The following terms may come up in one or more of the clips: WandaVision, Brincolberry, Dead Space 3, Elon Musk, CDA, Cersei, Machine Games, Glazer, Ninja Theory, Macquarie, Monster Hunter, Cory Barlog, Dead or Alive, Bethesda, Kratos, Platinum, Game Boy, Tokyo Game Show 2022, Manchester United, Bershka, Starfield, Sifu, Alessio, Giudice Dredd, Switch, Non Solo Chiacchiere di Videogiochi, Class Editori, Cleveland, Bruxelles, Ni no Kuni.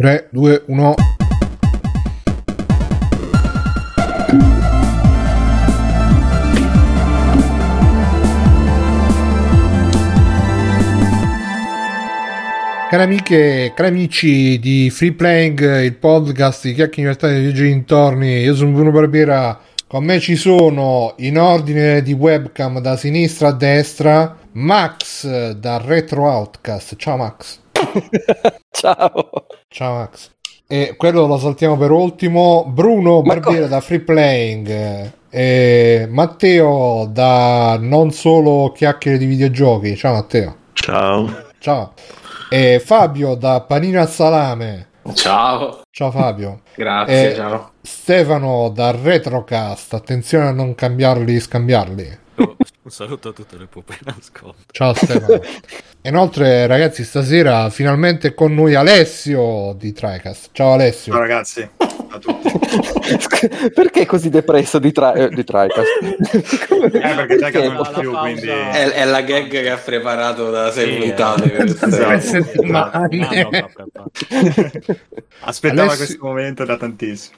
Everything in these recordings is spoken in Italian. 3, 2, 1... Cari amiche e cari amici di Free Playing, il podcast di chiacchiere in realtà dei viaggi intorni, io sono Bruno Barbera, con me ci sono, in ordine di webcam da sinistra a destra, Max da Retro Outcast. Ciao Max. Ciao Max. E quello lo saltiamo per ultimo, Bruno Barbera da Free Playing e Matteo da non solo chiacchiere di videogiochi. Ciao Matteo. Ciao. E Fabio da Panino al Salame. Ciao Fabio. Grazie, ciao. Stefano da Retrocast. Attenzione a non scambiarli. Un saluto a tutte le pupe in ascolto. Ciao Stefano. Inoltre ragazzi, stasera finalmente con noi Alessio di Tricast. Ciao Alessio. Ciao ragazzi. A tutti. Perché è così depresso di Tricast? Perché Tricast non c'è più, quindi è la gag che ha preparato da 6 puntate aspettava Alessio... questo momento da tantissimo,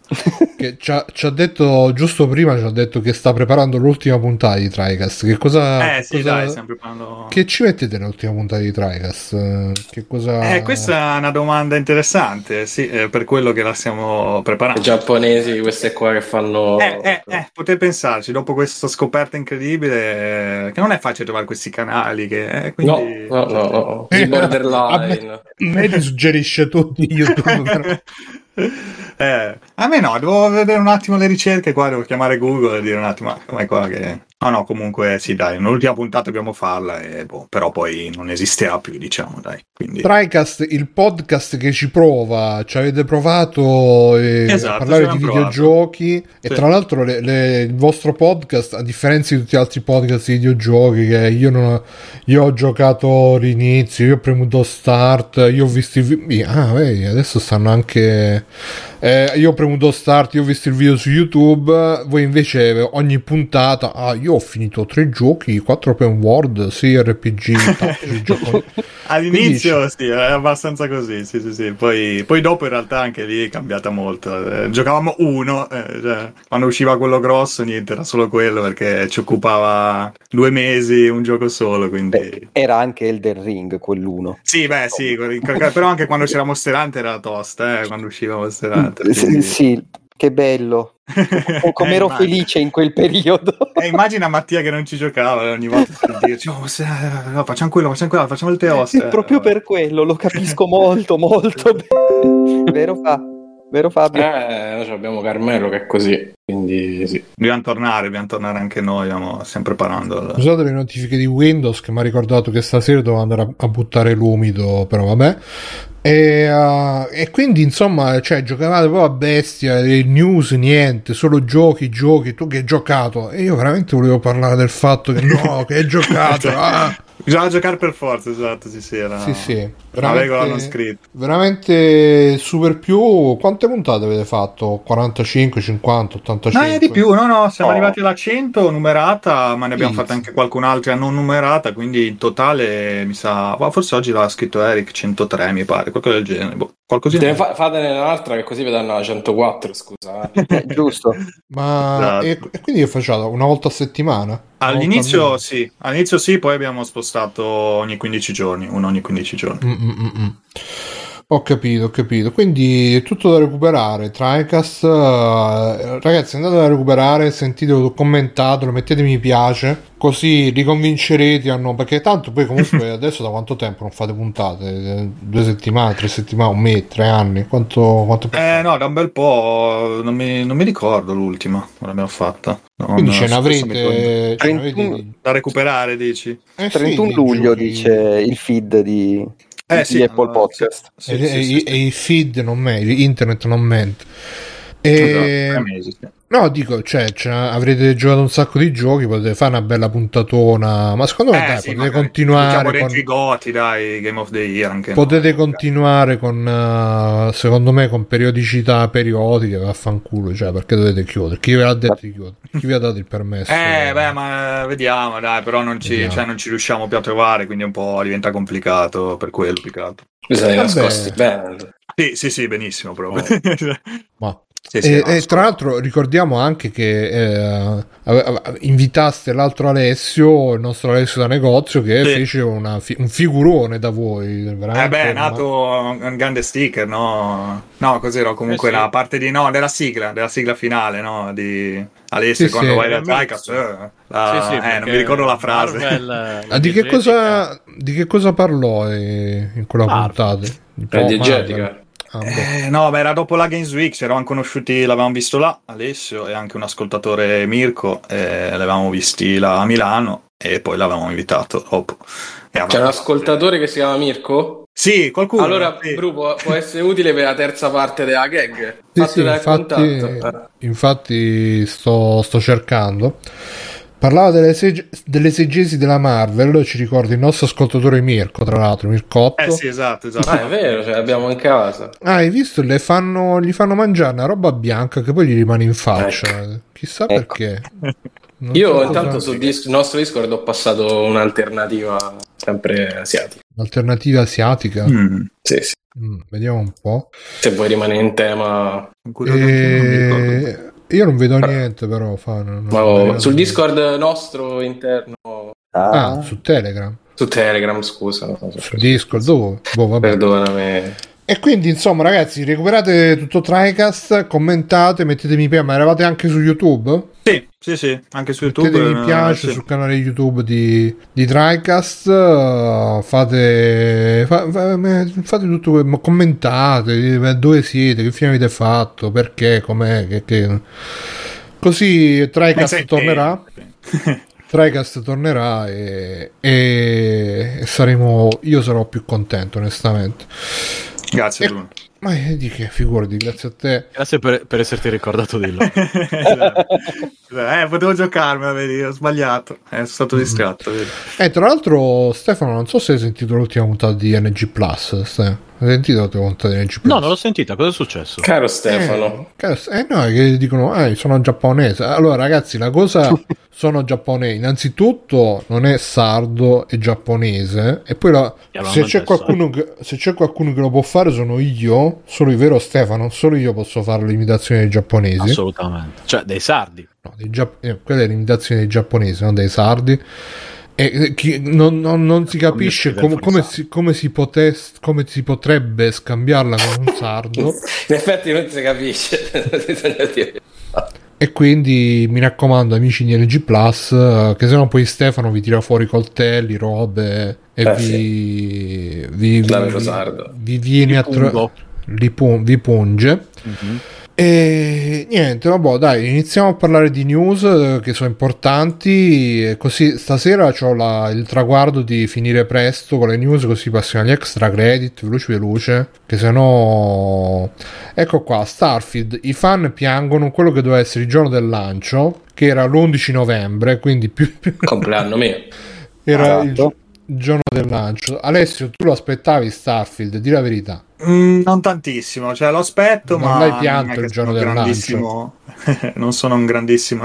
che ci ha detto giusto prima, ci ha detto che sta preparando l'ultima puntata di Tricast. Che cosa, sì, cosa... Dai, stiamo preparando... che ci mettete nell'ultima puntata di Tricast? Che cosa... questa è una domanda interessante, sì, per quello che la stiamo preparando. I giapponesi, queste qua che fanno potete pensarci, dopo questa scoperta incredibile, che non è facile trovare questi canali che, quindi... no. Il borderline me li suggerisce tutti YouTube però... a me no, devo vedere un attimo le ricerche qua, devo chiamare Google e dire un attimo come qua che... no, comunque sì, dai, un'ultima puntata dobbiamo farla e però poi non esisterà più, diciamo, dai. Quindi... Tricast, il podcast che ci prova, ci avete provato a parlare di videogiochi, sì. E tra l'altro il vostro podcast, a differenza di tutti gli altri podcast di videogiochi, che io ho giocato l'inizio, io ho premuto start, io ho visto i video, adesso stanno anche... io ho premuto start, io ho visto il video su YouTube, voi invece ogni puntata, io ho finito 3 giochi, 4 open world, 6 RPG, all'inizio. Quindi, sì, è abbastanza così, sì. Poi dopo in realtà anche lì è cambiata molto, giocavamo uno, cioè, quando usciva quello grosso niente, era solo quello perché ci occupava 2 mesi un gioco solo, quindi... Beh, era anche Elden Ring quell'uno, sì, beh, sì, però anche quando c'era Monster Hunter era tosta, quando usciva Monster Hunter. Sì, che bello, come ero felice in quel periodo. Immagina Mattia che non ci giocava, ogni volta dirci, facciamo quello, facciamo il teos. Proprio per quello, lo capisco molto. Vero Fabio? Noi abbiamo Carmelo che è così, quindi sì. Dobbiamo tornare anche noi, stiamo preparando. Scusate le notifiche di Windows che mi ha ricordato che stasera dovevo andare a buttare l'umido, però vabbè. E quindi insomma, cioè, giocavate proprio a bestia, news niente, solo giochi. Tu che hai giocato? E io veramente volevo parlare del fatto che che hai giocato. Bisogna giocare per forza, esatto, sì, una regola non scritta. Veramente super più. Quante puntate avete fatto? 45, 50, 85? No, è di più, no, siamo arrivati alla 100 numerata, ma ne abbiamo fatta anche qualcun'altra non numerata, quindi in totale mi sa, forse oggi l'ha scritto Eric, 103 mi pare, qualcosa del genere, qualcosina. Fatene un'altra che così vi danno la 104, scusa. Giusto. Ma esatto. E quindi io faccio una volta a settimana? All'inizio sì, poi abbiamo spostato ogni 15 giorni, uno ogni 15 giorni. Ho capito, quindi è tutto da recuperare, Tricast, ragazzi, andate a recuperare, sentitelo, commentatelo, mettete mi piace, così li convincerete perché tanto poi comunque adesso da quanto tempo non fate puntate? 2 settimane, 3 settimane, 1 mese, 3 anni? Quanto no, da un bel po', non mi ricordo l'ultima, l'abbiamo fatta. Quindi ce ne avrete da recuperare, dici? 31 luglio dice il feed di... sì, Apple Podcast. Sì. E i feed non mente, internet non mente. E... No, dico, cioè, avrete giocato un sacco di giochi, potete fare una bella puntatona, ma secondo me dai, sì, potete continuare con i goti, dai, Game of the Year anche. Potete continuare con secondo me con periodicità periodiche, vaffanculo, cioè, perché dovete chiudere? Chi ve l'ha detto di chiudere? Chi vi ha dato il permesso? Beh, ma vediamo, dai, però non ci riusciamo più a trovare, quindi un po' diventa complicato per quello, piccato. Sì, benissimo, proprio. Ma e tra l'altro ricordiamo anche che invitaste l'altro Alessio, il nostro Alessio da negozio, che fece un figurone da voi. È nato un grande sticker, no? No, cos'era comunque la parte della sigla finale, no? Di Alessio, quando vai da Tricast, non mi ricordo la frase. Marvel, di che cosa parlò in quella puntata? Energetica. No, beh, era dopo la Games Week, ci eravamo conosciuti, l'avevamo visto là, Alessio e anche un ascoltatore, Mirko, l'avevamo visti là a Milano e poi l'avevamo invitato dopo. C'è un ascoltatore che si chiama Mirko? Sì, qualcuno. Allora, Bru, può essere utile per la terza parte della gag. Infatti sto cercando. Parlava delle segesi della Marvel, ci ricorda il nostro ascoltatore Mirko, tra l'altro, Mircotto. Sì, esatto. Ah, è vero, ce l'abbiamo in casa. Ah, hai visto? Gli fanno mangiare una roba bianca che poi gli rimane in faccia. Ecco. Chissà perché. Io intanto sul nostro Discord ho passato un'alternativa sempre asiatica. Un'alternativa asiatica? Sì. Vediamo un po'. Se vuoi rimanere in tema... Io non vedo niente, però. Sul Discord nostro interno. Su Telegram. Su Telegram, scusa. Su Discord, dove? Vabbè. Perdonami. E quindi, insomma, ragazzi, recuperate tutto Tricast, commentate, mettete mi piace. Ma eravate anche su YouTube? Sì, anche su YouTube. Mettete mi piace sul canale YouTube di Tricast, fate tutto, commentate dove siete, che fine avete fatto, perché, com'è, che... Così Tricast tornerà. Tricast tornerà e io sarò più contento, onestamente. Grazie Bruno. Ma di che, figurati, grazie a te. Grazie per esserti ricordato di loro. Potevo giocarmela, vedi, ho sbagliato. Sono stato distratto. Vedi. Tra l'altro, Stefano, non so se hai sentito l'ultima puntata di NG Plus. Hai sentito l'ultima puntata di NG Plus? No, non l'ho sentita. Cosa è successo? Caro Stefano. No, che dicono, sono giapponese. Allora, ragazzi, la cosa... sono giapponese. Innanzitutto non è sardo, è giapponese. E poi se c'è qualcuno che lo può fare sono io, solo il vero Stefano, solo io posso fare l'imitazione dei giapponesi. Assolutamente. Cioè dei sardi. No, quella è l'imitazione dei giapponesi, non dei sardi. E non si capisce come si potrebbe scambiarla con un sardo. In effetti non si capisce. E quindi mi raccomando, amici di NG Plus, che se no poi Stefano vi tira fuori coltelli, robe e vi viene a vi punge. Mm-hmm. E niente, vabbè, dai, iniziamo a parlare di news che sono importanti. Così stasera ho il traguardo di finire presto con le news, così passiamo agli extra credit veloce, che sennò ecco qua. Starfield, i fan piangono quello che doveva essere il giorno del lancio, che era l'11 novembre, quindi più compleanno mio era il giorno del lancio. Alessio, tu lo aspettavi Starfield? Di la verità. Non tantissimo, cioè lo aspetto, ma l'hai pianto il giorno del lancio. Non sono un grandissimo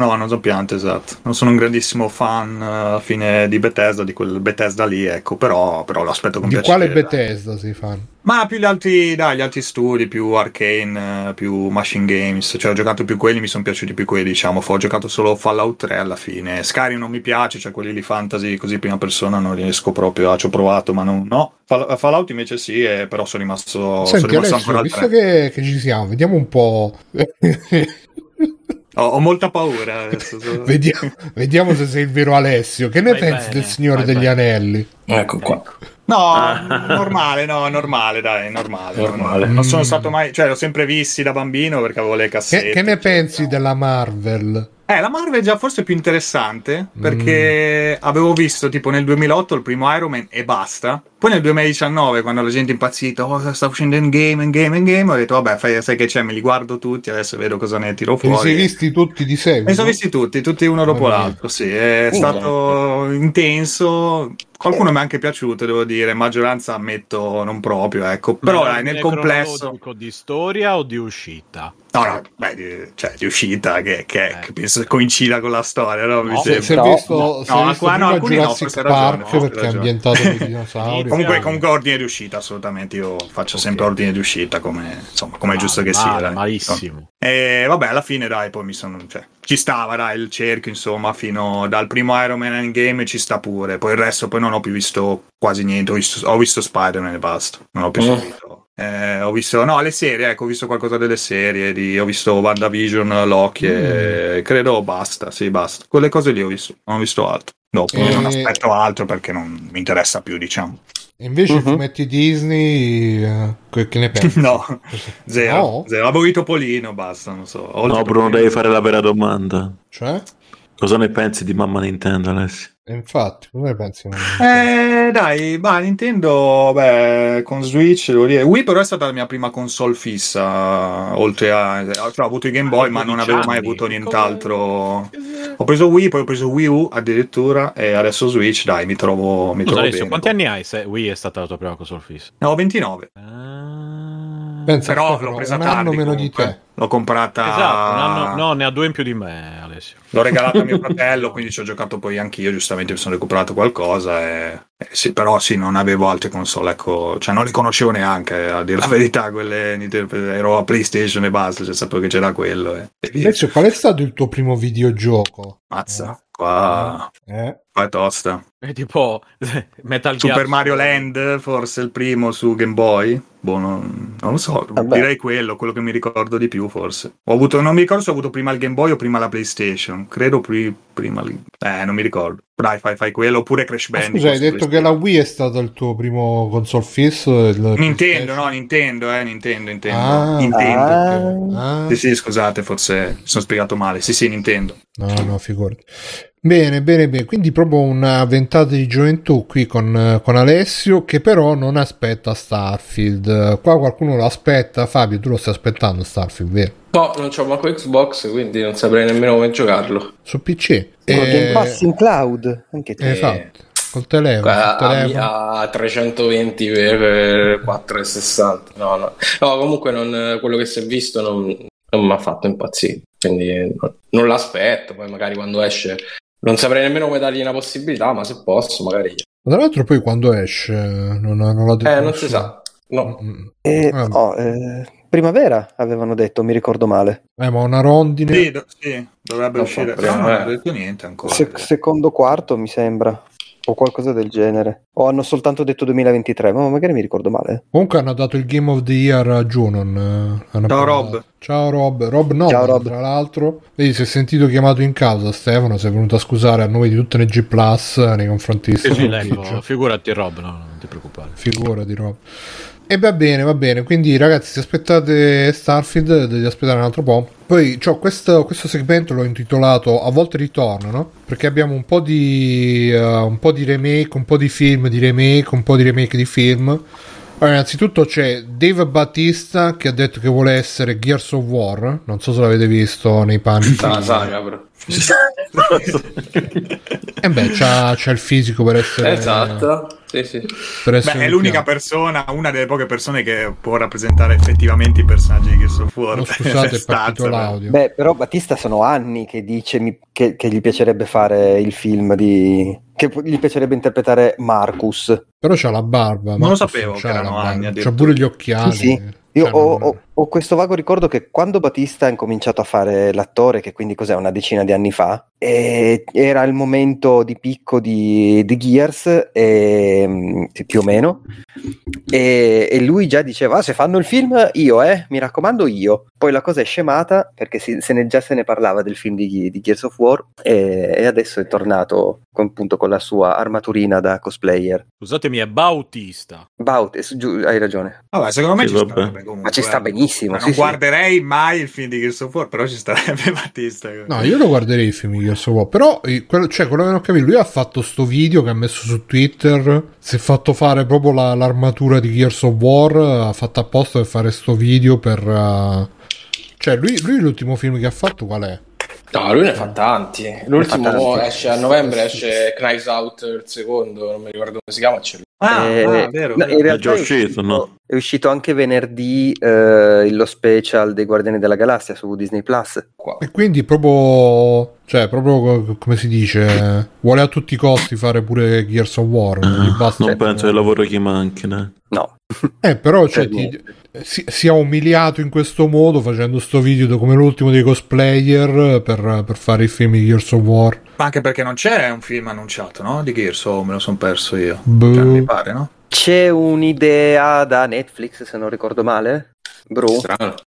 fan alla fine di Bethesda, di quel Bethesda lì, ecco, però lo aspetto con piacere. Di quale Bethesda sei fan? Ma più gli altri studi, più Arcane, più Machine Games, cioè ho giocato più quelli, mi sono piaciuti più quelli, diciamo. Ho giocato solo Fallout 3 alla fine. Skyrim non mi piace, cioè quelli di fantasy così prima persona non riesco proprio, ci ho provato, ma no. Fallout invece sì, però sono rimasto. Senti, Alessio, visto che ci siamo, vediamo un po'. Ho molta paura adesso. Vediamo se sei il vero Alessio. Che ne pensi del Signore degli Anelli? Ecco qua. Normale. Non sono stato mai, cioè l'ho sempre visti da bambino perché avevo le cassette. Che ne pensi della Marvel? La Marvel è già forse più interessante, perché avevo visto tipo nel 2008 il primo Iron Man e basta. Poi nel 2019, quando la gente è impazzita, oh, sta uscendo in game, ho detto vabbè, sai che c'è, me li guardo tutti, adesso vedo cosa ne tiro fuori. Li sei visti tutti di seguito? Mi sono visti tutti uno dopo l'altro, sì, è stato intenso. Qualcuno mi è anche piaciuto, devo dire, maggioranza ammetto non proprio, ecco, però dai, nel complesso di storia o di uscita? No, beh, di uscita che penso coincida con la storia, no? Mi sembra. No, Jurassic Park, perché è ambientato con i dinosauri. Comunque ordine di uscita, assolutamente, io faccio sempre ordine di uscita, come insomma, come è giusto che sia. Malissimo. E vabbè, alla fine dai, poi mi sono, ci stava, dai, il cerchio, insomma, fino dal primo Iron Man Endgame ci sta pure, poi il resto poi non ho più visto quasi niente, ho visto Spider-Man e basta, non ho più visto. Ho visto le serie, ecco, ho visto qualcosa delle serie, ho visto WandaVision, Loki e credo basta, sì, basta. Quelle cose lì ho visto altro. Dopo non aspetto altro perché non mi interessa più, diciamo. E invece i fumetti Disney, che ne pensi? No, zero. Avevo Topolino, basta, non so. No, Bruno, devi fare la vera domanda. Cioè? Cosa ne pensi di mamma Nintendo, Alessio? Infatti, come ne pensi? Dai, Nintendo, con Switch, devo dire. Wii però è stata la mia prima console fissa, oltre a... ho avuto i Game Boy, ma non avevo mai avuto nient'altro. Ho preso Wii, poi ho preso Wii U addirittura, e adesso Switch, dai, mi trovo bene. Quanti anni hai se Wii è stata la tua prima console fissa? No, 29. Pensa, però l'ho presa tardi, meno di te. L'ho comprata... Esatto, un anno... No, ne ha due in più di me, Alessio. L'ho regalata a mio fratello, quindi ci ho giocato poi anch'io, giustamente mi sono recuperato qualcosa però non avevo altre console, ecco, cioè non le conoscevo neanche, a dire la verità, quelle ero a PlayStation e basta, sapevo che c'era quello e via. Alessio, qual è stato il tuo primo videogioco? Mazza, qua è tosta. È tipo Metal Gear. Super Mario Land, forse il primo su Game Boy. Boh, non lo so. Vabbè. Direi quello che mi ricordo di più, forse. Non mi ricordo se ho avuto prima il Game Boy o prima la PlayStation. Credo prima. Non mi ricordo. Dai, fai quello. Oppure Crash Bandicoot. Scusa, hai detto che la Wii è stato il tuo primo console fisso? Nintendo. Nintendo. Sì, scusate, forse mi sono spiegato male. Sì, Nintendo. No, figurati. Bene, quindi proprio una ventata di gioventù qui con Alessio, che però non aspetta Starfield. Qua qualcuno lo aspetta. Fabio, tu lo stai aspettando Starfield, vero? No, non c'ho manco Xbox, quindi non saprei nemmeno come giocarlo. Su PC? Con Game Pass in cloud, anche te. Esatto, col telefono. A 320x460. No, comunque quello che si è visto non mi ha fatto impazzire, quindi non l'aspetto. Poi magari quando esce... Non saprei nemmeno come dargli una possibilità, ma se posso, magari. Tra l'altro poi quando esce non l'ho detto. Non si sa. No. Primavera avevano detto, mi ricordo male. Ma una rondine. Sì, dovrebbe uscire. Non ho detto niente ancora. Secondo quarto, mi sembra. O qualcosa del genere. O hanno soltanto detto 2023, ma magari mi ricordo male. Comunque hanno dato il Game of the Year a Junon. Ciao Rob. Tra l'altro, vedi, si è sentito chiamato in causa Stefano, si è venuto a scusare a nome di tutta NG Plus nei confronti di Stefano. Figurati Rob, non ti preoccupare. Figurati Rob. E va bene, quindi ragazzi, se aspettate Starfield dovete aspettare un altro po'. Poi questo segmento l'ho intitolato A volte ritorno, no? Perché abbiamo un po' di remake, un po' di film di remake, un po' di remake di film. Allora, innanzitutto c'è Dave Bautista che ha detto che vuole essere Gears of War, non so se l'avete visto nei panni. La saga, bro. C'ha il fisico per essere... Esatto. Sì. È l'unica persona, una delle poche persone che può rappresentare effettivamente i personaggi che sono fuori. Scusate, è partito l'audio. Però Battista sono anni che dice che gli piacerebbe fare il film che gli piacerebbe interpretare Marcus. Però c'ha la barba. Non lo sapevo che erano anni. C'ha pure gli occhiali. Sì. Io ho questo vago ricordo che quando Bautista ha incominciato a fare l'attore, che quindi cos'è, una decina di anni fa, era il momento di picco di Gears, più o meno, e lui già diceva se fanno il film mi raccomando io. Poi la cosa è scemata perché se ne parlava del film di Gears of War e adesso è tornato con la sua armaturina da cosplayer. Scusatemi, è Bautista. Hai ragione. Secondo me ci sta. comunque. Ma ci sta benissimo. Ma non guarderei mai il film di Gears of War, però ci starebbe Bautista. No, io lo guarderei il film di Gears of War, però quello che non ho capito, lui ha fatto sto video che ha messo su Twitter, si è fatto fare proprio l'armatura di Gears of War, ha fatto apposta per fare sto video per... Cioè, lui l'ultimo film che ha fatto qual è? No, lui ne fa tanti. L'ultimo esce a novembre, esce Knives Out il secondo, non mi ricordo come si chiama. Vero. In realtà è uscito anche venerdì lo special dei Guardiani della Galassia su Disney Plus. Wow. E quindi proprio come si dice, vuole a tutti i costi fare pure Gears of War. Non penso che lavoro che manca. No. Però si è umiliato in questo modo facendo sto video come l'ultimo dei cosplayer per fare i film di Gears of War. Ma anche perché non c'è un film annunciato, no? Di Gears, me lo sono perso io. Cioè, mi pare, no? C'è un'idea da Netflix, se non ricordo male. Bru,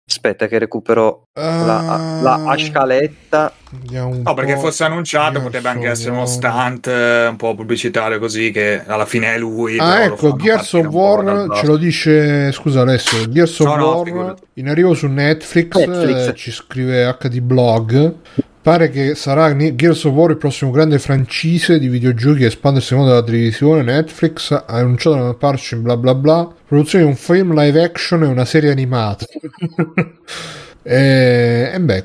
aspetta che recupero la scaletta. No, perché fosse annunciato potrebbe anche essere uno stunt un po' pubblicitario così, che alla fine è lui. Ecco, Gears of War ce lo dice, scusa Alessio, Gears of War in arrivo su Netflix. Ci scrive HD Blog. Pare che sarà Gears of War il prossimo grande franchise di videogiochi che espande il secondo della televisione. Netflix ha annunciato una partnership in bla bla bla, produzione di un film live action e una serie animata.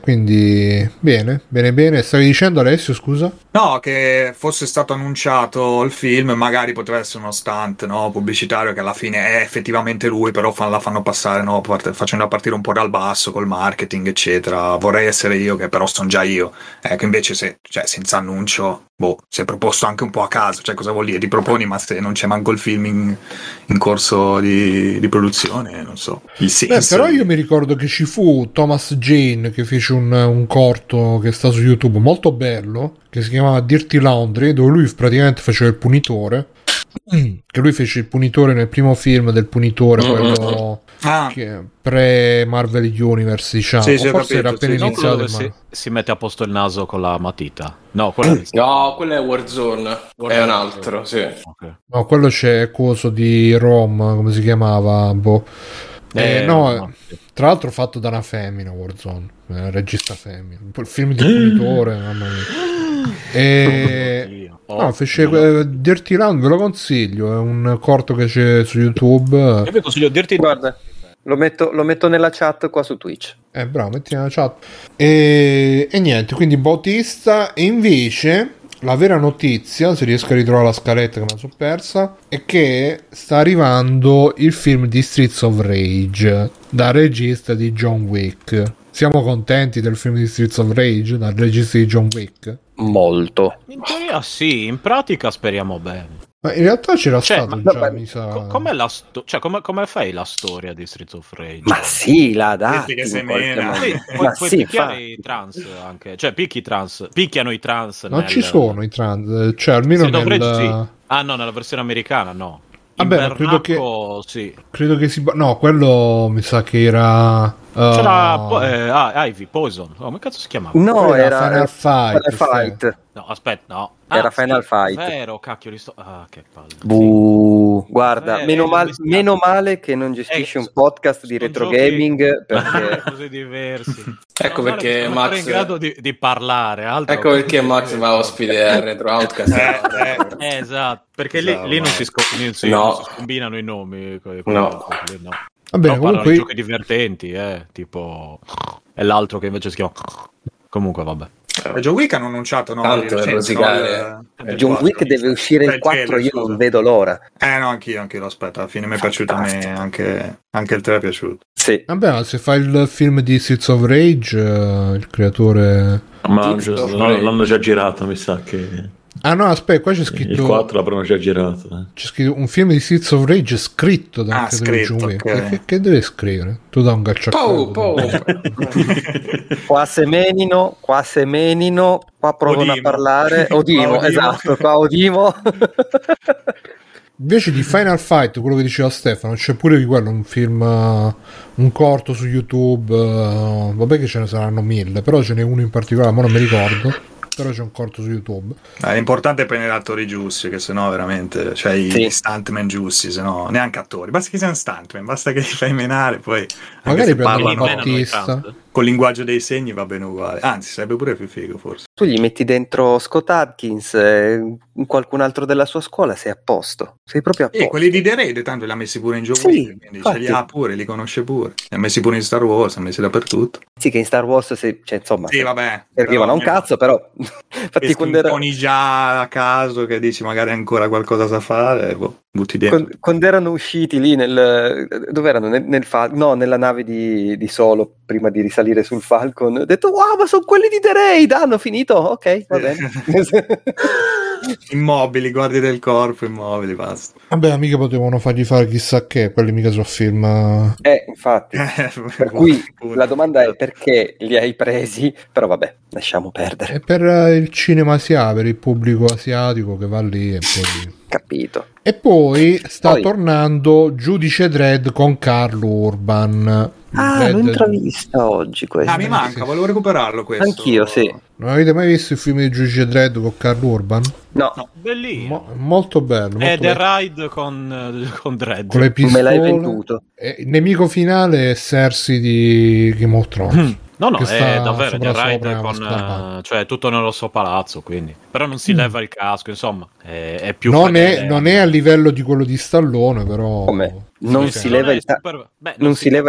Quindi bene. Stavi dicendo Alessio, scusa? No, che fosse stato annunciato il film, magari potrebbe essere uno stunt, no, pubblicitario, che alla fine è effettivamente lui, però la fanno passare, no, facendola partire un po' dal basso col marketing eccetera. Vorrei essere io, che però sono già io. Ecco, invece senza annuncio, si è proposto anche un po' a caso, cioè cosa vuol dire? Ti proponi, ma se non c'è manco il film in corso di produzione, non so il senso. Però io mi ricordo che ci fu Thomas Jane che fece un corto che sta su YouTube molto bello, che si chiamava Dirty Laundry, dove lui praticamente faceva il punitore, che lui fece il punitore nel primo film del punitore, quello che pre Marvel Universe, diciamo. Forse era appena iniziato, ma... si mette a posto il naso con la matita. No, quello è Warzone, è un altro, sì. Okay. No, quello c'è coso di Rom, come si chiamava? Tra l'altro fatto da una femmina, Warzone, regista femmina, il film di punitore, mamma mia. Dirty Round, ve lo consiglio, è un corto che c'è su YouTube. Io vi consiglio Dirty Round. Lo metto nella chat qua su Twitch. Bravo, metti nella chat. E niente, quindi Bautista. E invece la vera notizia, se riesco a ritrovare la scaletta che me la sono persa, è che sta arrivando il film di Streets of Rage dal regista di John Wick. Siamo contenti del film di Streets of Rage dal regista di John Wick? Molto. In teoria sì, in pratica speriamo bene. Ma in realtà c'era stato già, mi sa. Come fai la storia di Streets of Rage? Ma sì, la dati poi picchiare i trans anche, cioè picchiano i trans. Non ci sono i trans, cioè almeno sì. Ah no, nella versione americana no. Vabbè, credo che si... No, quello mi sa che era... Ivy Poison. Come cazzo si chiamava? No, era Final Fight. No, aspetta, no. Era Final Fight. Vero, cacchio, che palle. Guarda, meno male che non gestisci un podcast di retro gaming, perché cose diversi. Ecco perché Max è in grado di parlare, altro. Ecco perché Max va ospite a Retro Outcast. Esatto, perché lì non si scombinano i nomi. No. Vabbè, comunque di giochi divertenti, tipo è l'altro che invece si chiama. Comunque vabbè. John Wick hanno annunciato John Wick deve uscire il 4, io non vedo l'ora. No, anch'io lo aspetto, alla fine mi è piaciuto a me, anche il 3 è piaciuto. Sì. Vabbè, se fa il film di Streets of Rage, il creatore l'hanno già girato, mi sa che... Ah no, aspetta, qua c'è scritto il 4 l'avranno già girato. C'è scritto un film di Streets of Rage scritto da John Wick. Okay. Che deve scrivere? Tu dai un calciaccio. Qua semenino, qua provano a parlare. Odimo, esatto, qua Odimo. Invece di Final Fight, quello che diceva Stefano, c'è pure di quello un film, un corto su YouTube, vabbè che ce ne saranno 1000, però ce n'è uno in particolare, ma non mi ricordo. però c'è un corto su YouTube. L'importante è prendere attori giusti, che sennò veramente, cioè i stuntman giusti, sennò neanche attori, basta che siano stuntman, basta che li fai menare, poi magari parla Bautista col linguaggio dei segni, va bene uguale, anzi sarebbe pure più figo forse. Tu gli metti dentro Scott Adkins, qualcun altro della sua scuola, sei a posto, sei proprio a posto. E quelli di The Raid tanto li ha messi pure in gioco, sì, quindi ce li ha pure, li conosce pure, li ha messi pure in Star Wars, li ha messi dappertutto. Sì, che in Star Wars se, cioè, insomma, sì, vabbè, servivano a un cazzo, però infatti quando erano già a caso, che dici magari ancora qualcosa da fare, boh, butti dentro. Quando erano usciti lì nel, dove erano, nella nave di Solo, prima di risalire sul Falcon, ho detto wow, ma sono quelli di The Raid, hanno finito, ok, va bene. Immobili, guardie del corpo immobili, basta. Vabbè, mica potevano fargli fare chissà che, quelli mica sono film. Infatti, per cui la domanda è perché li hai presi, però vabbè, lasciamo perdere. È per il cinema asiatico, per il pubblico asiatico che va lì e poi... Capito. E poi sta tornando Giudice Dredd con Carlo Urban. L'ho intravista oggi questo. Mi manca, volevo recuperarlo questo. Anch'io, sì. Non avete mai visto il film di Giudice Dredd con Carlo Urban? No. Bellissimo. Molto bello. È The Ride con Dredd. Con le pistole. Me l'hai venduto. Il nemico finale è Cersei di Game of Thrones. No, è davvero The Raid con, cioè, tutto nello suo palazzo, quindi. Però non si leva il casco, insomma, è più non è a livello di quello di Stallone, però. Come? Non si leva il casco? Non si deve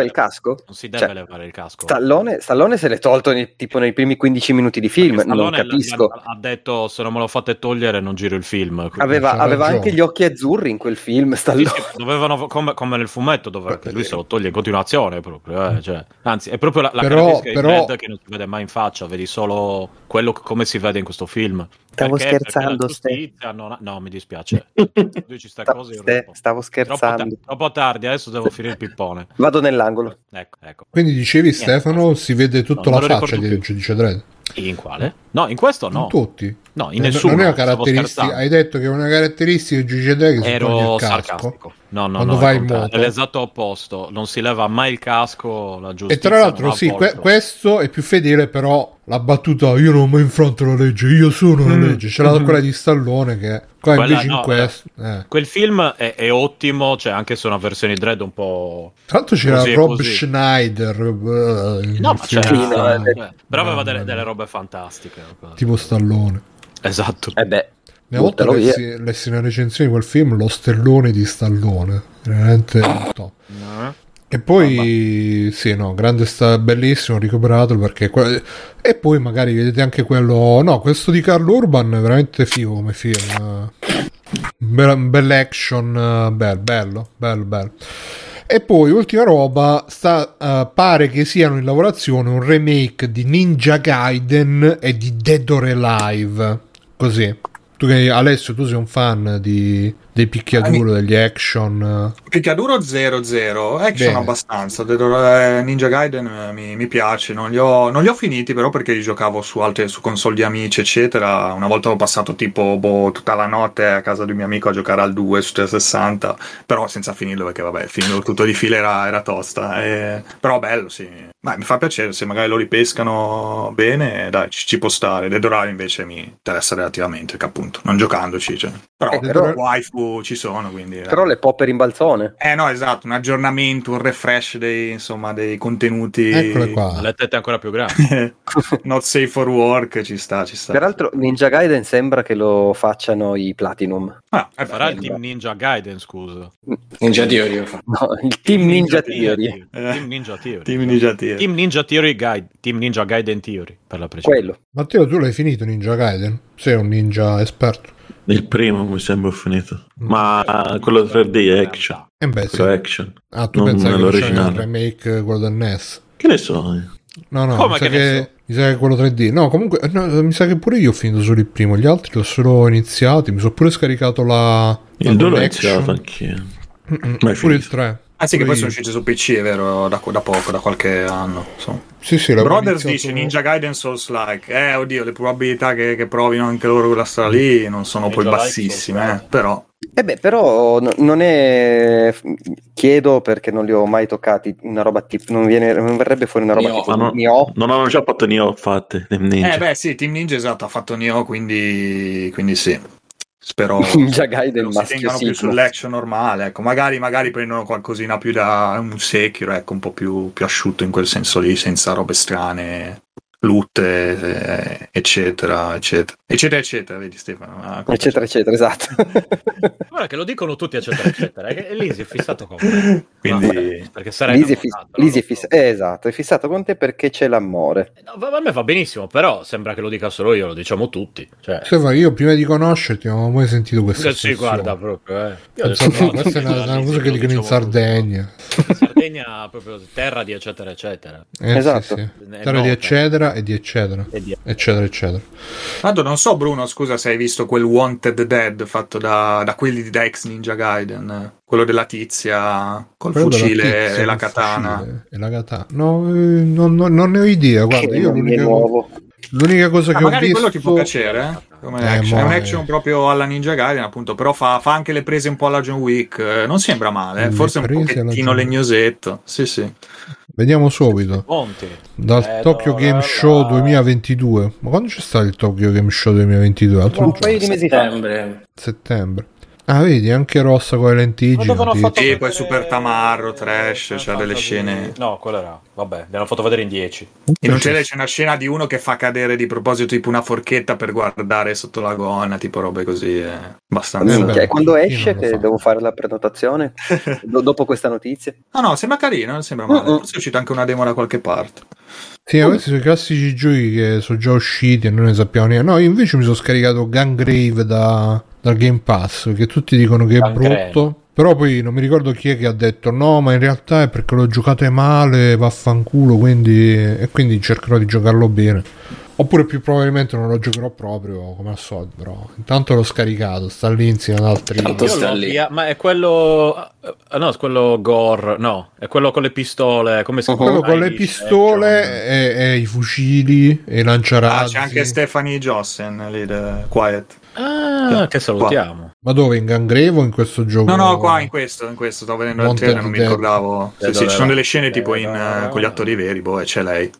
levare il casco. Stallone se l'è tolto nei primi 15 minuti di film. Non capisco. Ha detto: se non me lo fate togliere, non giro il film. Aveva anche gli occhi azzurri in quel film. Stallone. Sì, dovevano, come nel fumetto, dove lui se lo toglie in continuazione. Proprio, cioè. Anzi, è proprio la caratteristica di Dredd che non si vede mai in faccia, vedi solo quello come si vede in questo film. Stavo scherzando, no, mi dispiace. Lui ci sta cose. Stavo scherzando. Troppo tardi, adesso devo finire il pippone. Vado nell'angolo. Ecco. Quindi dicevi, Stefano, si vede tutta la faccia del Giudice Dredd. In quale? No, in questo no. In tutti? No, in nessuno. Non è una caratteristica. Hai detto che è una caratteristica del Giudice Dredd che si toglie il casco. No. Quando vai in moto. È l'esatto opposto. Non si leva mai il casco, la giustizia. E tra l'altro, sì, questo è più fedele, però la battuta io non mi infronto alla legge, io sono la legge. C'era quella di Stallone che qua invece in questo. Quel film è ottimo, cioè anche se è una versione di Dredd un po'. Tra l'altro c'era Rob Schneider. No, ma c'era. Però aveva delle robe fantastiche. Tipo Stallone. Esatto. Ne ho avuto lessi una recensione di quel film, lo Stellone di Stallone. Veramente top. No. E poi grande, sta bellissimo, recuperato perché e poi magari vedete anche quello, no, questo di Carl Urban è veramente figo come film. Bel action, bello. E poi ultima roba pare che siano in lavorazione un remake di Ninja Gaiden e di Dead or Alive. Così Alessio, tu sei un fan dei picchiaduro, degli action? Picchiaduro 0-0, action bene. Abbastanza. Ninja Gaiden mi piace, non li ho finiti però perché li giocavo su console di amici eccetera. Una volta ho passato tipo tutta la notte a casa di un mio amico a giocare al 2 su 360, però senza finirlo perché vabbè, finirlo tutto di fila era tosta, però bello, sì. Ma mi fa piacere, se magari lo ripescano bene, dai, ci può stare. Dead or Alive invece mi interessa relativamente, che appunto, non giocandoci, cioè. Però waifu ci sono, quindi però le pop per imbalzone. No, esatto, un aggiornamento, un refresh dei contenuti. Eccole qua. Le tette ancora più grandi. Not safe for work, ci sta. Peraltro Ninja Gaiden sembra che lo facciano i Platinum. Farà il Team Ninja Gaiden, scusa. Ninja Theory. No, il Team Ninja Theory. Team Ninja Theory Guide, Team Ninja Gaiden Theory per la precisione. Quello. Matteo, tu l'hai finito Ninja Gaiden? Sei un ninja esperto. Il primo mi sembra finito, ma quello 3D è action. Action. Tu pensavi l'originale, il remake, quello del NES? Che ne so io? No, mi sa che quello 3D. No, comunque mi sa che pure io ho finito solo il primo, gli altri l'ho solo iniziato, mi sono pure scaricato il 2 l'ho iniziato anch'io. Ma pure il 3. Sì, che poi sono usciti su PC, è vero, da poco, da qualche anno. Insomma. Sì, Brothers dice Ninja Gaiden Souls-like. Oddio, le probabilità che provino anche loro quella strada lì non sono poi bassissime, però... E beh, però non è, chiedo perché non li ho mai toccati, una roba tipo non verrebbe fuori una roba Nioh. Tipo Nioh. Non avevano già fatto Nioh, infatti, Team Ninja. Eh beh, sì, Team Ninja, esatto, ha fatto Nioh, quindi sì. Spero Ninja Gaiden non si tengano più sull'action normale, ecco, magari prendono qualcosina più da un Sekiro, ecco, un po' più asciutto in quel senso lì, senza robe strane, lutte, eccetera, eccetera, eccetera, eccetera, vedi Stefano? Ah, eccetera, eccetera, esatto. Guarda che lo dicono tutti, eccetera, eccetera, e lì si è fissato con me. Quindi no, perché sarei esatto, è fissato con te perché c'è l'amore. No, a me va benissimo, però sembra che lo dica solo io, lo diciamo tutti. Cioè... Stefano, io prima di conoscerti non avevo mai sentito questa espressione. Sì, guarda, proprio, io detto, no, questa è una cosa che dicono in Sardegna. In Sardegna, proprio terra di eccetera, eccetera. Esatto. Sì, sì. Terra di eccetera. E di eccetera eccetera eccetera. Tanto non so, Bruno, scusa, se hai visto quel Wanted Dead fatto da quelli di ex Ninja Gaiden, quello della tizia col fucile e la katana. No, non ne ho idea, guarda, io l'unica cosa che ho visto, magari quello ti può piacere, come action. È un action proprio alla Ninja Gaiden, appunto, però fa anche le prese un po' alla John Wick, non sembra male, forse un pochettino legnosetto. Sì, sì. Vediamo subito dal Tokyo Game Show 2022. Ma quando c'è stato il Tokyo Game Show 2022? Altro un paio di mesi fa. Settembre. Ah, vedi, anche rossa con le lentigini. E poi Super Tamarro, Trash, c'ha delle scene... No, quello era... Vabbè, le hanno fatto vedere in 10. In un c'è una scena di uno che fa cadere di proposito tipo una forchetta per guardare sotto la gonna, tipo robe così, abbastanza... Okay, quando esce che devo fare la prenotazione? Dopo questa notizia? Ah no, sembra carino, non sembra male. Forse è uscita anche una demo da qualche parte. Sì, ma questi sono i classici giochi che sono già usciti e non ne sappiamo niente. No, io invece mi sono scaricato Gungrave dal Game Pass, perché tutti dicono che è brutto, però poi non mi ricordo chi è che ha detto no, ma in realtà è perché lo giocate male, vaffanculo, quindi cercherò di giocarlo bene, oppure più probabilmente non lo giocherò proprio, come al solito, però intanto l'ho scaricato, sta lì insieme ad altri. Ma è quello, no, è quello gore, no, è quello con le pistole, come si chiama? Quello con le pistole e i fucili e i lanciarazzi. Ah, c'è anche Stephanie Jossen lì, Quiet. Ah, che salutiamo qua. Ma dove, in Gangrevo, in questo gioco? No, qua in questo stavo vedendo il trailer, non mi ricordavo. Sì, ci sono delle scene tipo con gli attori veri, boh, e c'è lei.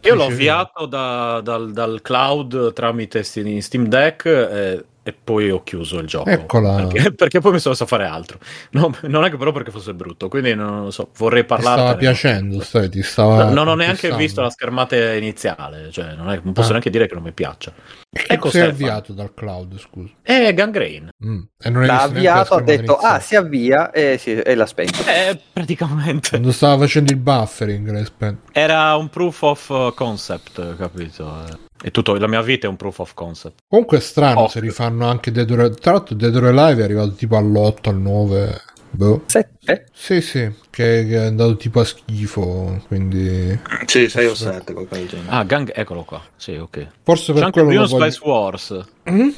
Io l'ho avviato dal cloud tramite Steam Deck e poi ho chiuso il gioco. Eccola. Perché poi mi sono messo a fare altro. No, non è che però perché fosse brutto, quindi non lo so, vorrei parlare. Ti stava piacendo, non ho neanche visto la schermata iniziale, cioè non posso neanche dire che non mi piaccia. Ecco, si è avviato dal cloud, scusa. È Gangrene. L'ha avviato, ha detto iniziale. Ah, si avvia e l'ha spento. Praticamente. Quando stava facendo il buffering, l'ha spento. Era un proof of concept, capito? E tutto, la mia vita è un proof of concept. Comunque è strano se rifanno anche Dead or Alive. Tra l'altro Dead or Alive è arrivato tipo all'8, al 9, boh. 7? Sì, che è andato tipo a schifo, quindi... Sì, 6 o 7, qualcosa del genere. Ah, eccolo qua, sì, ok. Forse per quello Dune Spice Wars. Mm-hmm.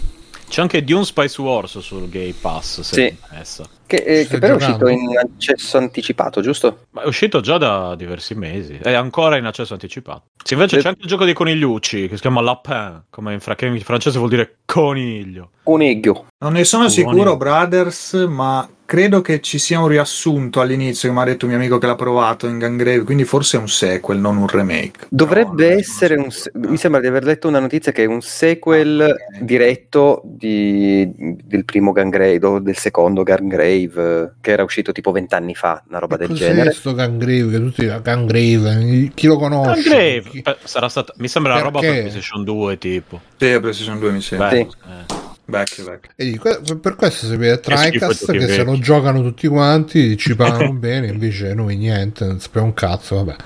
C'è anche Dune Spice Wars sul Game Pass, se sì. Che però è uscito in accesso anticipato, giusto? Ma è uscito già da diversi mesi, è ancora in accesso anticipato. Se invece c'è anche il gioco dei conigliucci che si chiama Lapin, come che in francese vuol dire coniglio. Coniglio. Non ne sono sicuro, Brothers, ma credo che ci sia un riassunto all'inizio che mi ha detto un mio amico che l'ha provato in Gangrave, quindi forse è un sequel, non un remake. Dovrebbe essere mi sembra di aver letto una notizia che è un sequel diretto del primo Gangrave o del secondo Gangrave, che era uscito tipo 20 anni fa, una roba del genere. Questo Gangrave, che tutti Gangrave, chi lo conosce? Gangrave sarà stata, mi sembra, una roba per PlayStation 2 tipo. Sì, PlayStation 2 mi sembra. Beh, sì. Back. E dico, per questo si vede Tricast che se lo giocano tutti quanti ci pagano bene, invece noi niente, non sappiamo un cazzo, vabbè.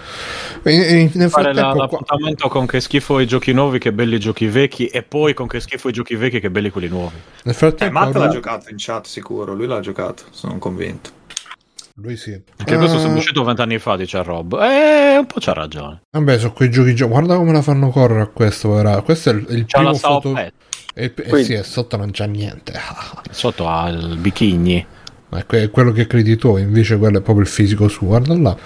E nel frattempo l'appuntamento con che schifo i giochi nuovi, che belli i giochi vecchi, e poi con che schifo i giochi vecchi, che belli quelli nuovi. Nel frattempo Matt l'ha giocato in chat, sicuro, lui l'ha giocato, sono convinto. Lui sì. Perché questo sono uscito 20 anni fa, dice a Rob. Un po' c'ha ragione. Vabbè, sono quei giochi, guarda come la fanno correre a questo, guarda. Questo è il primo foto... sì, è sotto, non c'è niente. Sotto ha il bikini. Ma è quello che credi tu, invece quello è proprio il fisico suo, guarda là.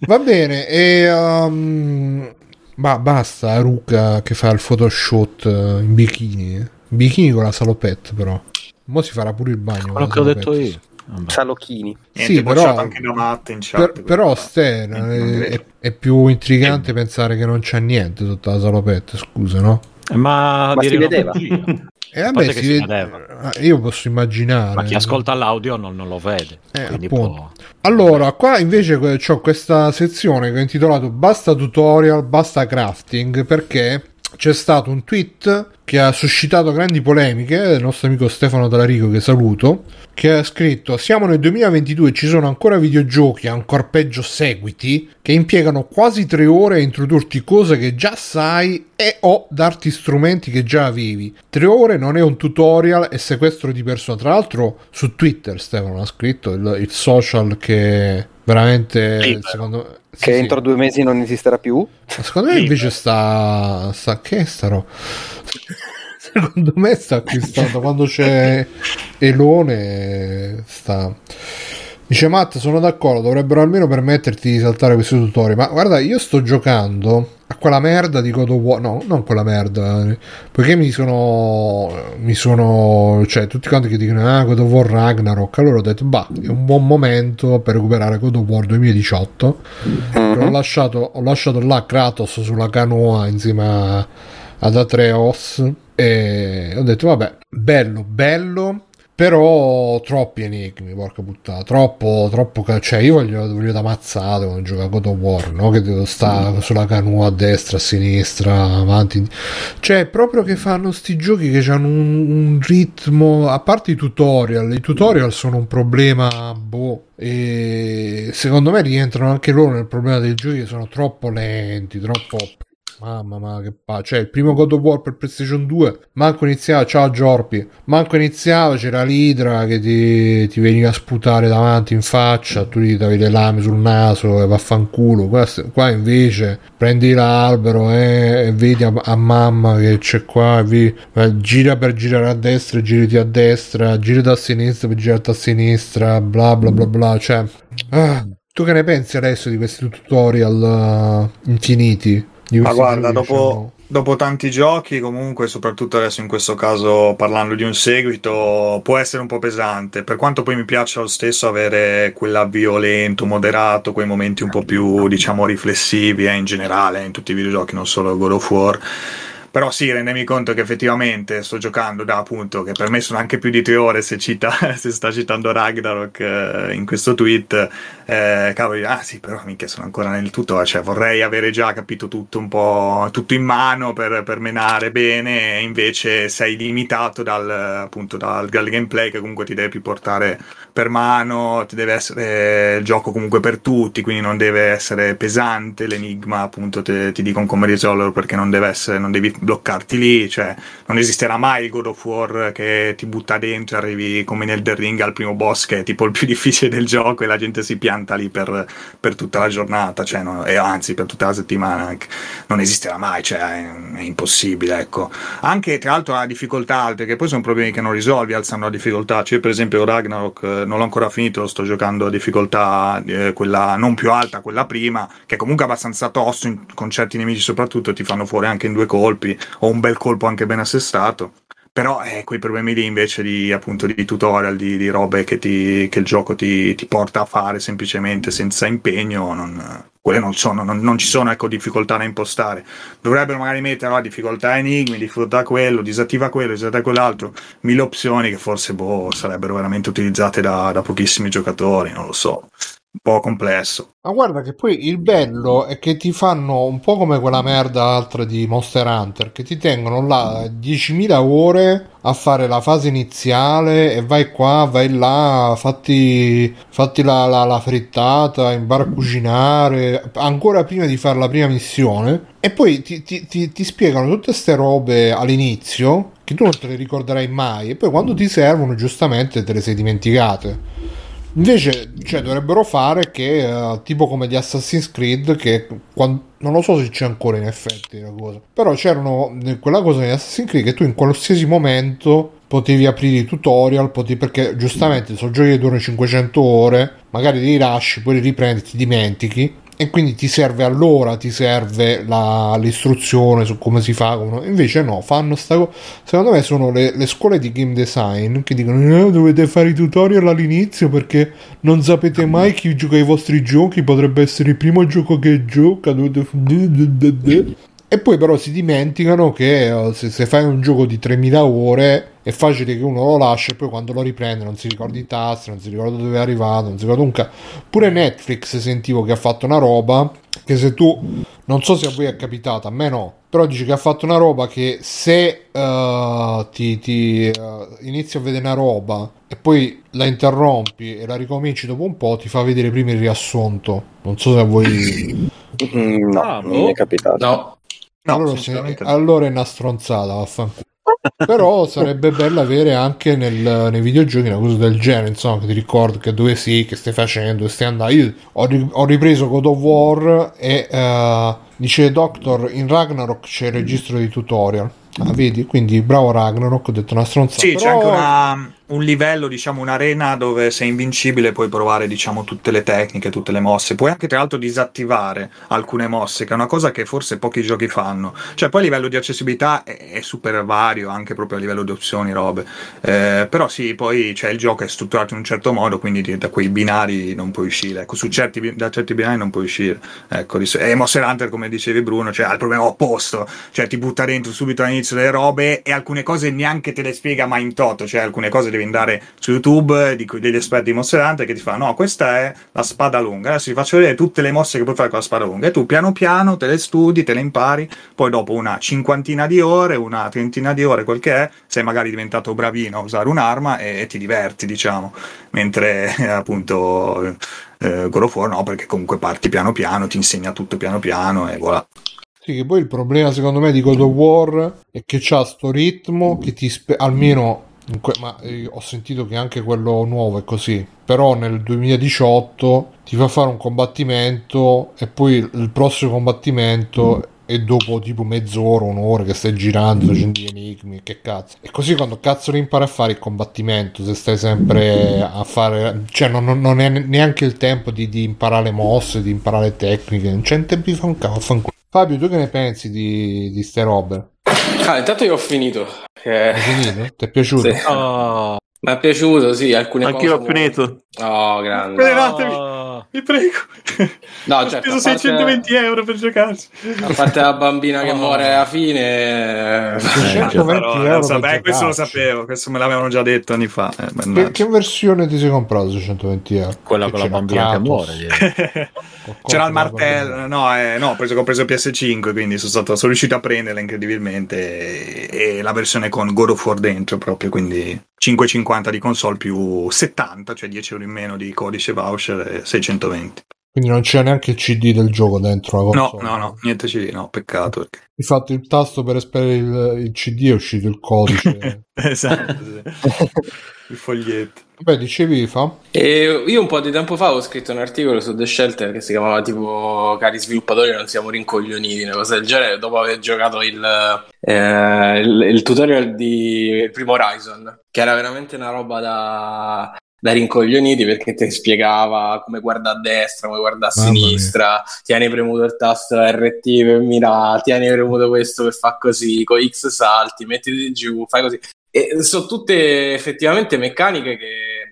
Va bene, e basta Ruka che fa il photoshoot in bikini. Bikini con la salopette, però. Mo' si farà pure il bagno. Quello che ho detto io. Cialocchini. Sì, però anche in chat, però Sten è più intrigante pensare che non c'è niente sotto la salopetta, scusa, no? Ma si vedeva. Vabbè, io posso immaginare. Ma chi ascolta l'audio non lo vede. Può... Allora, qua invece c'ho questa sezione che ho intitolato "Basta tutorial, basta crafting", perché c'è stato un tweet che ha suscitato grandi polemiche, il nostro amico Stefano Talarico, che saluto, che ha scritto: siamo nel 2022 e ci sono ancora videogiochi, ancora peggio seguiti, che impiegano quasi 3 ore a introdurti cose che già sai e o darti strumenti che già avevi. 3 ore non è un tutorial, è sequestro di persona. Tra l'altro su Twitter Stefano ha scritto, il social che... veramente sì, secondo... sì, che entro 2 mesi non esisterà più. Ma secondo me invece sta che starò, secondo me sta acquistando quando c'è Elone sta. Dice Matt, sono d'accordo, dovrebbero almeno permetterti di saltare questi tutorial. Ma guarda, io sto giocando a quella merda di God of War, no, non quella merda, perché mi sono cioè tutti quanti che dicono God of War Ragnarok, allora ho detto è un buon momento per recuperare God of War 2018. Ho lasciato là Kratos sulla canoa insieme ad Atreus e ho detto bello, però troppi enigmi, porca puttana, troppo, cioè io voglio da mazzate quando gioco a God of War, no? Che devo stare sulla canoa a destra, a sinistra, avanti, cioè proprio che fanno sti giochi che hanno un ritmo, a parte i tutorial sono un problema, e secondo me rientrano anche loro nel problema dei giochi che sono troppo lenti, troppo... Mamma mia, che cioè il primo God of War per PlayStation 2 manco iniziava, ciao Giorpi, manco iniziava, c'era l'idra che ti veniva a sputare davanti in faccia, tu gli davi le lame sul naso e vaffanculo. Qua invece prendi l'albero e vedi a mamma che c'è qua, gira per girare a destra, girati a destra, gira da sinistra per girarti a sinistra, bla bla bla bla, cioè tu che ne pensi adesso di questi tutorial infiniti? Ma guarda, dopo tanti giochi, comunque, soprattutto adesso in questo caso parlando di un seguito, può essere un po' pesante, per quanto poi mi piaccia lo stesso avere quell'avvio lento, moderato, quei momenti un po' più, diciamo, riflessivi in generale, in tutti i videogiochi, non solo God of War. Però sì, rendemi conto che effettivamente sto giocando da, appunto, che per me sono anche più di 3 ore, se sta citando Ragnarok in questo tweet, cavoli, sì, però minchia, sono ancora nel tutorial, cioè vorrei avere già capito tutto, un po' tutto in mano per menare bene, e invece sei limitato dal gameplay, che comunque ti deve più portare per mano, ti deve essere il gioco comunque per tutti, quindi non deve essere pesante l'enigma, appunto ti dicono come risolverlo, perché non devi bloccarti lì, cioè non esisterà mai il God of War che ti butta dentro e arrivi come nel Elden Ring al primo boss, che è tipo il più difficile del gioco, e la gente si pianta lì per tutta la giornata, cioè no, e anzi per tutta la settimana anche. Non esisterà mai, cioè è impossibile, ecco. Anche tra l'altro la difficoltà alta, che poi sono problemi che non risolvi alzano la difficoltà, cioè per esempio Ragnarok non l'ho ancora finito, lo sto giocando a difficoltà quella non più alta, quella prima, che è comunque abbastanza tosto, con certi nemici soprattutto ti fanno fuori anche in 2 colpi, o un bel colpo anche ben assestato. Però quei problemi lì invece di, appunto, di tutorial, di robe che il gioco ti porta a fare semplicemente senza impegno, quelle non ci sono, ecco, difficoltà da impostare. Dovrebbero magari mettere difficoltà enigmi, difficoltà quello, disattiva quello, disattiva quell'altro, 1000 opzioni che forse sarebbero veramente utilizzate da pochissimi giocatori, non lo so, un po' complesso. Ma guarda che poi il bello è che ti fanno un po' come quella merda altra di Monster Hunter, che ti tengono là 10.000 ore a fare la fase iniziale, e vai qua, vai là, fatti la frittata, impara a cucinare ancora prima di fare la prima missione, e poi ti spiegano tutte ste robe all'inizio che tu non te le ricorderai mai, e poi quando ti servono giustamente te le sei dimenticate. Invece, cioè, dovrebbero fare che tipo come di Assassin's Creed, che non lo so se c'è ancora in effetti la cosa, però c'erano quella cosa di Assassin's Creed che tu in qualsiasi momento potevi aprire i tutorial, perché giustamente sono giochi che durano 500 ore, magari li lasci, poi li riprendi, ti dimentichi, e quindi ti serve allora, ti serve l'istruzione su come si fa, invece no, fanno sta cosa. Secondo me sono le scuole di game design che dicono dovete fare i tutorial all'inizio perché non sapete mai chi gioca ai vostri giochi, potrebbe essere il primo gioco che gioca, e poi però si dimenticano che se fai un gioco di 3.000 ore è facile che uno lo lascia e poi quando lo riprende non si ricorda i tasti, non si ricorda dove è arrivato, non si ricorda un cazzo. Pure Netflix sentivo che ha fatto una roba che se tu, non so se a voi è capitata, a me no, però dice che ha fatto una roba che se inizi a vedere una roba e poi la interrompi e la ricominci dopo un po', ti fa vedere prima il riassunto. Non so se a voi... No, non mi è capitato. No, allora è una stronzata, vaffanculo. Però sarebbe bello avere anche nei videogiochi una cosa del genere, insomma, che ti ricordi che dove sei, che stai facendo, che stai andando. Io ho ripreso God of War e dice Doctor, in Ragnarok c'è il registro di tutorial. Ah, vedi, quindi bravo Ragnarok, ho detto una stronzata. Sì, però... c'è anche un livello, diciamo un'arena dove sei invincibile, puoi provare diciamo tutte le tecniche, tutte le mosse, puoi anche tra l'altro disattivare alcune mosse, che è una cosa che forse pochi giochi fanno, cioè poi a livello di accessibilità è super vario anche proprio a livello di opzioni, robe, però sì, poi cioè, il gioco è strutturato in un certo modo, quindi da quei binari non puoi uscire, ecco, da certi binari non puoi uscire, ecco, e Monster Hunter, come dicevi Bruno, cioè ha il problema opposto, cioè ti butta dentro subito all'inizio delle robe e alcune cose neanche te le spiega mai in toto, cioè alcune cose devi andare su YouTube degli esperti di Monster Hunter che ti fanno no, questa è la spada lunga, adesso ti faccio vedere tutte le mosse che puoi fare con la spada lunga e tu piano piano te le studi, te le impari, poi dopo una cinquantina di ore, una trentina di ore, quel che è, sei magari diventato bravino a usare un'arma e ti diverti, diciamo, mentre appunto God of War no, perché comunque parti piano piano, ti insegna tutto piano piano e voilà. Che poi il problema secondo me di God of War è che c'ha sto ritmo che ti almeno ho sentito che anche quello nuovo è così, però nel 2018 ti fa fare un combattimento e poi il prossimo combattimento e dopo tipo mezz'ora, un'ora che stai girando facendo gli enigmi, che cazzo, e così quando cazzo li impari a fare il combattimento se stai sempre a fare, cioè non è neanche il tempo di imparare le mosse, di imparare tecniche, non c'è un tempo di fare un cazzo. Fabio, tu che ne pensi di ste robe? Ah, intanto io ho finito. Hai finito? Ti è piaciuto? Sì. Oh. Mi è piaciuto, sì, alcune anch'io cose. Anch'io l'ho finito. Oh, grande. Prelevatemi, vi prego. No, ho speso 620 euro per giocarci. A parte la bambina che muore alla fine. 620 euro. Beh, questo lo sapevo, questo me l'avevano già detto anni fa. Che versione ti sei comprato 620 euro? Quella con la bambina che muore. C'era il martello, no, ho preso PS5, quindi sono riuscito a prenderla incredibilmente. E la versione con God of War dentro proprio, quindi 5,50 di console più 70, cioè 10 euro in meno di codice voucher, 620. Quindi non c'è neanche il CD del gioco dentro la console. No, niente CD, no, peccato. Perché... infatti il tasto per esperire il CD è uscito il codice. Esatto, sì. Il foglietto. Beh, dicevi fa? Io un po' di tempo fa ho scritto un articolo su The Shelter che si chiamava tipo "Cari sviluppatori, non siamo rincoglioniti", una cosa del genere, dopo aver giocato il tutorial di primo Horizon, che era veramente una roba da rincoglioniti, perché ti spiegava come guarda a destra, come guarda a sinistra, tieni premuto il tasto RT per mirare, tieni premuto questo per far così, con X salti, mettiti giù, fai così. E sono tutte effettivamente meccaniche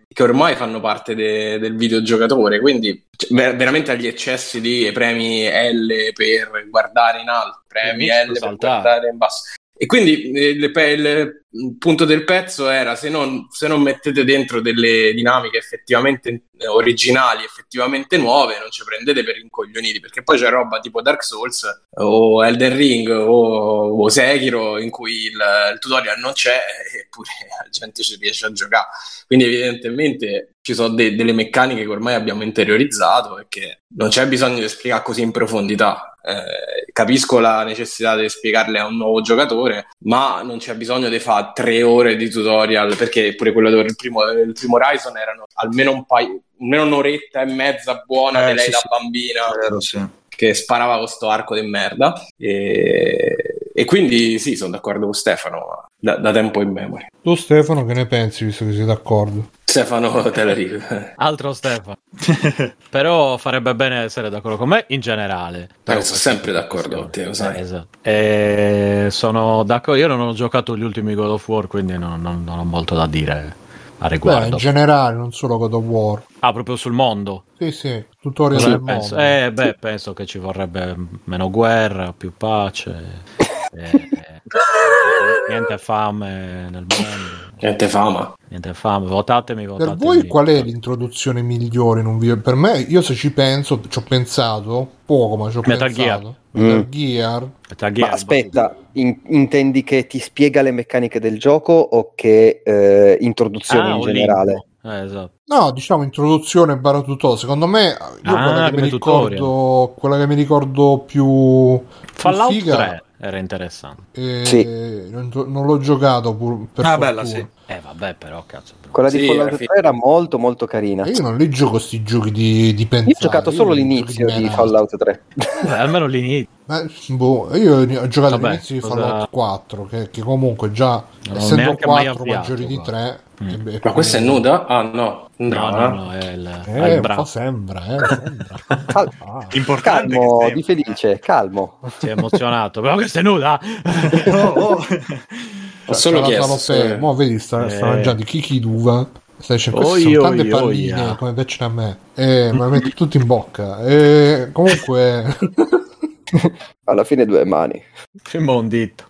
che ormai fanno parte del videogiocatore, quindi veramente agli eccessi di premi L per guardare in alto, premi L per guardare in basso. E quindi il punto del pezzo era se non mettete dentro delle dinamiche effettivamente originali, effettivamente nuove, non ci prendete per rincoglioniti, perché poi c'è roba tipo Dark Souls o Elden Ring o Sekiro in cui il tutorial non c'è, eppure la gente ci riesce a giocare. Quindi evidentemente ci sono delle meccaniche che ormai abbiamo interiorizzato e che non c'è bisogno di spiegare così in profondità. Capisco la necessità di spiegarle a un nuovo giocatore, ma non c'è bisogno di fare 3 ore di tutorial, perché pure quello del primo Horizon erano almeno almeno un'oretta e mezza buona di lei da bambina, vero, sì, che sparava con sto arco di merda. E E quindi sì, sono d'accordo con Stefano, da tempo in memoria. Tu Stefano, che ne pensi, visto che sei d'accordo? Stefano te la dico. Altro Stefano. Però farebbe bene essere d'accordo con me in generale. Però sono sempre d'accordo con te, lo sai. Esatto. E sono d'accordo. Io non ho giocato gli ultimi God of War, quindi non ho molto da dire a riguardo. Beh, in generale, non solo God of War. Ah, proprio sul mondo? Sì, sì, tutorial del mondo. Beh, penso che ci vorrebbe meno guerra, più pace... niente fame nel mondo, niente fame. Votatemi. Per voi qual è l'introduzione migliore in un video? Per me, io se ci penso, ci ho pensato poco, ma ci ho pensato Metal Gear. Ma aspetta, intendi che ti spiega le meccaniche del gioco o che introduzione in generale? Esatto. No, diciamo introduzione barra tutorial. Secondo me, io quella che mi ricordo più Fallout figa, 3 era interessante. Sì. Non l'ho giocato pur per fortuna. Bella, sì. Vabbè, però cazzo. Quella di Fallout 3 era molto molto carina. Io non li gioco sti giochi di pensare. Io ho giocato solo l'inizio di Fallout 3. Beh, almeno l'inizio. Io ho giocato l'inizio di Fallout 4, che comunque già non essendo 4 maggiori di 3. Ma questa è nuda? Ah no. No, è il bravo. Sembra. Importante. Calmo, di Felice, calmo. Si è emozionato, però questa è nuda. Oh. Ho solo chiesto. Mo vedi, sta mangiando Kiki d'uva. Queste sono tante palline. Come piacciono a me. Ma metti tutto in bocca. Comunque. Alla fine due mani. Sembra un dito.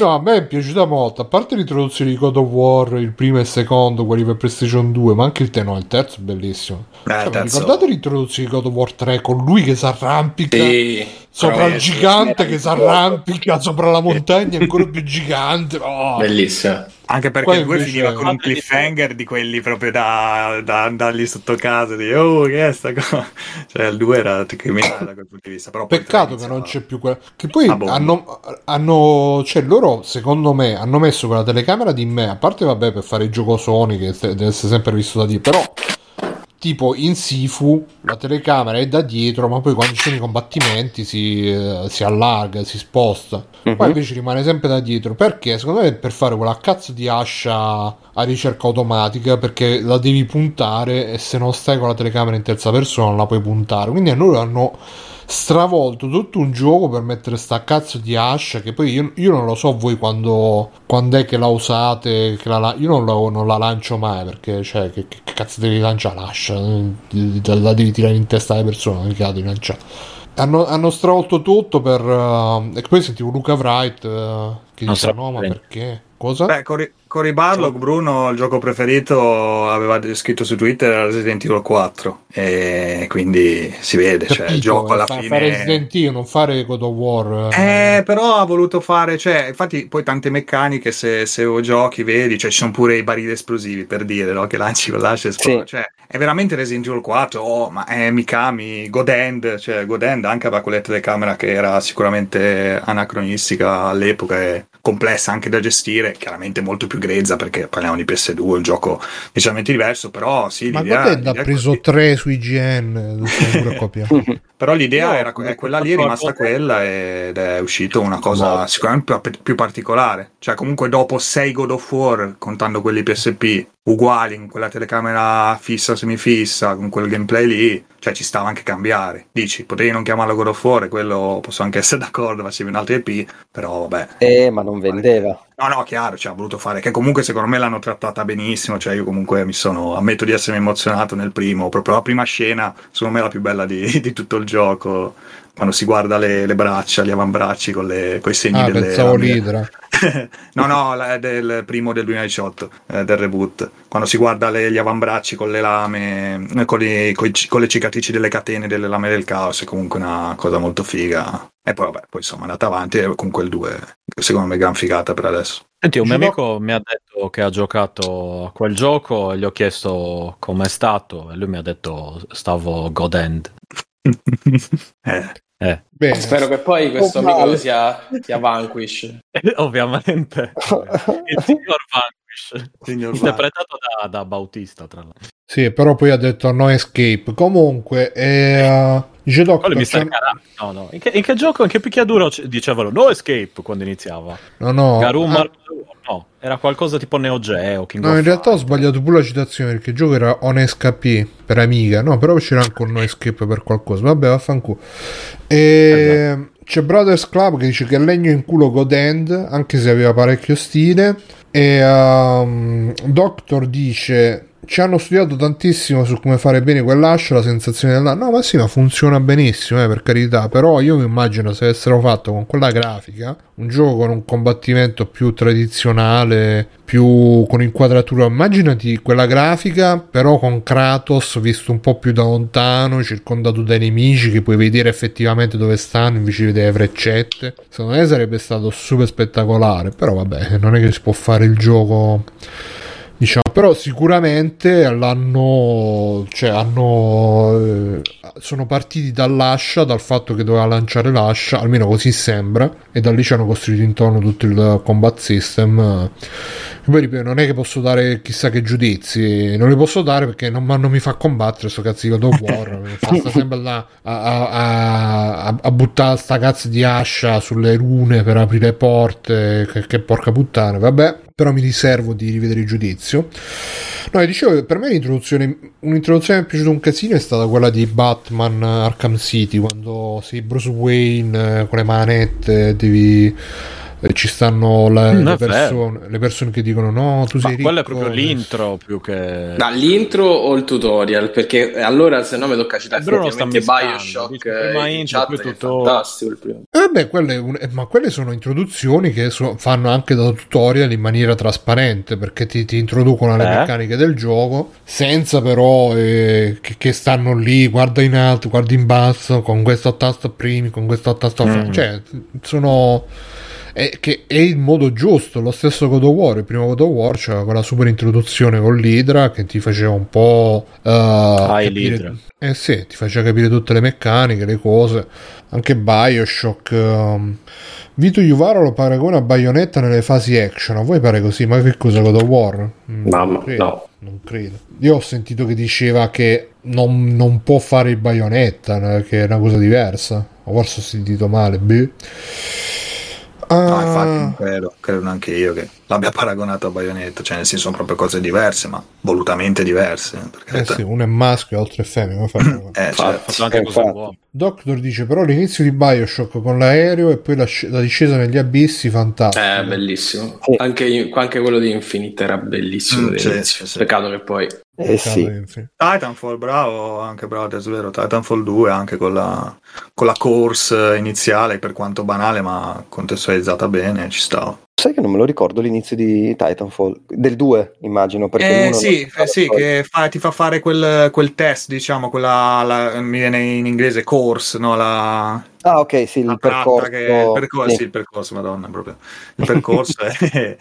No, a me è piaciuta molto, a parte l'introduzione di God of War, il primo e il secondo, quelli per PlayStation 2, ma anche il terzo è bellissimo. Terzo. Ricordate l'introduzione di God of War 3 con lui che si arrampica sopra il gigante che si arrampica sopra la montagna ancora più gigante, bellissimo. Anche perché il 2 finiva con un cliffhanger di quelli proprio da andargli sotto casa di che è sta cosa, cioè il 2 era criminale da quel punto di vista, però peccato che non c'è più quella, che poi hanno cioè loro secondo me hanno messo quella telecamera di me, a parte vabbè per fare il gioco Sony che deve essere sempre visto da Dio, però tipo in Sifu la telecamera è da dietro, ma poi quando ci sono i combattimenti si allarga, si sposta, poi invece rimane sempre da dietro, perché secondo me è per fare quella cazzo di ascia a ricerca automatica, perché la devi puntare e se non stai con la telecamera in terza persona non la puoi puntare, quindi a loro hanno stravolto tutto un gioco per mettere sta cazzo di ascia, che poi io non lo so voi quando è che la usate, che io non la lancio mai, perché cioè che cazzo devi lanciare l'ascia, la devi tirare in testa alle persone, che la devi lanciare. Hanno stravolto tutto per e poi sentivo Luca Wright che dice no, ma perché? Cosa? Beh, Cory Barlog, Bruno, il gioco preferito aveva scritto su Twitter era Resident Evil 4 e quindi si vede, capito, cioè il gioco alla fine fare Resident Evil, non fare God of War. Però ha voluto fare, cioè infatti poi tante meccaniche se giochi vedi, cioè ci sono pure i barili esplosivi per dire, no, che lanci con l'ascia e esplode, cioè è veramente Resident Evil 4, ma è Mikami, God Hand anche aveva quella telecamera che era sicuramente anacronistica all'epoca e complessa anche da gestire, chiaramente molto più grezza perché parliamo di PS2, un gioco decisamente diverso, però sì, ma l'idea ha preso 3 su IGN però l'idea era quella lì, è rimasta quella ed è uscito una cosa sicuramente più particolare, cioè comunque dopo 6 God of War contando quelli PSP uguali in quella telecamera fissa semifissa con quel gameplay lì, cioè ci stava anche cambiare, dici potevi non chiamarlo God of War, quello posso anche essere d'accordo, facevi un altro EP, però vabbè ma non vendeva. No, chiaro, ci ha voluto fare, che comunque secondo me l'hanno trattata benissimo, cioè io comunque ammetto di essermi emozionato nel primo, proprio la prima scena, secondo me la più bella di tutto il gioco, quando si guarda le braccia, gli avambracci con i segni delle... pensavo l'idra. No, del primo del 2018, del reboot, quando si guarda gli avambracci con le lame, con le cicatrici delle catene delle lame del caos, è comunque una cosa molto figa. E poi vabbè, poi insomma è andata avanti con quel 2, secondo me gran figata per adesso. Senti, un mio amico mi ha detto che ha giocato a quel gioco e gli ho chiesto com'è stato e lui mi ha detto stavo God Hand. Bene. Spero che poi questo amico sia Vanquish. Ovviamente il signor Vanquish, interpretato da Bautista, tra l'altro. Sì, però poi ha detto no escape. Comunque Dice Doctor, cioè... No, no. In che gioco, in che picchiaduro dicevano no escape quando iniziava? No, no. Garumar, no, era qualcosa tipo Neo Geo. King no, in realtà ho sbagliato pure la citazione, perché il gioco era On Escape per Amiga. No, però c'era anche un No Escape per qualcosa. Vabbè, vaffanculo. C'è Brothers Club che dice che legno in culo God End, anche se aveva parecchio stile. E Doctor dice... ci hanno studiato tantissimo su come fare bene quell'ascia, la sensazione dell'anno. No, ma sì, ma funziona benissimo, per carità. Però io mi immagino se avessero fatto con quella grafica un gioco con un combattimento più tradizionale, più con inquadratura. Immaginati quella grafica però con Kratos visto un po' più da lontano, circondato dai nemici che puoi vedere effettivamente dove stanno invece di vedere freccette. Secondo me sarebbe stato super spettacolare. Però vabbè, non è che si può fare il gioco, diciamo, però sicuramente sono partiti dall'ascia, dal fatto che doveva lanciare l'ascia, almeno così sembra, e da lì ci hanno costruito intorno tutto il combat system. E poi ripeto, non è che posso dare chissà che giudizi, non li posso dare perché non mi fa combattere sto cazzo di God of War. Sta sempre là a buttare sta cazzo di ascia sulle rune per aprire porte, che porca puttana. Vabbè, però mi riservo di rivedere il giudizio. No, dicevo, per me un'introduzione che mi è piaciuta un casino è stata quella di Batman Arkham City, quando sei Bruce Wayne con le manette devi... ci stanno le persone che dicono no, tu sei ricco. Quello è proprio l'intro più che... No, l'intro o il tutorial, perché allora se no mi tocca citare effettivamente Bioshock, il chat è fantastico il primo. Quelle sono introduzioni che fanno anche da tutorial in maniera trasparente, perché ti introducono alle meccaniche del gioco senza però che stanno lì, guarda in alto, guarda in basso, con questo tasto primi, con questo tasto cioè sono... che è il modo giusto. Lo stesso God of War, il primo God of War c'era quella super introduzione con l'idra che ti faceva un po' capire, ti faceva capire tutte le meccaniche, le cose. Anche Bioshock, Vito Iuvaro lo paragona a Bayonetta nelle fasi action. A voi pare così? Ma che cosa, God of War? Non credo. Io ho sentito che diceva che non può fare il Bayonetta, che è una cosa diversa, o forse ho sentito male. No, infatti credo neanche io che l'abbia paragonato a Bayonetta, cioè nel senso sono proprio cose diverse, ma volutamente diverse. Sì, uno è maschio e l'altro è femmina. Doctor dice però l'inizio di Bioshock con l'aereo e poi la discesa negli abissi, fantastico. È bellissimo. Oh. Anche quello di Infinite era bellissimo. Sì. Peccato che poi... Titanfall, bravo, è vero. Titanfall 2 anche con la course iniziale, per quanto banale ma contestualizzata bene, ci stava. Sai che non me lo ricordo l'inizio di Titanfall, del 2 immagino, perché ti fa fare quel test, diciamo, mi viene in inglese course, no? Il percorso, madonna, proprio. Il percorso è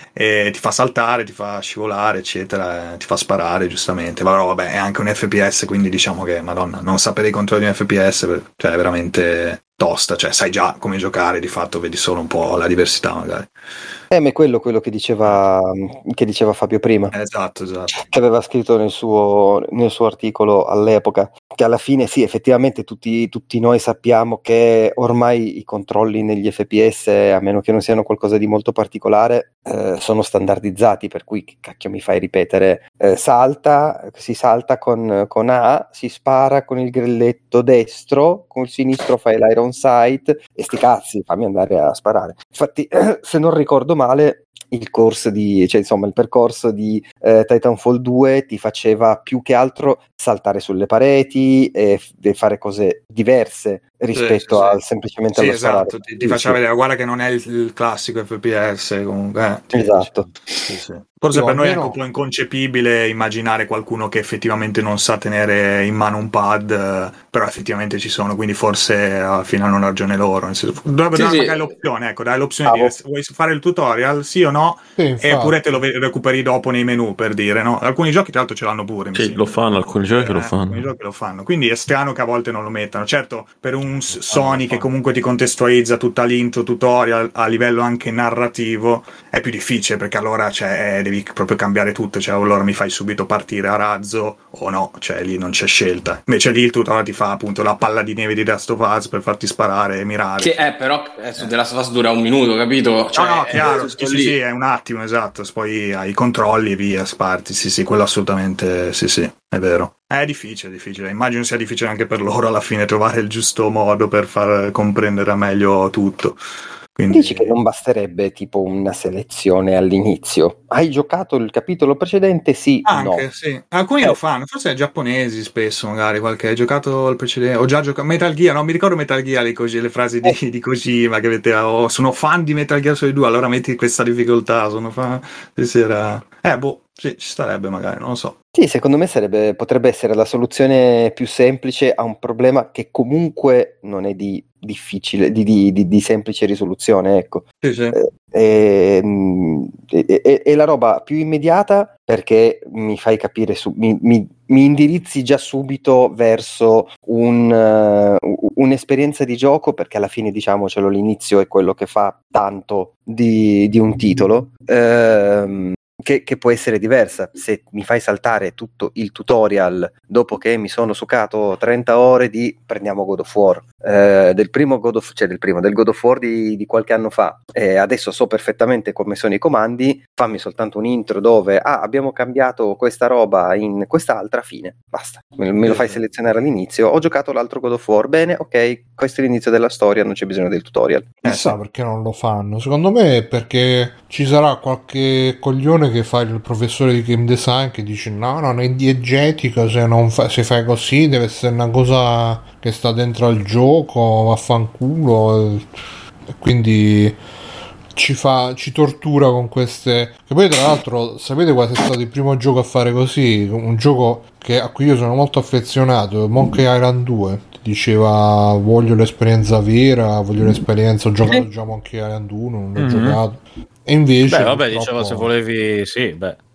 ti fa saltare, ti fa scivolare, eccetera, ti fa sparare, giustamente. Ma vabbè, è anche un FPS, quindi diciamo che, madonna, non sapere i controlli di un FPS, cioè è veramente tosta, cioè sai già come giocare, di fatto vedi solo un po' la diversità magari. Ma è quello che diceva Fabio prima. Esatto. Che aveva scritto nel suo articolo all'epoca, che alla fine sì, effettivamente tutti noi sappiamo che ormai i controlli negli FPS, a meno che non siano qualcosa di molto particolare, sono standardizzati, per cui che cacchio mi fai ripetere? Si salta con A, si spara con il grilletto destro, con il sinistro fai l'iron sight e sti cazzi, fammi andare a sparare. Infatti, se non ricordo male, il percorso di Titanfall 2 ti faceva più che altro saltare sulle pareti e fare cose diverse rispetto al semplicemente allo sparare. Esatto, ti faceva vedere, guarda che non è il classico FPS comunque. Esatto. Sì. Forse per noi è anche un po' inconcepibile immaginare qualcuno che effettivamente non sa tenere in mano un pad, però effettivamente ci sono, quindi forse alla fine hanno ragione loro. Dovrebbe dare magari l'opzione, dai l'opzione di vuoi fare il tutorial, sì o no? Sì, e pure te lo recuperi dopo nei menu, per dire, no? Alcuni giochi tra l'altro ce l'hanno pure. Sì, lo fanno, alcuni giochi lo fanno. Alcuni giochi lo fanno, quindi è strano che a volte non lo mettano. Certo, per un Sony che comunque ti contestualizza tutta l'intro, tutorial, a livello anche narrativo, è più difficile, perché allora devi devi proprio cambiare tutto, cioè allora mi fai subito partire a razzo o no, cioè lì non c'è scelta. Invece lì il tutorial ti fa appunto la palla di neve di The Last of Us per farti sparare e mirare. Che è però su The Last of Us dura un minuto, capito? Cioè, no, chiaro, sì, è un attimo, esatto, poi hai i controlli e via, sparti, sì, quello assolutamente, sì, è vero. È difficile, immagino sia difficile anche per loro alla fine trovare il giusto modo per far comprendere meglio tutto. Quindi... Dici che non basterebbe tipo una selezione all'inizio? Hai giocato il capitolo precedente? Sì, anche, no. Sì. Alcuni lo fanno, forse giapponesi spesso magari, qualche hai giocato il precedente, ho già giocato Metal Gear, non mi ricordo Metal Gear, le frasi di Kojima che metteva sono fan di Metal Gear Solid 2, allora metti questa difficoltà, sono fan di sera... sì, ci starebbe magari, non lo so. Sì, secondo me potrebbe essere la soluzione più semplice a un problema che comunque non è di difficile, di semplice risoluzione, ecco. Sì. È la roba più immediata, perché mi fai capire, mi indirizzi già subito verso un'esperienza di gioco, perché alla fine, diciamocelo, l'inizio è quello che fa tanto di un titolo. Che può essere diversa se mi fai saltare tutto il tutorial dopo che mi sono sucato 30 ore di prendiamo God of War del God of War di qualche anno fa, adesso so perfettamente come sono i comandi, fammi soltanto un intro dove abbiamo cambiato questa roba in quest'altra, fine, basta, me lo fai selezionare all'inizio, ho giocato l'altro God of War, bene, ok, questo è l'inizio della storia, non c'è bisogno del tutorial. Chissà perché non lo fanno, secondo me è perché ci sarà qualche coglione che fa il professore di game design che dice no, non è diegetica, se fai così deve essere una cosa che sta dentro al gioco, vaffanculo, e quindi ci tortura con queste, che poi tra l'altro sapete qual è stato il primo gioco a fare così, un gioco a cui io sono molto affezionato, Monkey Island 2, diceva voglio l'esperienza vera, voglio l'esperienza, ho giocato già Monkey Island 1, non l'ho giocato. E invece diceva se volevi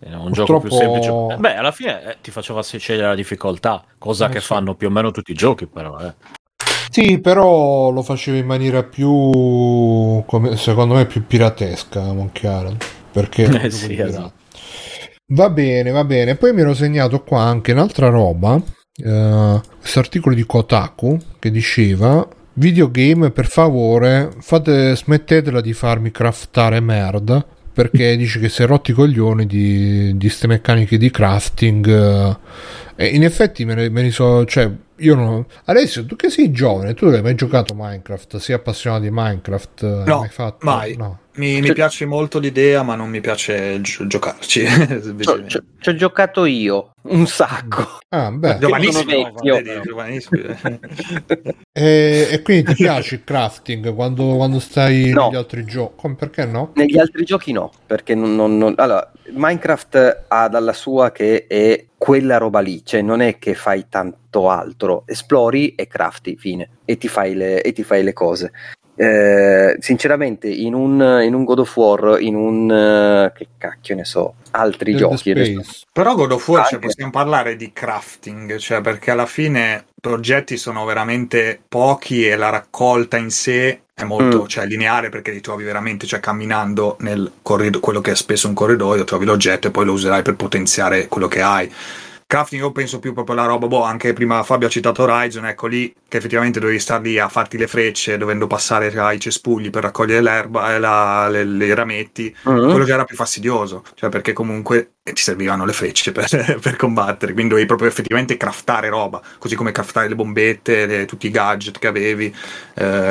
un gioco più semplice, alla fine ti faceva scegliere la difficoltà, cosa che fanno più o meno tutti i giochi, però sì, però lo faceva in maniera più secondo me più piratesca Monkey Island, perché esatto. Va bene, poi mi ero segnato qua anche un'altra roba, questo articolo di Kotaku che diceva videogame, per favore, smettetela di farmi craftare merda, perché dice che si è rotti i coglioni di queste meccaniche di crafting, e in effetti me ne so, cioè io non... Alessio, tu che sei giovane, tu hai mai giocato Minecraft, sei appassionato di Minecraft? No, mai fatto? Mai. No. Mi piace molto l'idea, ma non mi piace giocarci. Ci ho giocato io un sacco. Giovanissimo. E quindi ti piace il crafting quando stai negli altri giochi? Perché no? Negli altri giochi no, perché non... Allora, Minecraft ha dalla sua che è quella roba lì, cioè non è che fai tanto altro, esplori e crafti, fine, e ti fai le cose. Sinceramente in un God of War, che cacchio ne so, altri giochi però God of War, cioè, possiamo parlare di crafting, cioè, perché alla fine progetti sono veramente pochi e la raccolta in sé è molto lineare, perché li trovi veramente, cioè, camminando nel corridoio, quello che è spesso un corridoio, trovi l'oggetto e poi lo userai per potenziare quello che hai. Crafting io penso più proprio alla roba, anche prima Fabio ha citato Horizon, ecco lì che effettivamente dovevi star lì a farti le frecce, dovendo passare tra i cespugli per raccogliere l'erba e i rametti, quello che era più fastidioso, cioè, perché comunque ti servivano le frecce per combattere, quindi dovevi proprio effettivamente craftare roba, così come craftare le bombette, tutti i gadget che avevi,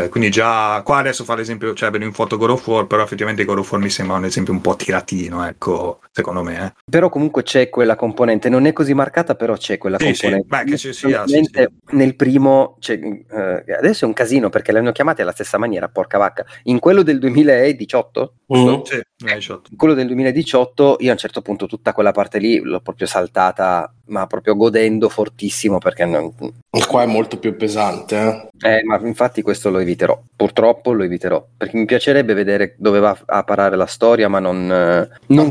quindi già qua adesso fa l'esempio, cioè vedo in foto God of War, però effettivamente God of War mi sembra un esempio un po' tiratino, ecco, secondo me. Però comunque c'è quella componente, non è così marcata, però c'è quella componente. Beh, che ci sia, nel primo, adesso è un casino perché le hanno chiamate alla stessa maniera, porca vacca, in quello del 2018, quello del 2018 io a un certo punto tutta quella parte lì l'ho proprio saltata, ma proprio godendo fortissimo, perché qua è molto più pesante, ma infatti questo lo eviterò, purtroppo lo eviterò, perché mi piacerebbe vedere dove va a parare la storia, ma non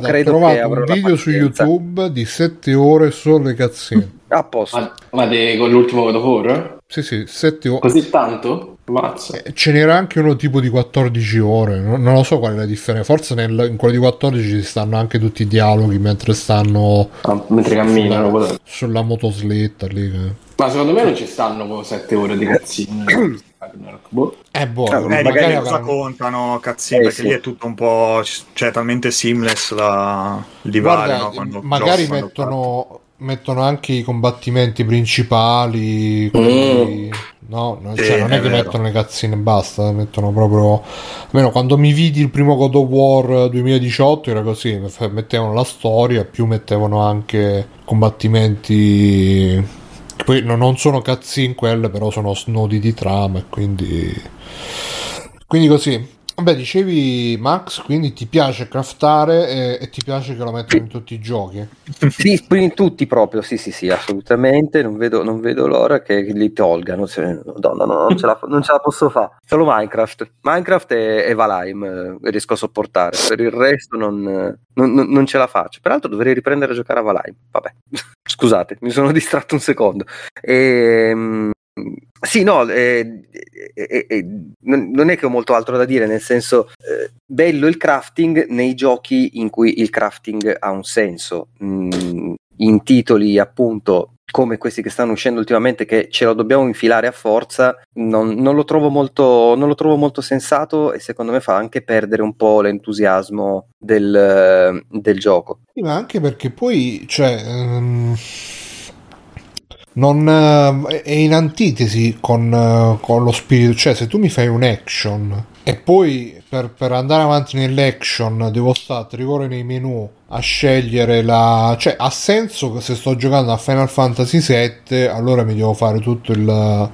credo che avrò un video su YouTube di 7 ore solo le cazzine. A posto. Ma con l'ultimo God of War? Sì, 7 ore. Così tanto? Mazza. Ce n'era anche uno tipo di 14 ore, non lo so qual è la differenza, forse in quello di 14 ci stanno anche tutti i dialoghi mentre stanno mentre camminano sulla motosletta lì. Ma secondo me non ci stanno 7 ore di cazzini. È buono, certo, magari cosa contano cazzini, perché sì, lì è tutto un po', cioè talmente seamless da divario, no? Quando magari mettono anche i combattimenti principali, quelli... no, non, cioè, non è che mettono le cazzine e basta, mettono proprio, almeno quando mi vidi il primo God of War 2018 era così, mettevano la storia, più mettevano anche combattimenti, poi non sono cazzine quelle, però sono snodi di trama, quindi così. Beh, dicevi Max, quindi ti piace craftare e ti piace che lo mettano in tutti i giochi? Sì, in tutti proprio, sì, assolutamente, non vedo l'ora che li tolgano, non ce la posso fare. Solo Minecraft e Valheim riesco a sopportare, per il resto non ce la faccio. Peraltro dovrei riprendere a giocare a Valheim, vabbè, scusate, mi sono distratto un secondo. Sì, no, non è che ho molto altro da dire, nel senso, bello il crafting nei giochi in cui il crafting ha un senso, in titoli appunto come questi che stanno uscendo ultimamente, che ce lo dobbiamo infilare a forza, non lo trovo molto sensato, e secondo me fa anche perdere un po' l'entusiasmo del gioco. Sì, ma anche perché poi, cioè... non è in antitesi con lo spirito, cioè se tu mi fai un action e poi per andare avanti nell'action devo stare 3 ore nei menu a scegliere la, cioè ha senso che se sto giocando a Final Fantasy 7 allora mi devo fare tutto il,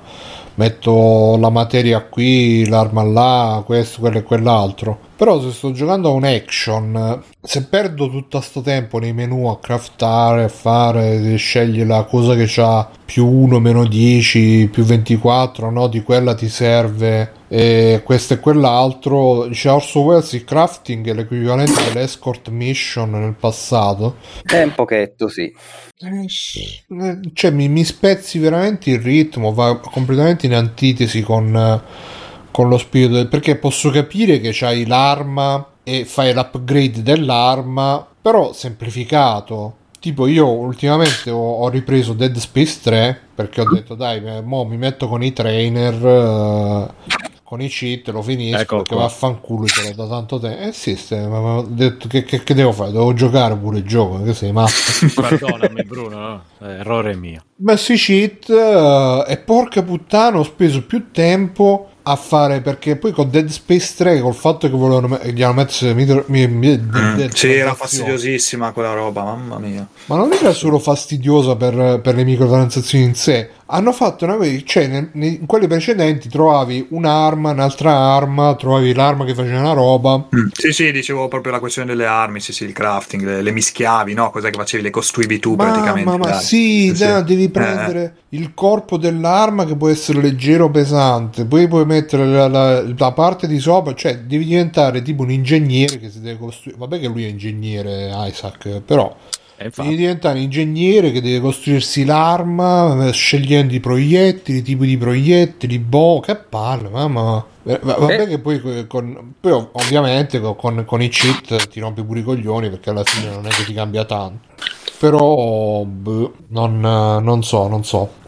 metto la materia qui, l'arma là, questo, quello e quell'altro. Però se sto giocando a un action, se perdo tutto sto tempo nei menu a craftare, a fare, scegli la cosa che c'ha più 1, meno 10, più 24, no, di quella ti serve, e questo e quell'altro, c'è also Wells, il crafting è l'equivalente dell'escort mission nel passato. È un pochetto, sì. Cioè mi spezzi veramente il ritmo, va completamente in antitesi con lo spirito perché posso capire che c'hai l'arma e fai l'upgrade dell'arma, però semplificato. Tipo io ultimamente ho ripreso Dead Space 3 perché ho detto dai, mo mi metto con i trainer, con i cheat lo finisco, ecco, perché vaffanculo, ce l'ho da tanto tempo. Sì, ho detto che devo fare? Devo giocare pure il gioco, che sei matto. Perdonami Bruno, no? Errore mio. Ma sì, cheat, e porca puttana ho speso più tempo a fare, perché poi con Dead Space 3, col fatto che volevano gli hanno messo era fastidiosissima quella roba, mamma mia. Ma non era solo fastidiosa per le microtransazioni in sé, hanno fatto una, cioè in quelli precedenti trovavi un'arma, un'altra arma, trovavi l'arma che faceva una roba. Sì, dicevo proprio la questione delle armi, sì, il crafting, le mischiavi, no, cos'è che facevi, le costruivi tu praticamente. Ma sì. No, devi prendere il corpo dell'arma che può essere leggero o pesante, poi puoi mettere la parte di sopra, cioè devi diventare tipo un ingegnere che si deve costruire, vabbè che lui è ingegnere Isaac, però devi diventare un ingegnere che deve costruirsi l'arma scegliendo i proiettili, i tipi di proiettili, che palle, mamma. Vabbè che poi, poi ovviamente con i cheat ti rompi pure i coglioni, perché alla fine non è che ti cambia tanto, però non so.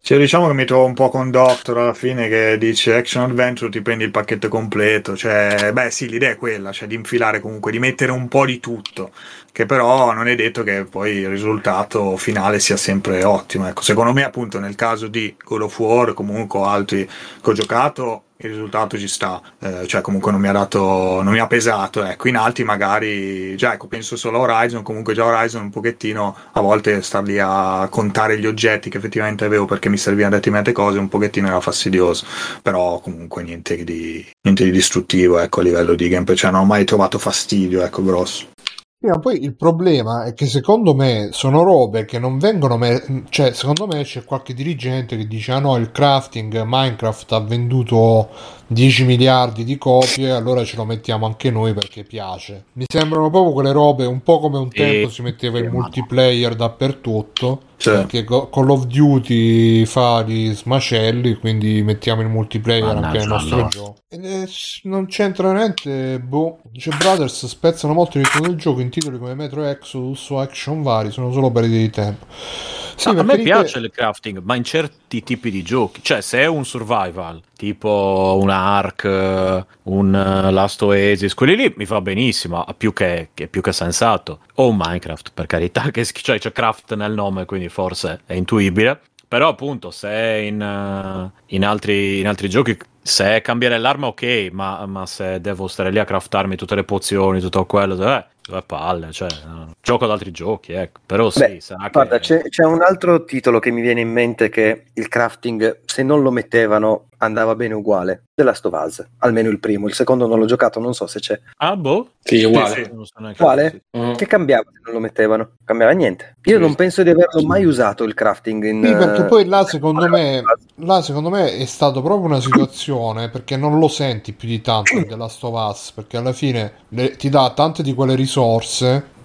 Cioè, diciamo che mi trovo un po' con Doctor alla fine, che dice action adventure, ti prendi il pacchetto completo, cioè beh sì, l'idea è quella, cioè di infilare comunque, di mettere un po' di tutto, che però non è detto che poi il risultato finale sia sempre ottimo, ecco. Secondo me appunto nel caso di God of War, comunque altri che ho giocato, il risultato ci sta, cioè comunque non mi ha pesato, ecco. In altri magari già, ecco, penso solo a Horizon, comunque già Horizon un pochettino a volte star lì a contare gli oggetti che effettivamente avevo perché mi servivano determinate cose, un pochettino era fastidioso, però comunque niente di distruttivo, ecco, a livello di gameplay, cioè non ho mai trovato fastidio, ecco, grosso. Ma poi il problema è che secondo me sono robe che non vengono cioè secondo me c'è qualche dirigente che dice ah no, il crafting, Minecraft ha venduto 10 miliardi di copie, allora ce lo mettiamo anche noi perché piace. Mi sembrano proprio quelle robe un po' come un tempo si metteva il multiplayer dappertutto, Cioè. Perché Call of Duty fa gli smacelli, quindi mettiamo il multiplayer anche nel nostro gioco. Non c'entra niente, boh. Dice Brothers spezzano molto il ritmo del gioco in titoli come Metro Exodus o action vari, sono solo perdite di tempo. Sì, no, a me piace il crafting, ma in certi tipi di giochi, cioè se è un survival tipo un Ark, un Last Oasis, quelli lì mi fa benissimo, più che sensato, o Minecraft, per carità, che cioè c'è craft nel nome, quindi forse è intuibile, però appunto se è in altri giochi, se è cambiare l'arma ok, ma se devo stare lì a craftarmi tutte le pozioni, tutto quello, due palle, cioè gioco ad altri giochi, ecco. Però sì, sarà, guarda, che... c'è un altro titolo che mi viene in mente che il crafting, se non lo mettevano, andava bene uguale, The Last of Us, almeno il primo. Il secondo non l'ho giocato, non so se c'è. Ah, boh? Sì, uguale. Sì. Non so neanche uguale? Sì. Che cambiava se non lo mettevano? Cambiava niente. Io non penso di averlo mai usato il crafting in... Sì, perché poi là secondo me è stato proprio una situazione, perché non lo senti più di tanto The Last of Us, perché alla fine ti dà tante di quelle risorse.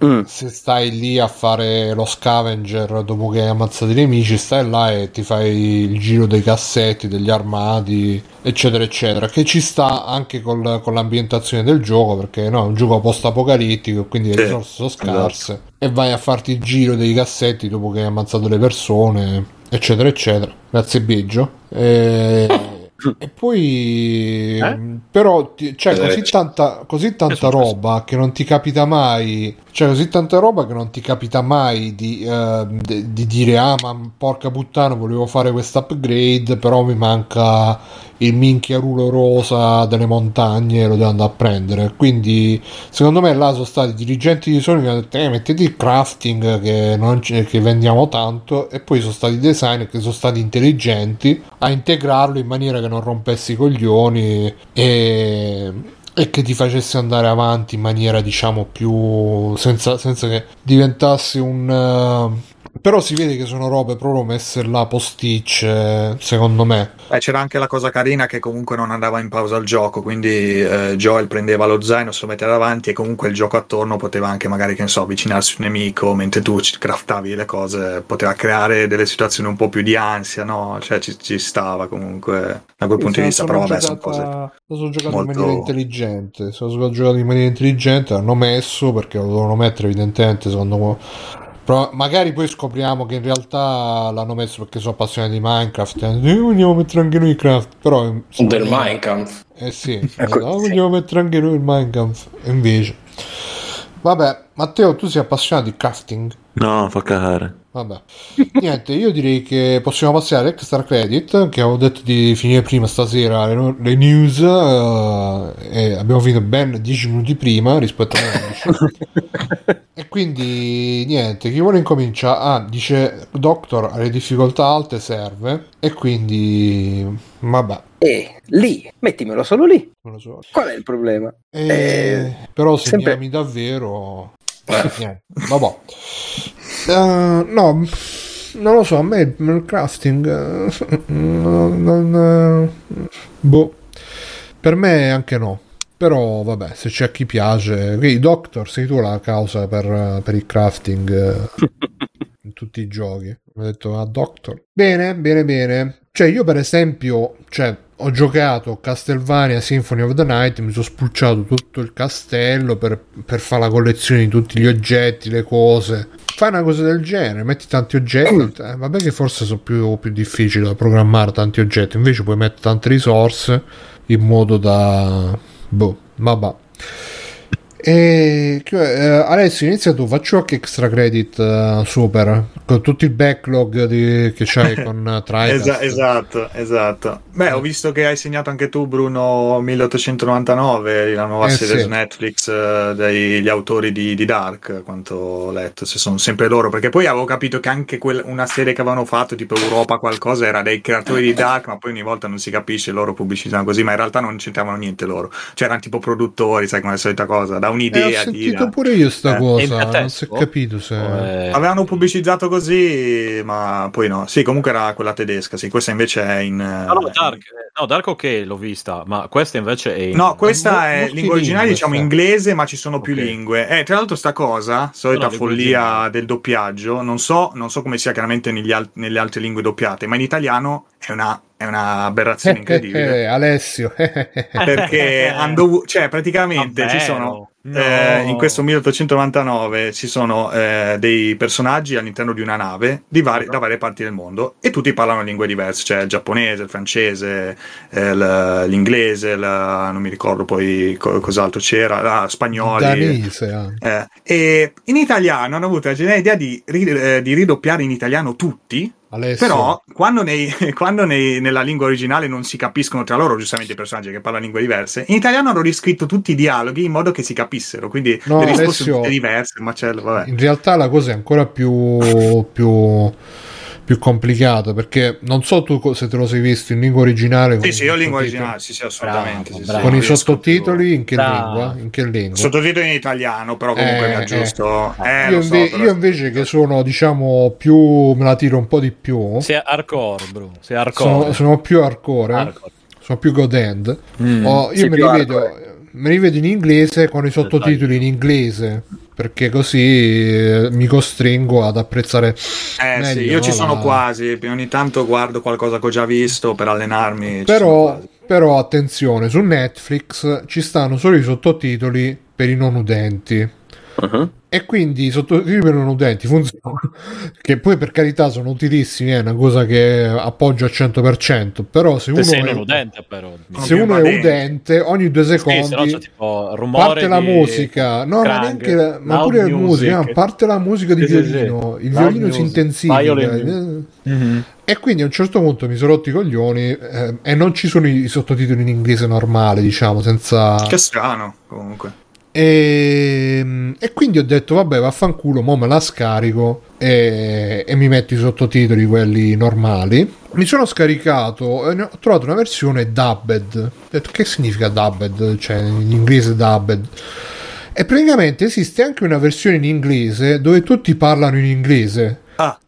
Se stai lì a fare lo scavenger dopo che hai ammazzato i nemici, stai là e ti fai il giro dei cassetti, degli armadi, eccetera eccetera, che ci sta anche con l'ambientazione del gioco, perché no, è un gioco post apocalittico, quindi le risorse sono scarse, e vai a farti il giro dei cassetti dopo che hai ammazzato le persone, eccetera eccetera. Grazie Biggio. E poi però c'è così tanta roba che non ti capita mai, di dire ah, ma porca puttana, volevo fare questo upgrade, però mi manca il minchia rulo rosa delle montagne, lo devo andare a prendere. Quindi secondo me là sono stati dirigenti di Sony che hanno detto mettete il crafting che vendiamo tanto, e poi sono stati designer che sono stati intelligenti a integrarlo in maniera che non rompessi i coglioni e che ti facesse andare avanti in maniera, diciamo, più senza che diventasse un... Però si vede che sono robe proprio messe là posticce, secondo me. C'era anche la cosa carina che comunque non andava in pausa il gioco, quindi Joel prendeva lo zaino, se lo metteva davanti, e comunque il gioco attorno poteva anche magari, che ne so, avvicinarsi un nemico mentre tu ci craftavi le cose, poteva creare delle situazioni un po' più di ansia, no? Cioè ci stava comunque da quel punto di vista, però vabbè, sono cose sono giocato in maniera intelligente, l'hanno messo perché lo dovevano mettere evidentemente, secondo me. Però magari poi scopriamo che in realtà l'hanno messo perché sono appassionato di Minecraft, vogliamo mettere anche noi il craft, però del Minecraft. Vogliamo mettere anche noi il Minecraft, invece. Vabbè, Matteo, tu sei appassionato di crafting? No, fa cagare. Vabbè. Niente, io direi che possiamo passare all'extra credit, che avevo detto di finire prima stasera le news, e abbiamo finito ben 10 minuti prima rispetto a me. E quindi niente, chi vuole incomincia? Dice Doctor, alle difficoltà alte serve, e quindi vabbè. Lì, mettimelo solo lì. Non lo so. Qual è il problema? Però se mi ami davvero... Vabbè. No, non lo so, a me il crafting boh, per me anche no, però vabbè, se c'è chi piace, okay, Doctor, sei tu la causa per il crafting in tutti i giochi, ho detto a Doctor. Bene, cioè io per esempio, ho giocato Castlevania Symphony of the Night, mi sono spulciato tutto il castello per fare la collezione di tutti gli oggetti, le cose. Fai una cosa del genere, metti tanti oggetti, vabbè che forse sono più difficili da programmare tanti oggetti, invece puoi mettere tante risorse in modo da... boh, vabbè. Alessio, inizia tu, faccio anche extra credit super con tutto il backlog che c'hai con Tricast. Esatto. Beh, ho visto che hai segnato anche tu, Bruno, 1899, la nuova serie su Netflix degli autori di Dark, quanto ho letto, se sono sempre loro, perché poi avevo capito che anche una serie che avevano fatto tipo Europa qualcosa era dei creatori di Dark, ma poi ogni volta non si capisce, loro pubblicizzano così, ma in realtà non c'entravano niente loro, cioè erano tipo produttori, sai, come la solita cosa, da un'idea. Ho sentito pure io sta cosa, non si è capito se... Avevano pubblicizzato così, ma poi no. Sì, comunque era quella tedesca, sì, questa invece è in... Dark ok, l'ho vista, ma questa invece è in... No, questa è lingua originale, diciamo inglese, ma ci sono più lingue. Tra l'altro sta cosa, solita follia del doppiaggio, non so come sia chiaramente nelle altre lingue doppiate, ma in italiano è una aberrazione incredibile. Alessio. Perché praticamente Vabbè, ci sono in questo 1899 ci sono dei personaggi all'interno di una nave da varie parti del mondo e tutti parlano lingue diverse, cioè il giapponese, il francese, l'inglese, non mi ricordo poi cos'altro c'era, spagnoli, danese anche. E in italiano hanno avuto la geniale idea di ridoppiare in italiano tutti. Alessio. Però nella lingua originale non si capiscono tra loro, giustamente, i personaggi che parlano lingue diverse, in italiano hanno riscritto tutti i dialoghi in modo che si capissero, quindi le risposte sono diverse, macello, vabbè. In realtà la cosa è ancora più complicata, perché non so tu se te lo sei visto in lingua originale. Sì, io lingua originale, sì, assolutamente. Bravo, sì, bravo. Con i sottotitoli in che lingua? In che lingua? Sottotitoli in italiano, però comunque mi aggiusto. Io invece che sono, diciamo, più me la tiro un po' di più. Sei hardcore, bro. Sei hardcore. Sono più hardcore. Sono più god end. Io me li vedo in inglese con i sottotitoli in inglese, perché così mi costringo ad apprezzare meglio, sì, io ci sono quasi, ogni tanto guardo qualcosa che ho già visto per allenarmi, però attenzione, su Netflix ci stanno solo i sottotitoli per i non udenti. E quindi i sottotitoli per non udenti funzionano, che poi per carità sono utilissimi, è una cosa che appoggio al 100%, però se uno è udente, ogni 2 secondi c'è tipo rumore, parte la musica, parte la musica di violino, il violino si intensifica. E quindi a un certo punto mi sono rotti i coglioni e non ci sono i sottotitoli in inglese normale, diciamo, senza... Che strano, comunque. E quindi ho detto vabbè, vaffanculo, mo me la scarico e mi metto i sottotitoli quelli normali. Mi sono scaricato e ho trovato una versione dubbed. Ho detto, che significa dubbed? Cioè in inglese dubbed. E praticamente esiste anche una versione in inglese dove tutti parlano in inglese.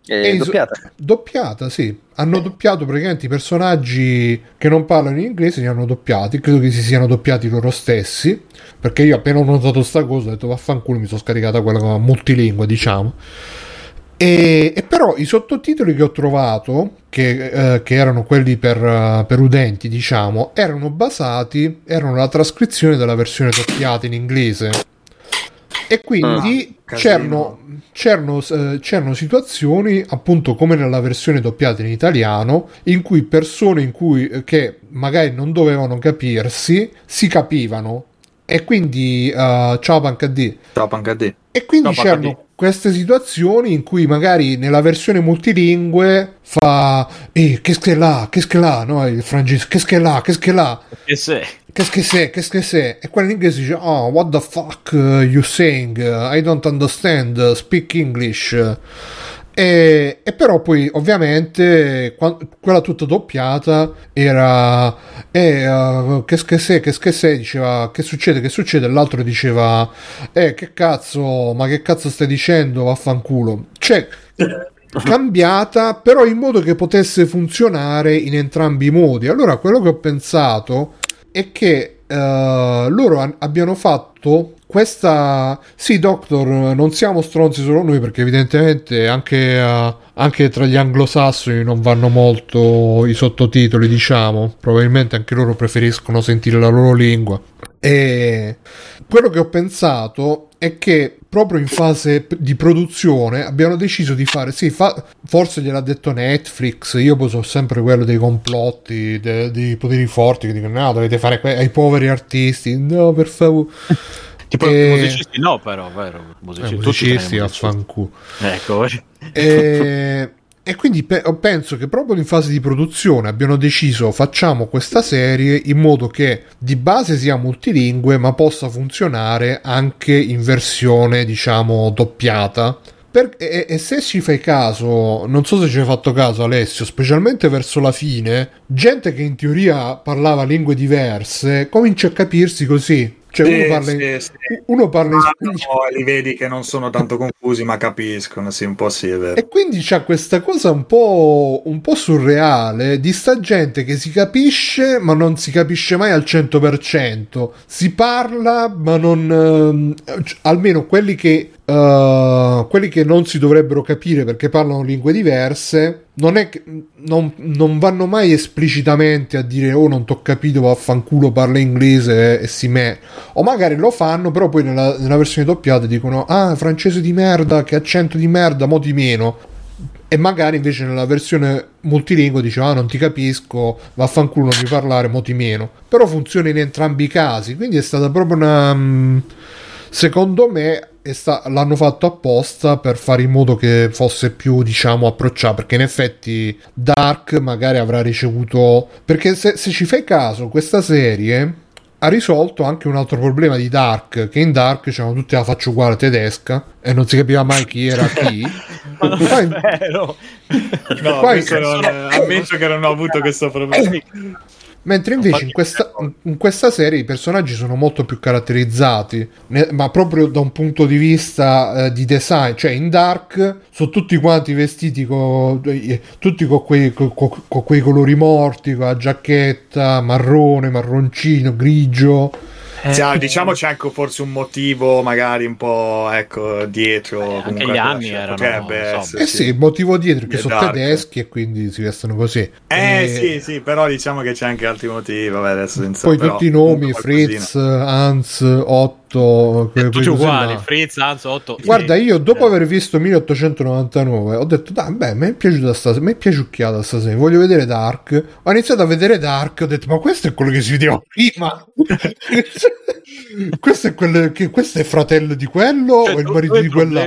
È doppiata. Doppiata, sì. Hanno doppiato praticamente i personaggi che non parlano in inglese, li hanno doppiati. Credo che si siano doppiati loro stessi, perché io appena ho notato sta cosa ho detto vaffanculo, mi sono scaricata quella multilingua, diciamo. E però i sottotitoli che ho trovato, che erano quelli per udenti, diciamo, erano la trascrizione della versione doppiata in inglese. E quindi c'erano situazioni, appunto, come nella versione doppiata in italiano, in cui persone che magari non dovevano capirsi si capivano, e quindi ciao pancadì. E quindi c'erano queste situazioni in cui magari nella versione multilingue fa che schella, no, il francese, che schella. Che se e quello in inglese dice what the fuck you saying, I don't understand, speak English. E però poi ovviamente quella tutta doppiata era che se diceva che succede, l'altro diceva che cazzo stai dicendo, vaffanculo, cioè cambiata, però in modo che potesse funzionare in entrambi i modi. Allora quello che ho pensato è che loro abbiano fatto questa... Sì, Doctor, non siamo stronzi solo noi, perché evidentemente anche tra gli anglosassoni non vanno molto i sottotitoli, diciamo. Probabilmente anche loro preferiscono sentire la loro lingua. E quello che ho pensato è che proprio in fase di produzione abbiano deciso di fare forse gliel'ha detto Netflix. Io poi so sempre quello dei complotti dei poteri forti che dicono no, dovete fare ai poveri artisti, no, per favore. Tipo musicisti no, però vero, musicisti affanculo, ecco. E quindi penso che proprio in fase di produzione abbiano deciso facciamo questa serie in modo che di base sia multilingue, ma possa funzionare anche in versione, diciamo, doppiata. E se ci fai caso, non so se ci hai fatto caso, Alessio, specialmente verso la fine, gente che in teoria parlava lingue diverse comincia a capirsi così. Cioè uno parla esplicito. No, li vedi che non sono tanto confusi, ma capiscono, sì, un po' sì, è vero. E quindi c'ha questa cosa un po' surreale di sta gente che si capisce, ma non si capisce mai al 100%. Si parla, ma non... almeno quelli che non si dovrebbero capire perché parlano lingue diverse, non è che non vanno mai esplicitamente a dire "oh, non t'ho capito, vaffanculo, parla inglese e si me", o magari lo fanno, però poi nella versione doppiata dicono "ah, francese di merda, che accento di merda, mo di meno", e magari invece nella versione multilingue dice "ah, non ti capisco, vaffanculo, non mi parlare, mo di meno", però funziona in entrambi i casi, quindi è stata proprio una... secondo me l'hanno fatto apposta per fare in modo che fosse più, diciamo, approcciato, perché in effetti Dark magari avrà ricevuto, perché se ci fai caso questa serie ha risolto anche un altro problema di Dark, che in Dark c'erano tutti la faccia uguale tedesca e non si capiva mai chi era chi. Ma non è vero. No, ammetto che non ho avuto questo problema. Mentre invece in questa serie i personaggi sono molto più caratterizzati, ma proprio da un punto di vista di design. Cioè in Dark sono tutti quanti vestiti con quei colori morti, con la giacchetta marrone, marroncino, grigio. Diciamo c'è anche forse un motivo magari un po', ecco, dietro, anche gli anni erano sì, il motivo dietro che sono tedeschi e quindi si vestono così, sì, però diciamo che c'è anche altri motivi, vabbè, adesso senza, poi però, tutti i nomi, Fritz, Hans, Otto, tutti uguali, là. Fritz, Hans, Otto, guarda, io dopo aver visto 1899 ho detto "dai, beh, mi è piaciuta mi è piaciucchiata sta serie, voglio vedere Dark", ho iniziato a vedere Dark, ho detto "ma questo è quello che si vedeva prima". Questo è fratello di quello, cioè, o il marito di quella?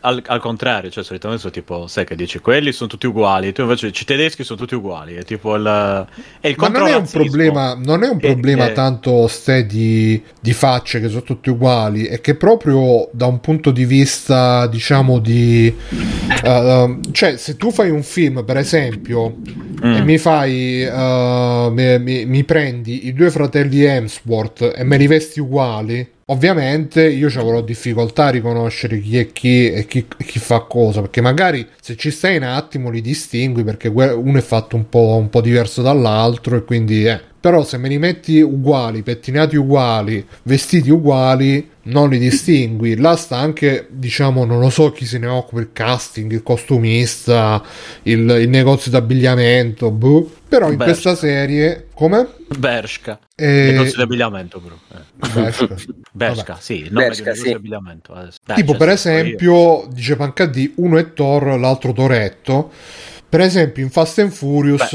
Al contrario, cioè solitamente sono tipo, sai che dici, quelli sono tutti uguali, tu invece i tedeschi sono tutti uguali, è tipo il ma non è un problema, tanto di facce che sono tutti uguali, è che proprio da un punto di vista, diciamo, di cioè se tu fai un film, per esempio, e mi fai mi prendi i due fratelli Hemsworth e me li vesti uguali, ovviamente io ci avrò difficoltà a riconoscere chi è chi e chi fa cosa, perché magari se ci stai un attimo li distingui, perché uno è fatto un po' diverso dall'altro, e quindi Però se me li metti uguali, pettinati uguali, vestiti uguali, non li distingui. Là sta anche, diciamo, non lo so chi se ne occupa, il casting, il costumista, il negozio d'abbigliamento, boh. Però in questa serie, come? Bershka. Negozio d'abbigliamento, bro. Bershka, sì, il nome di negozio d'abbigliamento. Tipo, per esempio, dice Pancadì, uno è Thor, l'altro Toretto. Per esempio, in Fast and Furious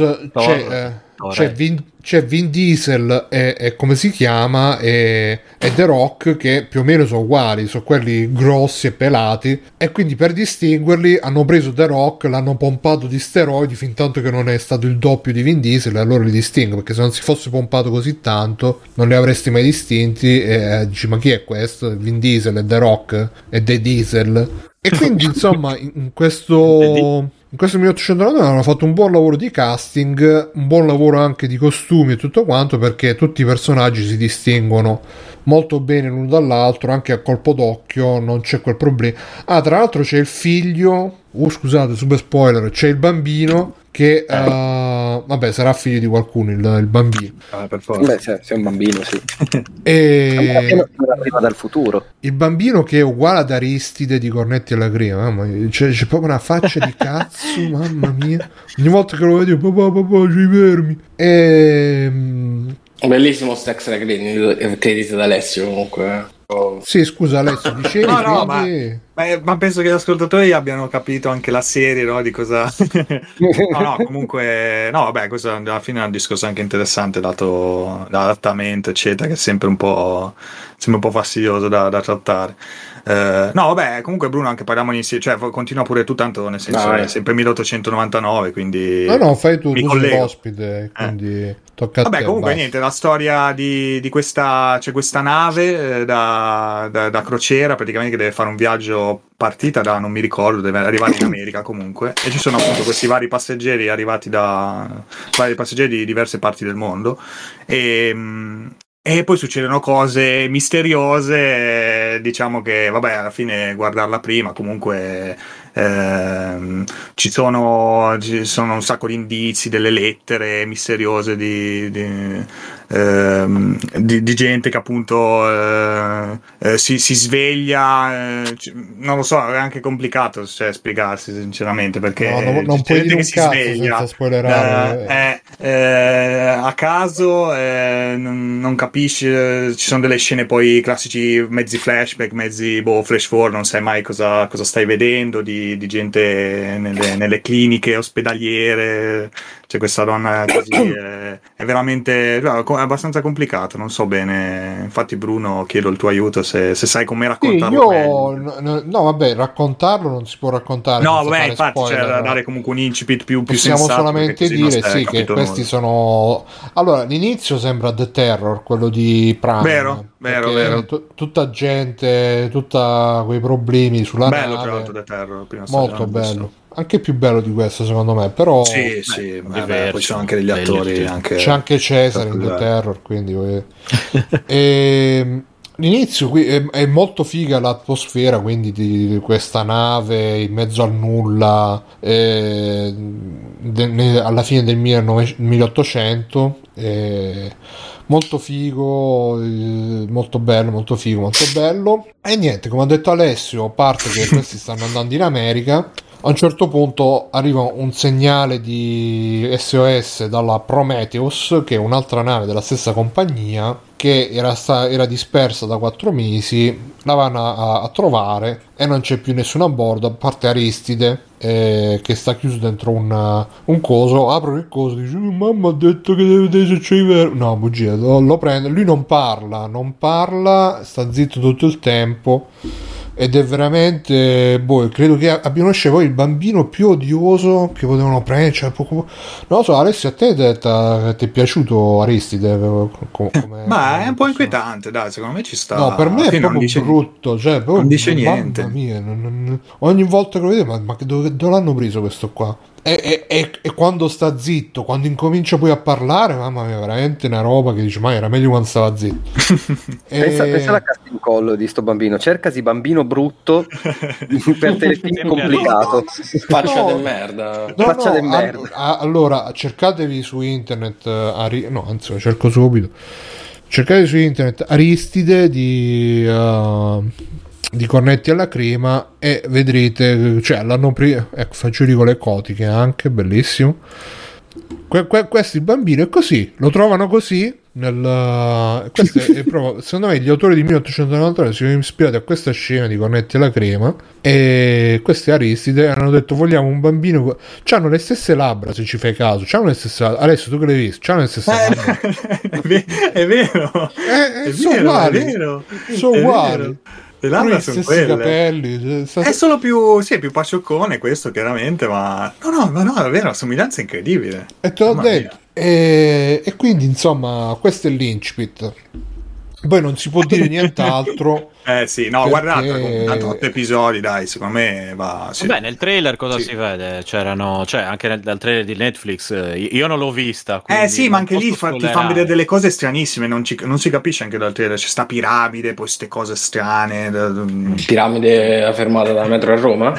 c'è Vin Diesel e come si chiama e The Rock, che più o meno sono uguali, sono quelli grossi e pelati, e quindi per distinguerli hanno preso The Rock, l'hanno pompato di steroidi fin tanto che non è stato il doppio di Vin Diesel, e allora li distingo, perché se non si fosse pompato così tanto non li avresti mai distinti, e dici "ma chi è questo? Vin Diesel e The Rock e The Diesel", e quindi insomma in questo 1899 hanno fatto un buon lavoro di casting, un buon lavoro anche di costumi e tutto quanto, perché tutti i personaggi si distinguono molto bene l'uno dall'altro, anche a colpo d'occhio, non c'è quel problema. Tra l'altro c'è il figlio, scusate, super spoiler, c'è il bambino che vabbè, sarà figlio di qualcuno il bambino. Per forza. Beh, sei un bambino, sì. E arriva dal futuro. Il bambino che è uguale ad Aristide di Cornetti alla Crema, c'è proprio una faccia di cazzo, mamma mia. Ogni volta che lo vedo, papà, ci fermi. Bellissimo Stex credito da Alessio, comunque. Sì, scusa Alessio, dicevi. No, quindi... ma penso che gli ascoltatori abbiano capito anche la serie, no? Di cosa. Vabbè, questo alla fine è un discorso anche interessante, dato l'adattamento, eccetera, che è sempre un po' fastidioso da trattare. Comunque Bruno, anche parliamo insieme, cioè continua pure tu, tanto nel senso è sempre 1899, quindi fai tu, sei ospite, quindi tocca a te. Vabbè, comunque niente, la storia di questa, c'è questa nave da crociera, praticamente, che deve fare un viaggio, partita da, non mi ricordo, deve arrivare in America comunque, e ci sono appunto questi vari passeggeri arrivati da vari passeggeri di diverse parti del mondo, e E poi succedono cose misteriose, diciamo che, vabbè, alla fine guardarla prima, comunque ci sono un sacco di indizi, delle lettere misteriose di gente che appunto si sveglia, non lo so, è anche complicato, cioè, spiegarsi sinceramente, perché non puoi dire che si sveglia a caso, non capisci, ci sono delle scene poi classici, mezzi flashback, mezzi flash forward, non sai mai cosa stai vedendo, di gente nelle cliniche ospedaliere. C'è questa donna così, è veramente, è abbastanza complicato, non so bene, infatti Bruno chiedo il tuo aiuto se sai come raccontarlo. Sì, raccontarlo non si può raccontare, no, beh, infatti spoiler, cioè, dare comunque un incipit più sensato, possiamo solamente dire sì, che questi nulla. Sono, allora, l'inizio sembra The Terror, quello di Prime, vero. Tutta gente, tutta quei problemi sulla bello, nave, bello, tra l'altro, The Terror, prima molto bello, anche più bello di questo secondo me, però sì, vabbè, poi ci sono anche degli attori, c'è anche Cesare in The Terror, quindi l'inizio qui è molto figa, l'atmosfera quindi di questa nave in mezzo al nulla, alla fine del 1800, molto figo, molto bello, e niente, come ha detto Alessio, a parte che questi stanno andando in America, a un certo punto arriva un segnale di SOS dalla Prometheus, che è un'altra nave della stessa compagnia che era dispersa da 4 mesi, la vanno a trovare e non c'è più nessuno a bordo a parte Aristide, che sta chiuso dentro un coso. Apro il coso, dice mamma ha detto che deve succedere, no, bugia, lo prende, lui non parla, sta zitto tutto il tempo. Ed è veramente, credo che abbiano scelto il bambino più odioso che potevano prendere, cioè, poco... Non lo so, Alessio, a te ti è piaciuto Aristide? Ma è un po' inquietante, dai, secondo me ci sta. No, per me è proprio brutto, cioè, proprio, non dice niente. Mia, ogni volta che lo vedo, ma dove l'hanno preso questo qua? E quando sta zitto, quando incomincia poi a parlare, mamma mia, veramente una roba che dici, ma era meglio quando stava zitto. Pensa alla cassa in collo di sto bambino, cercasi bambino brutto per telefilm è complicato. Faccia del merda. Allora cercatevi su internet, cercate su internet Aristide di cornetti alla crema e vedrete, cioè l'hanno preso, ecco, fagioli con le cotiche, anche bellissimo. Questo bambino è così, lo trovano così questo è proprio, secondo me gli autori di 1893 si sono ispirati a questa scena di cornetti alla crema, e questi Aristide hanno detto vogliamo un bambino, c'hanno le stesse labbra, se ci fai caso, c'hanno le stesse labbra. Adesso tu che le hai visto, c'hanno le stesse labbra, è vero, sono uguali. Le stessi capelli, è solo più pacioccone questo, chiaramente, ma no, è vero, la somiglianza è incredibile, e te l'ho detto, e quindi insomma questo è l'incipit, poi non si può dire nient'altro. Guardate, tanto 8 episodi, dai, secondo me va. Sì. Vabbè, nel trailer cosa si vede? Cioè, anche dal trailer di Netflix, io non l'ho vista. Sì, ma anche lì ti fanno vedere delle cose stranissime, non si capisce anche dal trailer. C'è sta piramide, poi queste cose strane. Piramide fermata dal metro a Roma?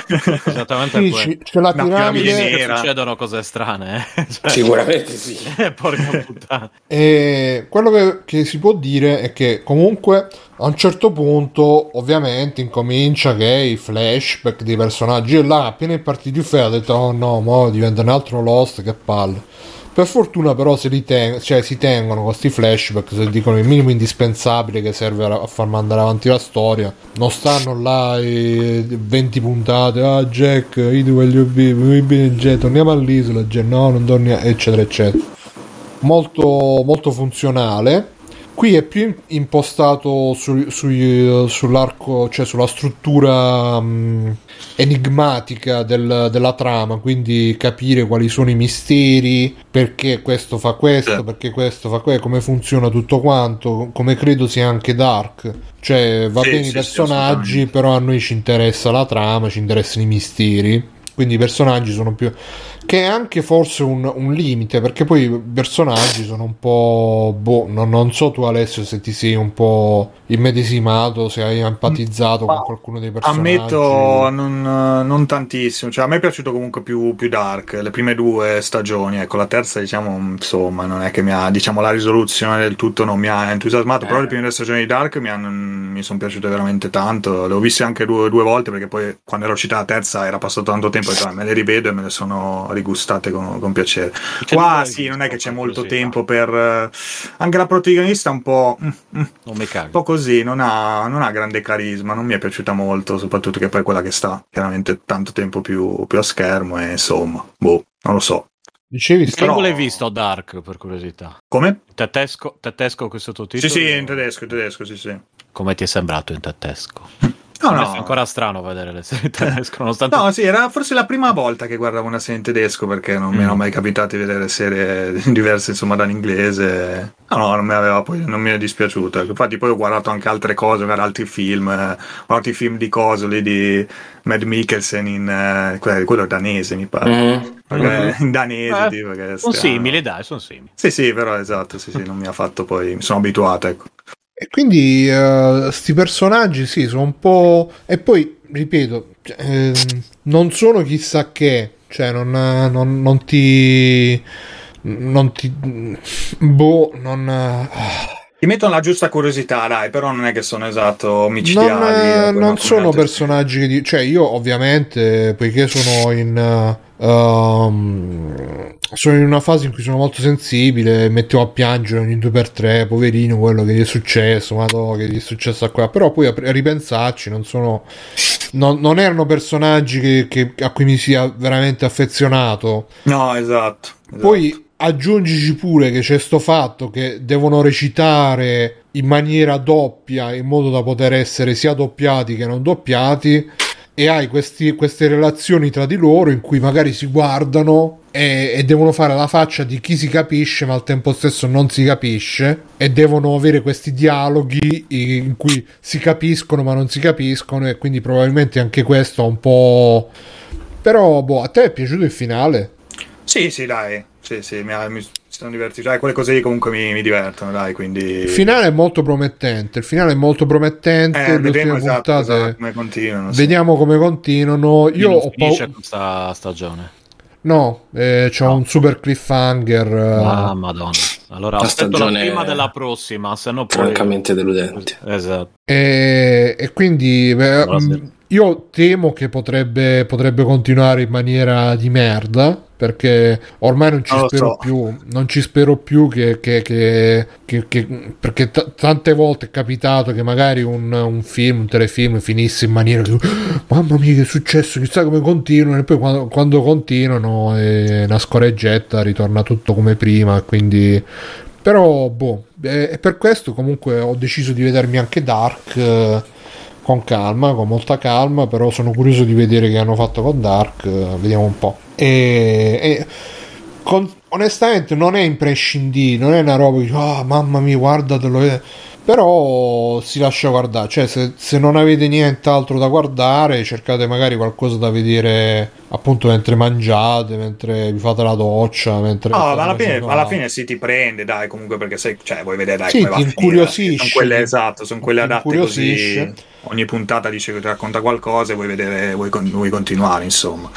Esattamente. Sì, c'è la piramide nera. Succedono cose strane. Cioè, sicuramente sì. Porca puttana. Quello che si può dire è che comunque a un certo punto ovviamente incomincia che i flashback dei personaggi, e là appena è partito il ferro ha detto oh no, mo diventa un altro Lost, che palle. Per fortuna però si tengono questi flashback, se dicono il minimo indispensabile che serve a far mandare avanti la storia, non stanno là 20 puntate, Jack io ti voglio bene, Jack torniamo all'isola, Jack no non torniamo, eccetera eccetera. Molto funzionale. Qui è più impostato sull'arco, cioè sulla struttura enigmatica della trama, quindi capire quali sono i misteri, perché questo fa questo, perché questo fa quello, come funziona tutto quanto, come credo sia anche Dark. Cioè va bene i personaggi, però a noi ci interessa la trama, ci interessano i misteri. Quindi i personaggi sono più... che è anche forse un limite, perché poi i personaggi sono un po' boh, non so tu Alessio se ti sei un po' immedesimato, se hai empatizzato con qualcuno dei personaggi. Ammetto non tantissimo, cioè a me è piaciuto comunque più Dark, le prime due stagioni, ecco la terza diciamo insomma non è che mi ha, diciamo la risoluzione del tutto non mi ha entusiasmato, però le prime due stagioni di Dark mi sono piaciute veramente tanto, le ho viste anche due volte perché poi quando era uscita la terza era passato tanto tempo e me le rivedo e me le sono rigustate con piacere. Qua sì, non è che c'è molto tempo per... Anche la protagonista un po'... un po' così, non ha grande carisma, non mi è piaciuta molto, soprattutto che poi quella che sta chiaramente tanto tempo più a schermo e insomma, boh, non lo so. Dicevi che non l'hai visto Dark, per curiosità? Come? Tedesco questo sottotitolo? Sì, in tedesco, sì. Come ti è sembrato in tedesco? No. È ancora strano vedere le serie in tedesco nonostante... No, sì, era forse la prima volta che guardavo una serie in tedesco perché non mi erano mai capitato di vedere serie diverse insomma dall'inglese. No, non mi è dispiaciuto. Infatti poi ho guardato anche altre cose, altri film di coso lì di Mad Mikkelsen in quello danese mi pare. In danese tipo, che sono simili, dai, sono simili. Sì, però esatto, sì, non mi ha fatto poi, mi sono abituato, ecco. E quindi sti personaggi sì sono un po', e poi ripeto non sono chissà che, cioè non ti ti mettono la giusta curiosità, dai, però non è che sono esatto micidiali. Non sono personaggi che cioè io ovviamente poiché sono in una fase in cui sono molto sensibile, mettevo a piangere ogni 2x3, poverino quello che gli è successo, che gli è successo a qua, però poi a ripensarci non erano personaggi a cui mi sia veramente affezionato. No, esatto. Poi aggiungici pure che c'è sto fatto che devono recitare in maniera doppia in modo da poter essere sia doppiati che non doppiati, e hai queste relazioni tra di loro in cui magari si guardano e devono fare la faccia di chi si capisce ma al tempo stesso non si capisce, e devono avere questi dialoghi in cui si capiscono ma non si capiscono, e quindi probabilmente anche questo è un po'... Però boh, a te è piaciuto il finale? Sì, dai, sì, mi sono divertito, dai, quelle cose lì comunque mi divertono, dai, quindi... Il finale è molto promettente, vedremo esatto, come continuano. Vediamo come continuano. Io non ho finisce questa stagione. No, c'è un super cliffhanger. Ah, madonna. Allora la aspetto stagione... la prima della prossima, se no poi... Francamente deludente. Esatto. E quindi... io temo che potrebbe continuare in maniera di merda, perché ormai non ci spero più che perché tante volte è capitato che magari un film, un telefilm finisse in maniera che, mamma mia che è successo, chissà come continuano, e poi quando continuano è una scoreggetta, ritorna tutto come prima, quindi... Però boh, e per questo comunque ho deciso di vedermi anche Dark con molta calma, però sono curioso di vedere che hanno fatto con Dark, vediamo un po'. Onestamente non è imprescindibile, non è una roba che mamma mia guardatelo, però si lascia guardare, cioè se non avete nient'altro da guardare cercate magari qualcosa da vedere appunto mentre mangiate, mentre vi fate la doccia, mentre alla fine si ti prende, dai, comunque, perché vuoi vedere, dai, sì, come va a finire, sono quelle adatte così, ogni puntata dice che ti racconta qualcosa e vuoi continuare, insomma.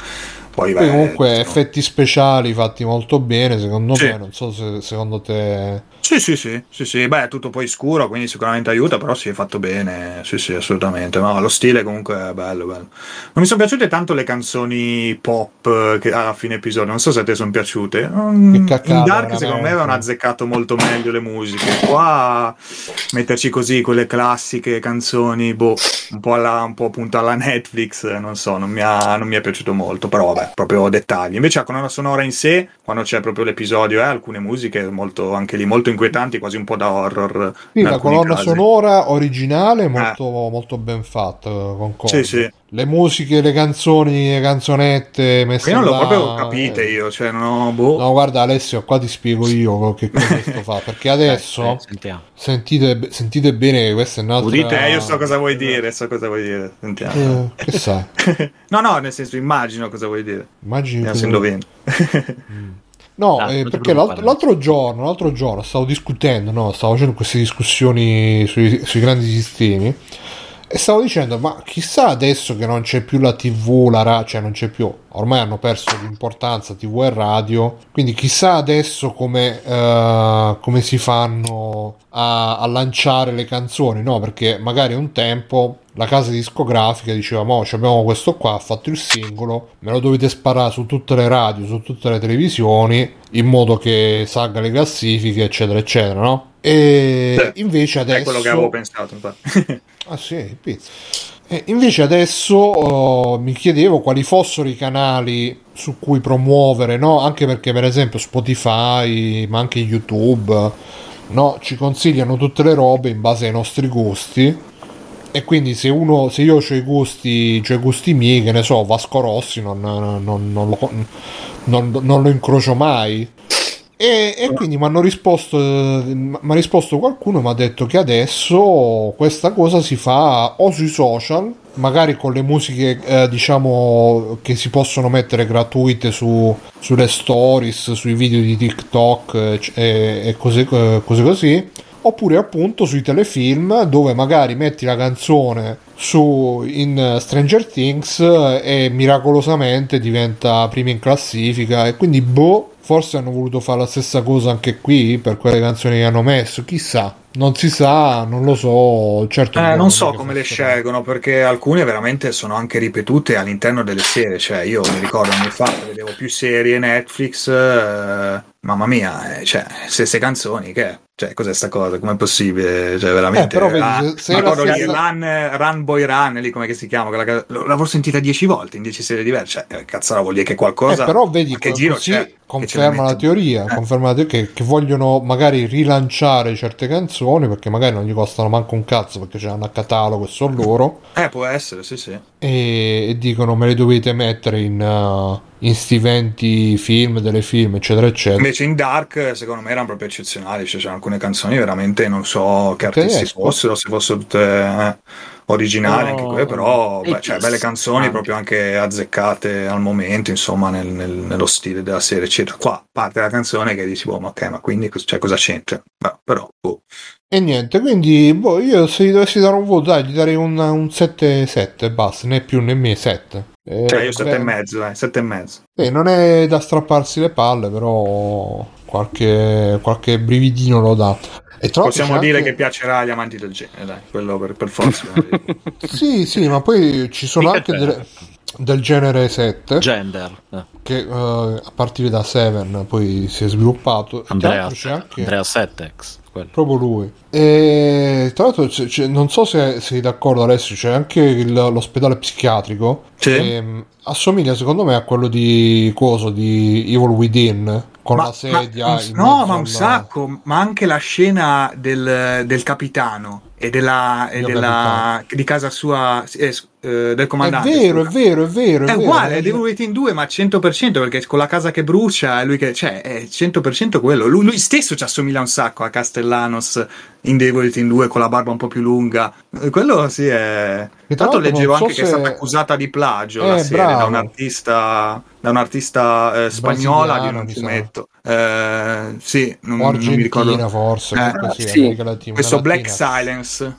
Poi comunque effetti speciali fatti molto bene, secondo me, non so se secondo te... Sì, beh, è tutto poi scuro, quindi sicuramente aiuta, però si è fatto bene, sì, assolutamente, ma lo stile comunque è bello. Non mi sono piaciute tanto le canzoni pop che alla fine episodio, non so se a te sono piaciute, in Dark secondo me avevano azzeccato molto meglio le musiche, qua metterci così quelle classiche canzoni, un po' punta alla Netflix, non mi è piaciuto molto, però vabbè, proprio dettagli. Invece con una sonora in sé, quando c'è proprio l'episodio, alcune musiche molto, anche lì molto inquietanti, quasi un po' da horror. Sì, la colonna sonora originale molto, molto ben fatta, concordo. Sì. le musiche, le canzoni, le canzonette messe là, io non l'ho proprio capite io, cioè non ho, boh. No, guarda Alessio, qua ti spiego io che questo fa, perché adesso sentite bene che questa è un'altra. Udite, io so cosa vuoi dire, sentiamo. Che sai? no, nel senso immagino cosa vuoi dire. Immagino. No, dai, perché l'altro giorno stavo discutendo, no? Stavo facendo queste discussioni sui grandi sistemi e stavo dicendo, ma chissà adesso che non c'è più la TV, la radio, cioè non c'è più, ormai hanno perso l'importanza TV e radio, quindi chissà adesso come si fanno a lanciare le canzoni, no? Perché magari un tempo la casa discografica diceva, mo abbiamo questo qua, ha fatto il singolo, me lo dovete sparare su tutte le radio, su tutte le televisioni, in modo che salga le classifiche, eccetera eccetera, no? E invece adesso è quello che avevo pensato, infatti. Ah sì, pizza. E invece adesso mi chiedevo quali fossero i canali su cui promuovere, no? Anche perché per esempio Spotify, ma anche YouTube, no? Ci consigliano tutte le robe in base ai nostri gusti. E quindi se io ho i gusti miei, che ne so, Vasco Rossi non lo incrocio mai. E quindi mi ha risposto qualcuno, mi ha detto che adesso questa cosa si fa o sui social, magari con le musiche diciamo che si possono mettere gratuite sulle stories, sui video di TikTok e cose così, oppure appunto sui telefilm, dove magari metti la canzone in Stranger Things e miracolosamente diventa prima in classifica. E quindi forse hanno voluto fare la stessa cosa anche qui per quelle canzoni che hanno messo, chissà, non si sa, non lo so, certo non so come le scelgono, perché alcune veramente sono anche ripetute all'interno delle serie, cioè io mi ricordo anni fa vedevo più serie Netflix, mamma mia, cioè stesse canzoni, che cioè cos'è sta cosa, com'è possibile, cioè veramente però vedi, se ricordo lì Run Boy Run lì, come che si chiama, l'avevo sentita 10 volte in 10 serie diverse, cioè cazzarola, vuol dire che qualcosa però vedi che giro c'è, cioè, conferma la teoria che vogliono magari rilanciare certe canzoni perché magari non gli costano manco un cazzo, perché c'hanno a catalogo e sono loro, può essere, sì e dicono me le dovete mettere in sti 20 film, telefilm, eccetera eccetera. Invece in Dark secondo me erano proprio eccezionali, cioè c'erano alcune canzoni veramente non so che artisti fossero tutte originali, anche quelle, però cioè, belle canzoni proprio anche azzeccate al momento, insomma nello stile della serie eccetera. Qua parte la canzone che dici ma ok, ma quindi cioè, cosa c'entra? Però e niente, quindi io se gli dovessi dare un voto, dai, gli darei un 7,7, basta, né più né meno 7. Cioè io 7,5. Non è da strapparsi le palle, però qualche brividino lo dà. E possiamo dire anche che piacerà agli amanti del genere, dai, quello per forza. sì, ma poi ci sono anche del genere 7 che a partire da 7 poi si è sviluppato. Andrea, c'è anche Andrea 7X, proprio lui. E tra l'altro non so se sei d'accordo Alessio, c'è anche l'ospedale psichiatrico, sì, che assomiglia secondo me a quello di coso di Evil Within, con la sedia sacco, ma anche la scena del capitano e della di casa sua, del comandante, è vero, uguale, Evil Within 2, ma 100%, perché con la casa che brucia lui che cioè è 100% quello, lui stesso ci assomiglia un sacco a Castellanos in Evil Within 2 con la barba un po' più lunga, quello sì è. Intanto leggevo anche che è stata accusata di plagio la serie da un'artista spagnola di un fumetto, sì, non mi ricordo forse, sì. Questo Black Silence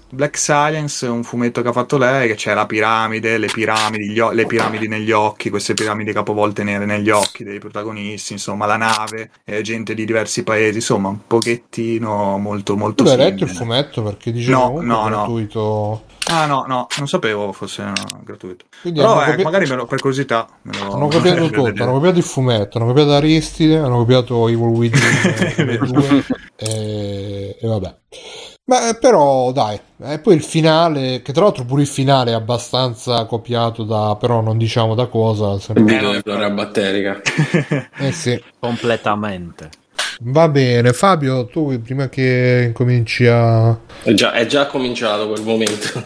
è un fumetto che ha fatto lei, che c'è la piramide, le piramidi negli occhi, queste piramidi capovolte nere negli occhi dei protagonisti, insomma la nave, gente di diversi paesi, insomma un pochettino molto molto simile. Hai letto il fumetto? Perché dicevo no, gratuito. No, non sapevo fosse gratuito. Quindi però magari per curiosità hanno copiato tutto, hanno copiato il fumetto, hanno copiato Aristide, hanno copiato Evil Within e vabbè. Ma però dai, poi il finale, che tra l'altro pure il finale è abbastanza copiato però non diciamo da cosa, sembra una flora batterica. Sì, completamente. Va bene, Fabio, tu prima che cominci a... È già cominciato quel momento.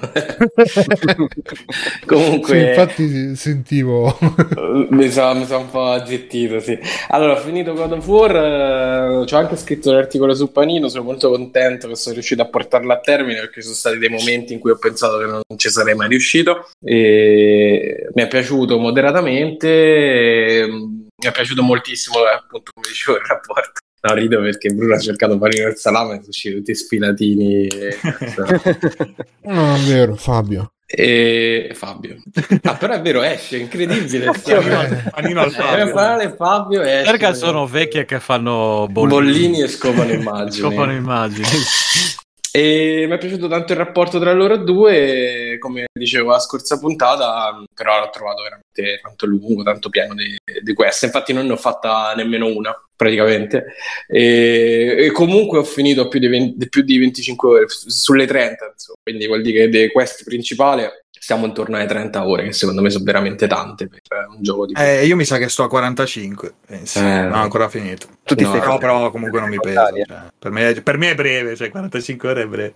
Comunque... Sì, infatti sentivo... mi sa un po' aggettito, sì. Allora, ho finito God of War, ci ho anche scritto un articolo su Panino, sono molto contento che sono riuscito a portarlo a termine, perché sono stati dei momenti in cui ho pensato che non ci sarei mai riuscito, e mi è piaciuto moderatamente, mi è piaciuto moltissimo, appunto, come dicevo, il rapporto. No, rido perché Bruno ha cercato panino e salame, sono usciti tutti sfilatini. Non è vero, Fabio. Fabio. Ah, però è vero, esce, incredibile. Panino al Fabio. Perché sono vecchie che fanno bollini e scopano immagini. E mi è piaciuto tanto il rapporto tra loro due, come dicevo la scorsa puntata, però l'ho trovato veramente tanto lungo, tanto pieno di queste. Infatti non ne ho fatta nemmeno una, praticamente. E comunque ho finito più di 25 ore, sulle 30, insomma. Quindi vuol dire che dei quest principale siamo intorno alle 30 ore, che secondo me sono veramente tante per un gioco di... io mi sa che sto a 45, penso. Non ho ancora finito. Però comunque non mi pesa. Cioè, per me è breve, cioè 45 ore è breve.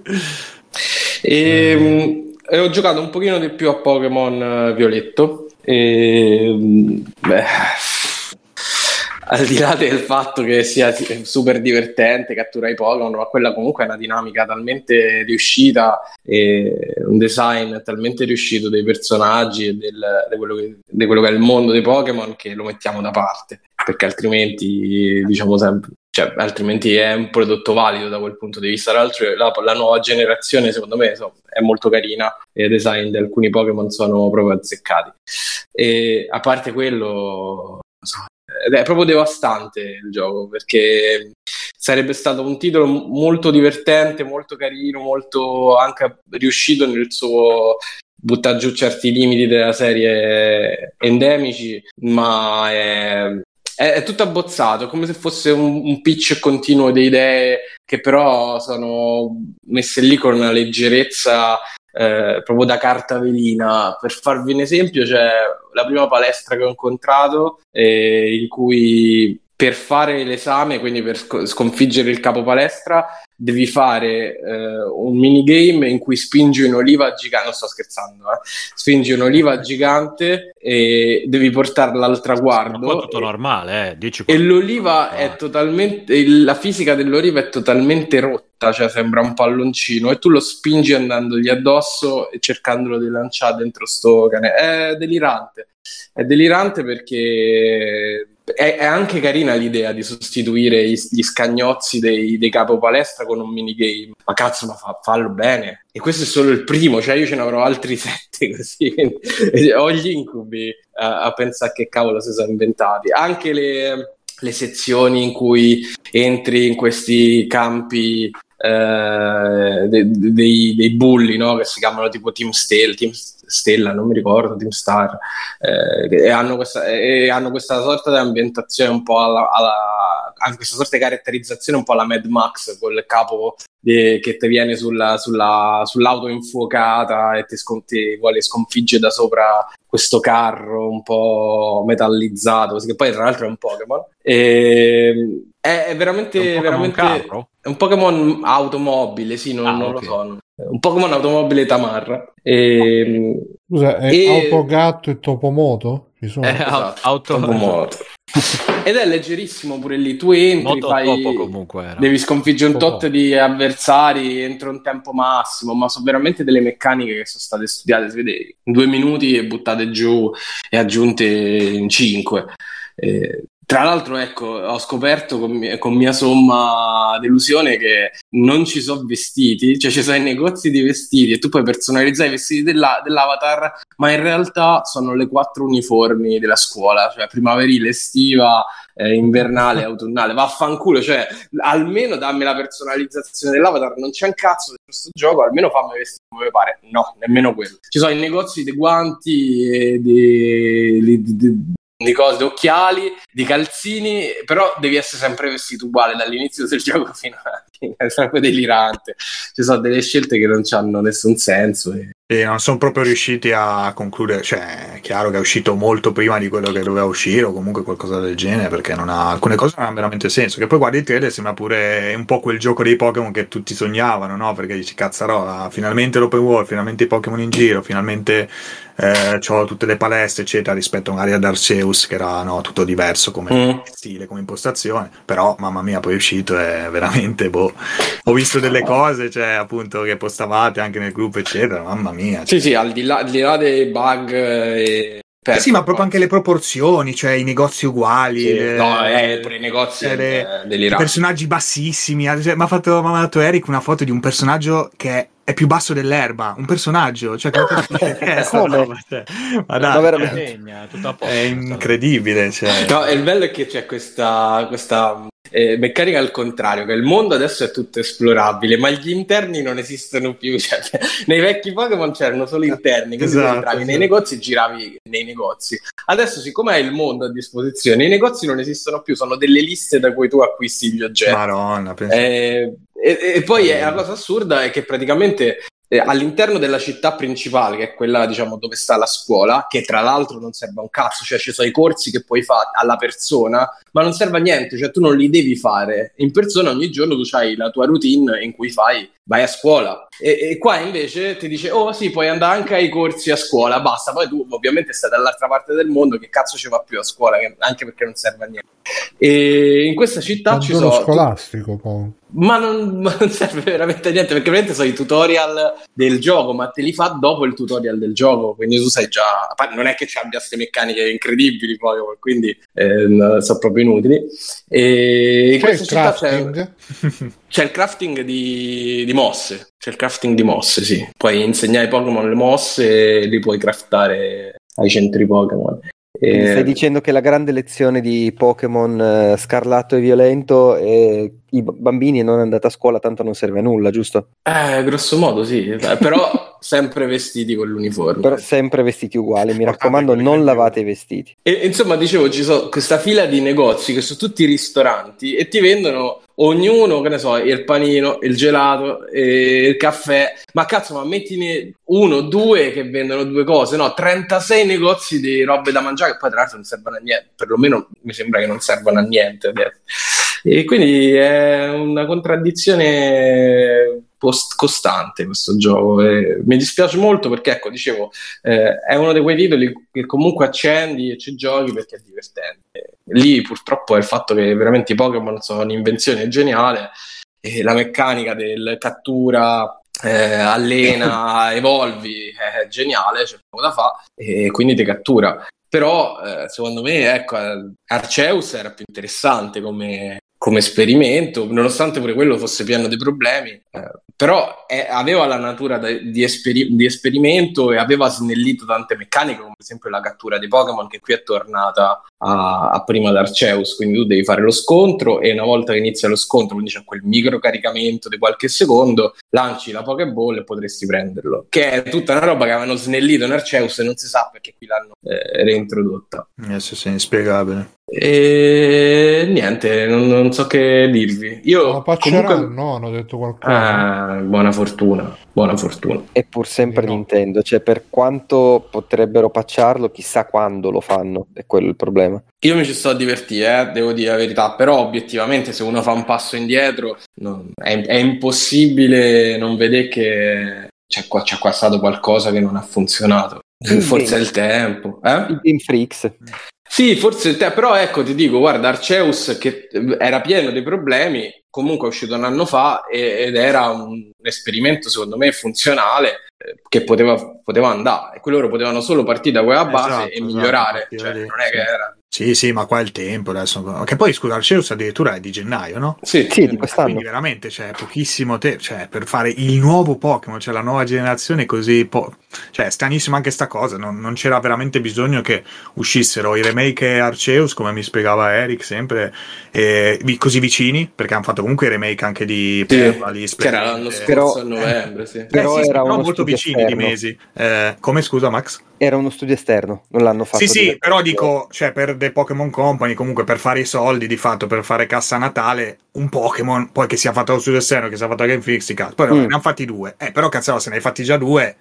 E ho giocato un pochino di più a Pokémon Violetto. Al di là del fatto che sia super divertente catturare i Pokémon, ma quella comunque è una dinamica talmente riuscita e un design talmente riuscito dei personaggi e di quello che è il mondo dei Pokémon, che lo mettiamo da parte, perché altrimenti diciamo sempre, cioè, altrimenti è un prodotto valido da quel punto di vista. Tra l'altro la nuova generazione secondo me è molto carina e i design di alcuni Pokémon sono proprio azzeccati, e a parte quello è proprio devastante il gioco, perché sarebbe stato un titolo molto divertente, molto carino, molto anche riuscito nel suo buttare giù certi limiti della serie endemici, ma è tutto abbozzato, come se fosse un pitch continuo di idee che però sono messe lì con una leggerezza proprio da carta velina. Per farvi un esempio, c'è la prima palestra che ho incontrato, in cui per fare l'esame, quindi per sconfiggere il capo palestra, devi fare un minigame in cui spingi un'oliva gigante, non sto scherzando, spingi un'oliva gigante e devi portarla al traguardo. È tutto normale, e l'oliva è totalmente, la fisica dell'oliva è totalmente rotta, cioè sembra un palloncino, e tu lo spingi andandogli addosso e cercandolo di lanciare dentro sto cane. È delirante perché... È anche carina l'idea di sostituire gli scagnozzi dei capopalestra con un minigame, ma cazzo, ma fallo bene. E questo è solo il primo, cioè io ce ne avrò altri 7 così. Ho gli incubi a pensare che cavolo si sono inventati. Anche le sezioni in cui entri in questi campi dei bulli, no? Che si chiamano tipo Team Stella, non mi ricordo, Team Star, e hanno questa sorta di ambientazione un po' anche questa sorta di caratterizzazione un po' alla Mad Max, col capo che ti viene sull'auto infuocata e ti vuole sconfiggere da sopra questo carro un po' metallizzato, che poi tra l'altro è un Pokémon, è veramente... È un Pokémon automobile, sì, non lo so. Un Pokémon automobile tamarra. Scusa, Autogatto e Topomoto? Ci sono? Topomoto. Ed è leggerissimo pure lì. Tu entri, devi sconfiggere un tot di avversari entro un tempo massimo, ma sono veramente delle meccaniche che sono state studiate, si vede, in 2 minuti e buttate giù e aggiunte in 5. Tra l'altro, ecco, ho scoperto con mia somma delusione che non ci sono vestiti, cioè ci sono i negozi di vestiti e tu puoi personalizzare i vestiti dell'avatar, ma in realtà sono le 4 uniformi della scuola, cioè primaverile, estiva, invernale, autunnale. Vaffanculo, cioè almeno dammi la personalizzazione dell'avatar, non c'è un cazzo di questo gioco, almeno fammi vestire come pare. No, nemmeno quello. Ci sono i negozi dei guanti e di cose, di occhiali, di calzini, però devi essere sempre vestito uguale dall'inizio del gioco fino alla fine. È sempre delirante, ci sono delle scelte che non hanno nessun senso, e E non sono proprio riusciti a concludere, cioè è chiaro che è uscito molto prima di quello che doveva uscire o comunque qualcosa del genere, perché non ha, alcune cose non hanno veramente senso, che poi guardi il trailer sembra pure un po' quel gioco dei Pokémon che tutti sognavano, no? Perché dici cazzarola, finalmente l'open world, finalmente i Pokémon in giro, finalmente c'ho tutte le palestre eccetera, rispetto a un'area d'Arceus che era, no, tutto diverso come stile, come impostazione. Però mamma mia, poi è uscito e veramente boh, ho visto delle cose, cioè appunto che postavate anche nel gruppo eccetera, mamma mia, cioè. Sì, al di là dei bug sì, ma proprio anche le proporzioni, cioè i negozi uguali, sì, pure i negozi deliranti, personaggi bassissimi. Cioè, mi ha fatto Eric una foto di un personaggio che è più basso dell'erba, un personaggio, cioè è incredibile, cioè. No, il bello è che c'è questa meccanica al contrario, che il mondo adesso è tutto esplorabile, ma gli interni non esistono più, cioè, nei vecchi Pokémon c'erano solo interni, quindi esatto, entravi nei negozi, giravi nei negozi. Adesso, siccome hai il mondo a disposizione, i negozi non esistono più, sono delle liste da cui tu acquisti gli oggetti. Madonna, e poi la cosa assurda è che praticamente all'interno della città principale, che è quella, diciamo, dove sta la scuola, che tra l'altro non serve a un cazzo, cioè ci sono i corsi che puoi fare alla persona, ma non serve a niente, cioè tu non li devi fare in persona, ogni giorno tu hai la tua routine in cui vai a scuola, e qua invece ti dice oh sì, puoi andare anche ai corsi a scuola, basta. Poi tu ovviamente stai dall'altra parte del mondo, che cazzo ci va più a scuola, anche perché non serve a niente. E in questa città non ci sono scolastico poi. Ma non serve veramente a niente, perché veramente sono i tutorial del gioco, ma te li fa dopo il tutorial del gioco, quindi tu sai già, non è che ci abbia queste meccaniche incredibili poi, quindi sono proprio inutili. E in questa città c'è il crafting di mosse, c'è il crafting di mosse, sì, puoi insegnare ai Pokémon le mosse e li puoi craftare ai centri Pokémon. Quindi stai dicendo che la grande lezione di Pokémon Scarlatto e Violento è i bambini non andate a scuola, tanto non serve a nulla, giusto? Grosso modo sì, però sempre vestiti con l'uniforme. Però sempre vestiti uguali, mi raccomando, non lavate i vestiti. E insomma, dicevo, ci sono questa fila di negozi che sono tutti ristoranti e ti vendono ognuno, che ne so, il panino, il gelato, il caffè. Ma cazzo, ma mettine uno, due che vendono due cose, no? 36 negozi di robe da mangiare che poi tra l'altro non servono a niente, perlomeno mi sembra che non servano a niente. E quindi è una contraddizione costante questo gioco, e mi dispiace molto perché, ecco, dicevo, è uno di quei titoli che comunque accendi e ci giochi perché è divertente. Lì purtroppo è il fatto che veramente i Pokémon sono un'invenzione geniale, e la meccanica del cattura, allena, evolvi è geniale, c'è poco da fare, e quindi ti cattura. Però secondo me, ecco, Arceus era più interessante come esperimento, nonostante pure quello fosse pieno di problemi, però aveva la natura di esperimento, e aveva snellito tante meccaniche, come per esempio la cattura dei Pokémon, che qui è tornata a prima d'Arceus. Quindi tu devi fare lo scontro, e una volta che inizia lo scontro, quindi c'è quel micro caricamento di qualche secondo, lanci la Pokéball e potresti prenderlo, che è tutta una roba che avevano snellito in Arceus e non si sa perché qui l'hanno reintrodotta. Sì, inspiegabile. E niente, non so che dirvi. Io la comunque no, hanno detto qualcosa. Buona fortuna. E pur sempre no. Nintendo, cioè per quanto potrebbero patcharlo, chissà quando lo fanno, è quello il problema. Io mi ci sto a divertire, devo dire la verità, però obiettivamente se uno fa un passo indietro è impossibile non vedere che c'è qua stato qualcosa che non ha funzionato. Forse è il tempo, il Game Freaks. Sì, forse te, però ecco, ti dico, guarda, Arceus, che era pieno dei problemi, comunque è uscito un anno fa ed era un esperimento secondo me funzionale, che poteva andare, e quello loro potevano solo partire da quella base, esatto, e migliorare, esatto, cioè, non è che era. Sì, ma qua è il tempo adesso. Che poi, scusa, Arceus addirittura è di gennaio, no? Sì, di quest'anno. Quindi veramente c'è pochissimo tempo, cioè, per fare il nuovo Pokémon, cioè la nuova generazione, così cioè, stranissima anche sta cosa. Non c'era veramente bisogno che uscissero i remake Arceus, come mi spiegava Eric sempre, così vicini, perché hanno fatto comunque i remake anche di Perla, che era l'anno scorso a novembre, sì. Però era uno molto vicini esterno. Di mesi. Come, scusa, Max? Era uno studio esterno, non l'hanno fatto. Sì, però dico, cioè, per The Pokémon Company, comunque per fare i soldi, di fatto, per fare cassa Natale, un Pokémon, poi che sia fatto lo studio esterno, che sia fatto la Game Freak, poi ne hanno fatti due. Però cazzo, se ne hai fatti già due,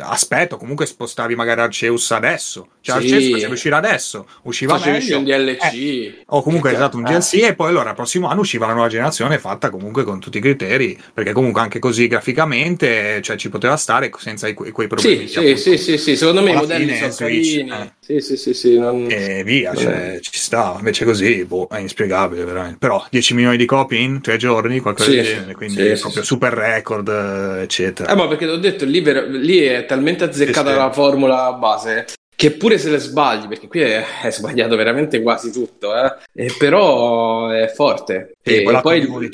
aspetto comunque spostavi magari Arceus adesso, cioè sì. Arceus faceva uscire adesso, usciva meglio un DLC o comunque esatto un DLC e poi allora il prossimo anno usciva la nuova generazione fatta comunque con tutti i criteri, perché comunque anche così graficamente cioè ci poteva stare senza quei problemi. Sì, secondo me i modelli sono carini. E via, cioè, ci sta, invece così è inspiegabile veramente. Però 10 milioni di copie in 3 giorni, qualcosa del genere, quindi proprio super record eccetera. Ma perché ho detto lì è talmente azzeccata la formula base che pure se le sbagli, perché qui è sbagliato veramente quasi tutto però è forte e poi il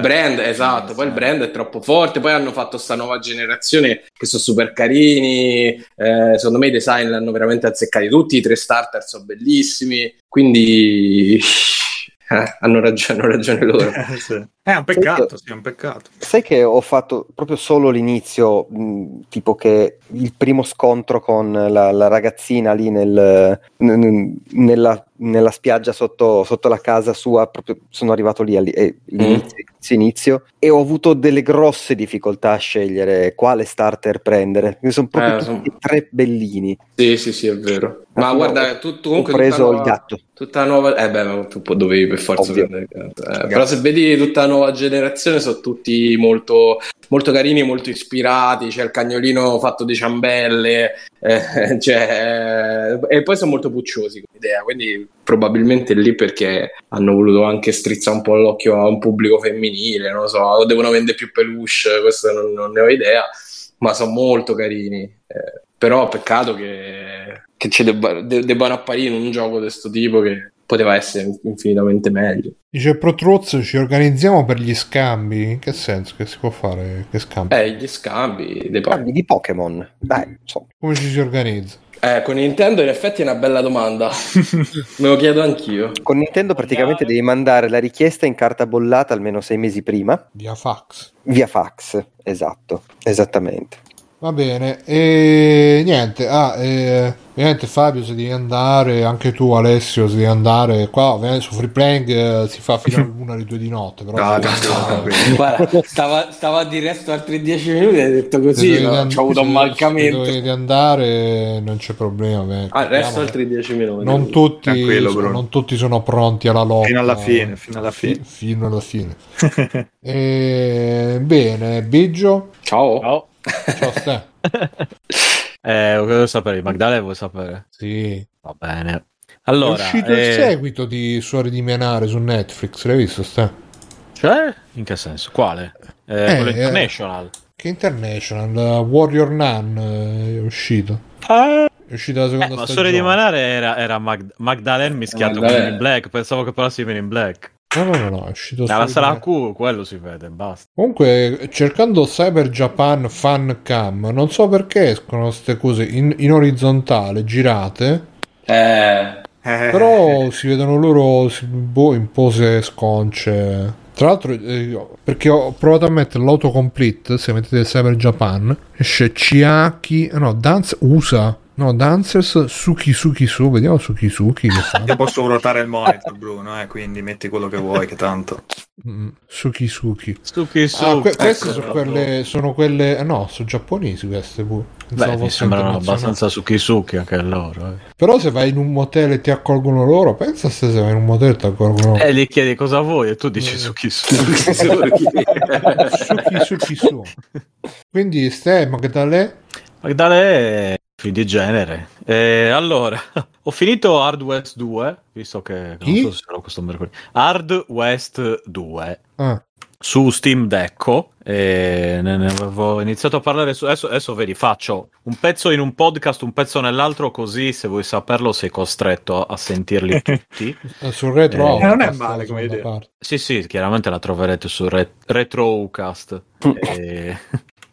brand esatto, poi il brand è troppo forte, poi hanno fatto sta nuova generazione che sono super carini, secondo me i design l'hanno veramente azzeccati tutti, i 3 starter sono bellissimi, quindi hanno ragione loro. È un peccato, sì, è un peccato. Sai che ho fatto proprio solo l'inizio, tipo che il primo scontro con la ragazzina lì nella spiaggia sotto la casa sua, proprio sono arrivato lì all'inizio e ho avuto delle grosse difficoltà a scegliere quale starter prendere, sono proprio tutti 3 bellini. Sì, è vero. Ma guarda, tu comunque ho preso il gatto. Tutta la nuova tu dovevi per forza prendere il gatto. Però se vedi tutta la nuova generazione sono tutti molto molto carini, molto ispirati, c'è il cagnolino fatto di ciambelle, e poi sono molto pucciosi come idea, quindi probabilmente lì perché hanno voluto anche strizzare un po' l'occhio a un pubblico femminile, non lo so, o devono vendere più peluche, questo non ne ho idea, ma sono molto carini, però peccato che ci debbano apparire in un gioco di questo tipo che poteva essere infinitamente meglio. Dice Protroz, ci organizziamo per gli scambi? In che senso? Che si può fare? Che scambi? Gli scambi di Pokémon. Dai, so. Come ci si organizza? Con Nintendo in effetti è una bella domanda. Me lo chiedo anch'io. Con Nintendo praticamente devi mandare la richiesta in carta bollata almeno 6 mesi prima. Via fax, esatto, esattamente. Va bene, e niente, ovviamente Fabio se devi andare, anche tu Alessio se devi andare, qua ovviamente su Free Playing si fa fino all'1 alle 2 di notte, però guarda, stava di resto altri 10 minuti e hai detto così, ho avuto un mancamento. Se dovete andare non c'è problema, resto altri 10 minuti. Non tutti sono pronti alla lotta. Fino alla fine. Bene, Biggio. Ciao. Ciao Ste. Volevo sapere, Magdalena vuol sapere? Sì. Va bene. Allora, è uscito il seguito di Suore di Menare su Netflix, l'hai visto Ste? Cioè? In che senso? Quale? Quello International. Che International? Warrior Nun è uscito. È uscita la seconda stagione. Ma Suore di Menare era Magdalena mischiato con Men in Black, pensavo che parlassi di Men in Black. No, è uscito dalla sala Q, quello si vede, basta. Comunque, cercando Cyber Japan Fan Cam, non so perché escono queste cose in orizzontale, girate. Però si vedono loro in pose sconce. Tra l'altro, perché ho provato a mettere l'autocomplete, se mettete Cyber Japan, esce Chiaki, no, Dance USA. No, Dancers, Suki, vediamo Suki. Io posso ruotare il monitor, Bruno, quindi metti quello che vuoi, che tanto. Suki. Queste sono quelle... No, sono giapponesi queste pure. Mi sembrano abbastanza Suki anche loro. Però se vai in un motel e ti accolgono loro, pensa se vai in un motel e ti accolgono loro. Gli chiedi cosa vuoi e tu dici Suki. Quindi stai, Magdalè è... Film di genere. Allora, ho finito Hard West 2, visto che non so se sarò questo mercoledì. Hard West 2 su Steam Deck. Ne avevo iniziato a parlare adesso vedi, faccio un pezzo in un podcast, un pezzo nell'altro, così se vuoi saperlo sei costretto a sentirli tutti. Sul Retro non è male come idea. Parte. Sì, chiaramente la troverete su Retrocast.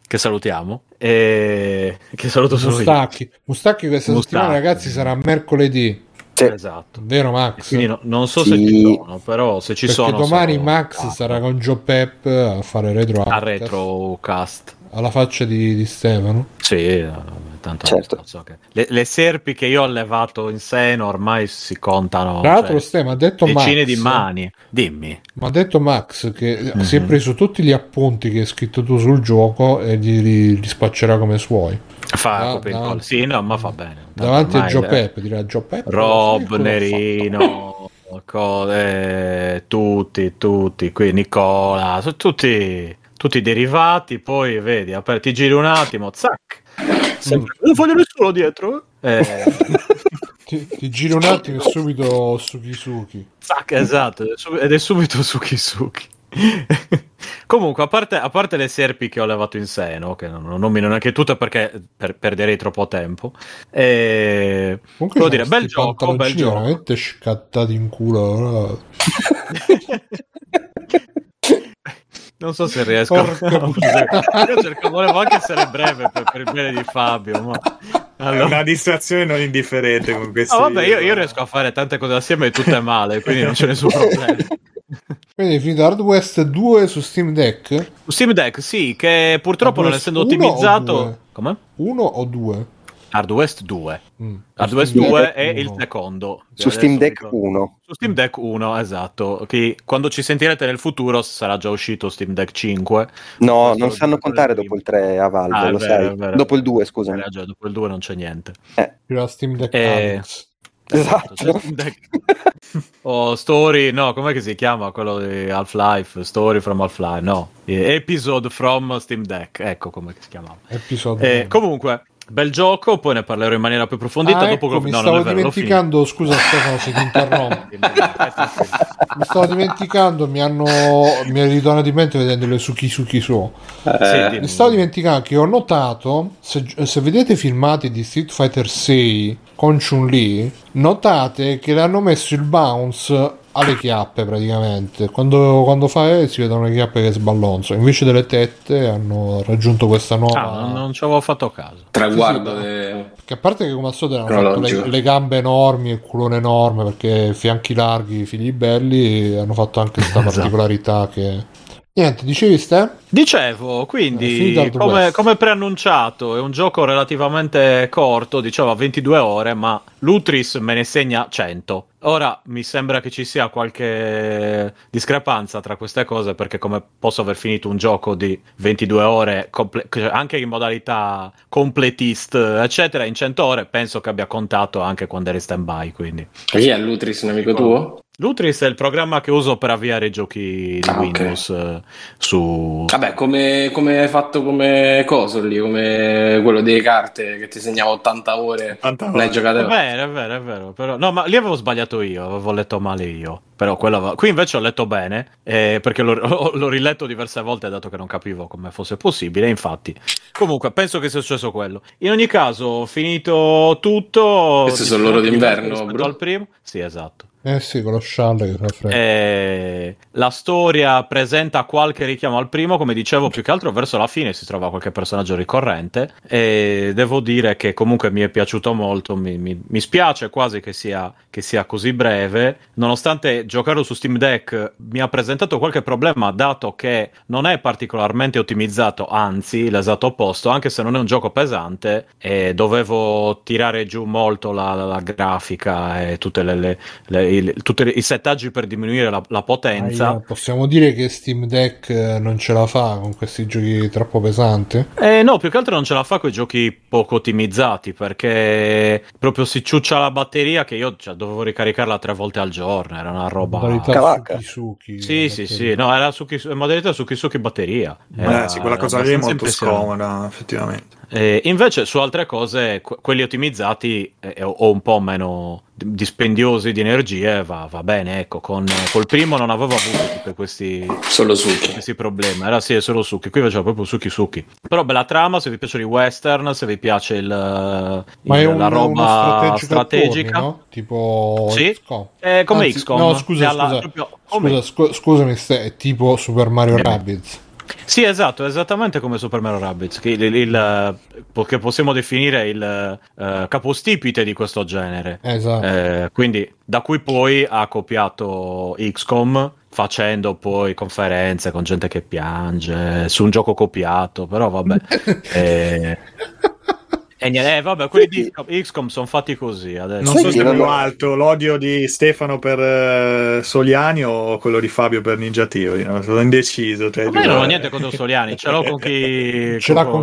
Che salutiamo che saluto solo Mustacchi questa settimana, ragazzi, sarà mercoledì. Sì. Esatto, vero Max? Quindi non so se ci sono, però se ci sono domani Max sarà con Joe Pep a fare Retrocast alla faccia di Stefano. Sì, tanto certo. So che le serpi che io ho levato in seno ormai si contano, tra l'altro, cioè, ha detto decine Max, di mani. Dimmi, ma ha detto Max che si è preso tutti gli appunti che hai scritto tu sul gioco e li spaccerà come suoi. Sì, no, ma fa bene. Davanti a Giopeppe dirà Giopeppe Rob Nerino, tutti qui Nicola, tutti i derivati, poi vedi, aperti, giri un attimo, zac. Non voglio nessuno dietro. Ti giro un attimo e subito Suki. Zac, esatto, ed è subito Suki. Comunque, a parte le serpi che ho levato in seno, che non nomino neanche tutte perché perderei troppo tempo, devo dire, bel gioco veramente scattati in culo. Non so se riesco. Io volevo anche essere breve per il bene di Fabio, ma allora... una distrazione non indifferente con questo. Io riesco a fare tante cose assieme e tutte male, quindi non c'è nessun problema. Quindi finito Hard West 2 su Steam Deck? Steam Deck, sì, che purtroppo non essendo ottimizzato... Come? Uno o due? Hard West 2. Hard West 2 è il secondo. Su Steam Deck 1. Su Steam Deck 1, esatto. Che quando ci sentirete nel futuro sarà già uscito Steam Deck 5. No, non sanno contare dopo il 3 a Valve, lo sai. Dopo il 2, scusa. Dopo il 2 non c'è niente. La Steam Deck esatto. Story, no, com'è che si chiama quello di Half-Life? Story from Half-Life, no. Episode from Steam Deck, ecco come si chiamava. Comunque, bel gioco, poi ne parlerò in maniera più approfondita dopo che stavo dimenticando, scusa Stefano se ti interrompo. Mi stavo dimenticando, mi è ritornato di mente vedendo le Suki su. Mi stavo dimenticando che ho notato, se vedete filmati di Street Fighter 6 con Chun-Li, notate che le hanno messo il bounce alle chiappe praticamente, quando fa si vedono le chiappe che sballonzano, invece delle tette hanno raggiunto questa nuova non ci avevo fatto caso, traguardo perché a parte che come al solito hanno fatto le gambe enormi, il culone enorme, perché fianchi larghi, figli belli, hanno fatto anche questa particolarità che... Niente, dicevi Ste? Dicevo, quindi come preannunciato è un gioco relativamente corto, diciamo 22 ore, ma l'Utris me ne segna 100. Ora mi sembra che ci sia qualche discrepanza tra queste cose, perché come posso aver finito un gioco di 22 ore anche in modalità completist eccetera in 100 ore, penso che abbia contato anche quando eri stand by, quindi. E chi è l'Utris, un amico tuo? L'Utris è il programma che uso per avviare i giochi di Windows su... Vabbè, come hai fatto come coso lì, come quello delle carte che ti segnava 80 ore, l'hai giocato. È vero, però no, ma lì avevo sbagliato io, avevo letto male io. Però qui invece ho letto bene, perché l'ho riletto diverse volte dato che non capivo come fosse possibile, infatti. Comunque, penso che sia successo quello. In ogni caso, finito tutto. Queste sono loro d'inverno, bro. Al primo. Sì, esatto. Sì, con lo scialle che la storia presenta qualche richiamo al primo, come dicevo, più che altro verso la fine si trova qualche personaggio ricorrente, e devo dire che comunque mi è piaciuto molto, mi spiace quasi che sia così breve, nonostante giocarlo su Steam Deck mi ha presentato qualche problema dato che non è particolarmente ottimizzato, anzi l'esatto opposto, anche se non è un gioco pesante, e dovevo tirare giù molto la grafica e tutte le tutti i settaggi per diminuire la potenza. Possiamo dire che Steam Deck non ce la fa con questi giochi troppo pesanti? No, più che altro non ce la fa con i giochi poco ottimizzati, perché proprio si ciuccia la batteria, che io dovevo ricaricarla 3 volte al giorno, era una roba cavacca. Sì, no, era modalità Suki batteria. Sì, quella cosa lì è molto scomoda effettivamente. Invece su altre cose quelli ottimizzati o un po' meno dispendiosi di energie va bene, ecco, col primo non avevo avuto tutti questi problemi, era solo Suki, qui faceva proprio Suki, però bella trama, se vi piacciono i western, se vi piace la roba strategica, no? Tipo sì? XCOM. Come XCOM, no, scusami, è tipo Super Mario Rabbids. Sì, esatto, esattamente come Super Mario Rabbids, che possiamo definire il capostipite di questo genere. Esatto. Quindi da cui poi ha copiato XCOM, facendo poi conferenze con gente che piange su un gioco copiato, però vabbè. Vabbè, quelli di XCOM sono fatti così adesso. Non so se è più alto l'odio di Stefano per Soliani o quello di Fabio per Ninja Theory, no? Sono indeciso. Io non ho niente contro Soliani, ce l'ho con chi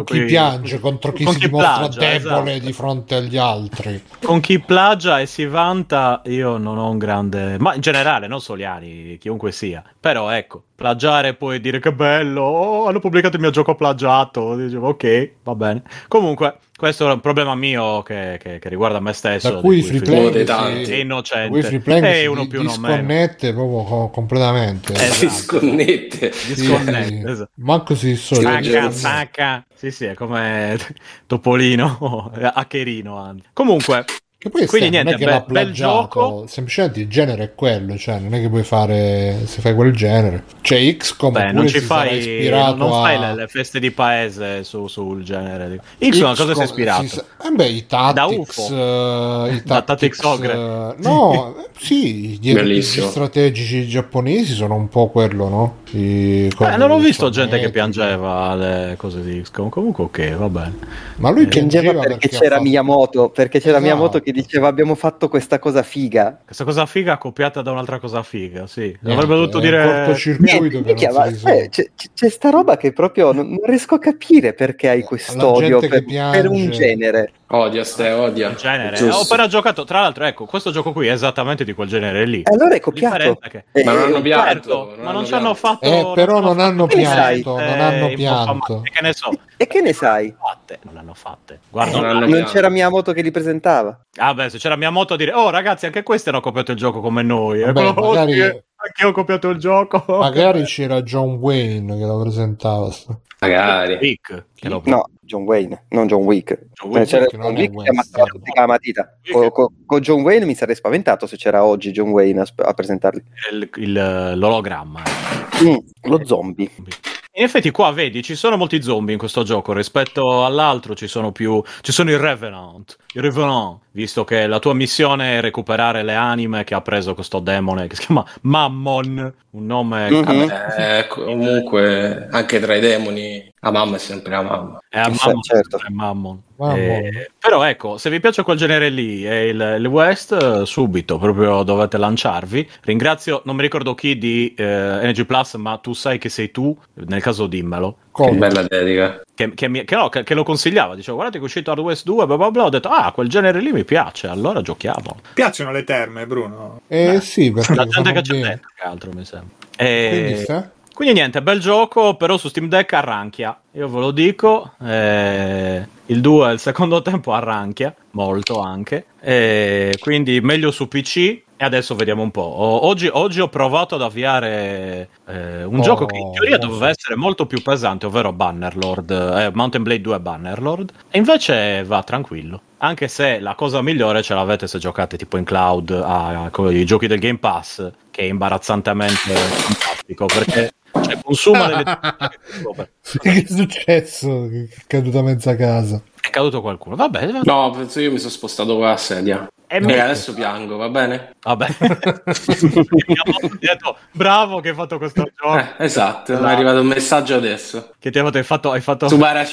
chi piange, contro chi si dimostra debole di fronte agli altri, con chi plagia e si vanta. Io non ho un grande, ma in generale non Soliani, chiunque sia, però ecco, plagiare poi dire che bello, oh, hanno pubblicato il mio gioco plagiato, dicevo ok, va bene. Comunque questo è un problema mio che riguarda me stesso, da cui Free Play è innocente e uno più non meno disconnette proprio completamente, esatto. disconnette esatto. Manco si stacca sì è come Topolino Acherino anche. Comunque che poi quindi niente, bel gioco, semplicemente il genere è quello, cioè non è che puoi fare, se fai quel genere, cioè XCOM non ci fai ispirato, non fai le feste di paese sul genere. XCOM cosa si è ispirato? I Tactics, gli strategici giapponesi sono un po' quello, no? Non ho visto gente che piangeva le cose di XCOM, comunque ok, va bene. Ma lui piangeva perché c'era Miyamoto, che diceva abbiamo fatto questa cosa figa. Questa cosa figa copiata da un'altra cosa figa, sì. Avrebbe dovuto dire cortocircuito. C'è sta roba che proprio non riesco a capire perché hai quest'odio per un genere. Odia. Un genere. Ho appena giocato, tra l'altro, ecco, questo gioco qui è esattamente di quel genere lì. Allora è copiato. Ma non hanno pianto. Ma non ci hanno fatto. Però non hanno pianto. Non hanno pianto. E che ne so. E che ne sai? Non l'hanno fatte. Guarda, non c'era Miyamoto che li presentava. Ah beh, se c'era Miyamoto a dire "Oh ragazzi, anche questi hanno copiato il gioco come noi". Vabbè, magari anche io ho copiato il gioco. Magari c'era John Wayne che lo presentava. Magari. Wick, no, John Wayne, non John Wick. John Wick c'era John Wick che ammazzava tutti con la matita. Con John Wayne mi sarei spaventato se c'era oggi John Wayne a presentarli. L'ologramma. Lo zombie. In effetti qua vedi, ci sono molti zombie in questo gioco, rispetto all'altro ci sono i Revenant. Il Revenant, visto che la tua missione è recuperare le anime che ha preso questo demone che si chiama Mammon, un nome comunque anche tra i demoni la mamma è sempre la mamma, certo. Però ecco, se vi piace quel genere lì e il West, subito proprio dovete lanciarvi. Ringrazio, non mi ricordo chi di NG Plus, ma tu sai che sei tu, nel caso dimmelo. Che bella dedica. Che lo consigliava, dicevo guardate che è uscito Hard West 2 bla bla bla, ho detto quel genere lì mi piace, allora giochiamo. Piacciono le terme, Bruno? Sì, perché la gente che c'è dentro, che altro mi sembra. Quindi niente, bel gioco, però su Steam Deck arranchia, io ve lo dico, il 2 il secondo tempo arranchia, molto anche, quindi meglio su PC, e adesso vediamo un po'. Oggi ho provato ad avviare un gioco che in teoria doveva essere molto più pesante, ovvero Bannerlord, Mountain Blade 2 Bannerlord, e invece va tranquillo. Anche se la cosa migliore ce l'avete se giocate tipo in cloud con i giochi del Game Pass, che è imbarazzantemente fantastico, perché consuma delle... Che è successo? È caduta mezza casa. È caduto qualcuno, va bene. No, penso io mi sono spostato con la sedia. E adesso piango, va bene? Va bene. Bravo che hai fatto questo gioco. Esatto, mi è arrivato un messaggio adesso. Che ti hai fatto dalla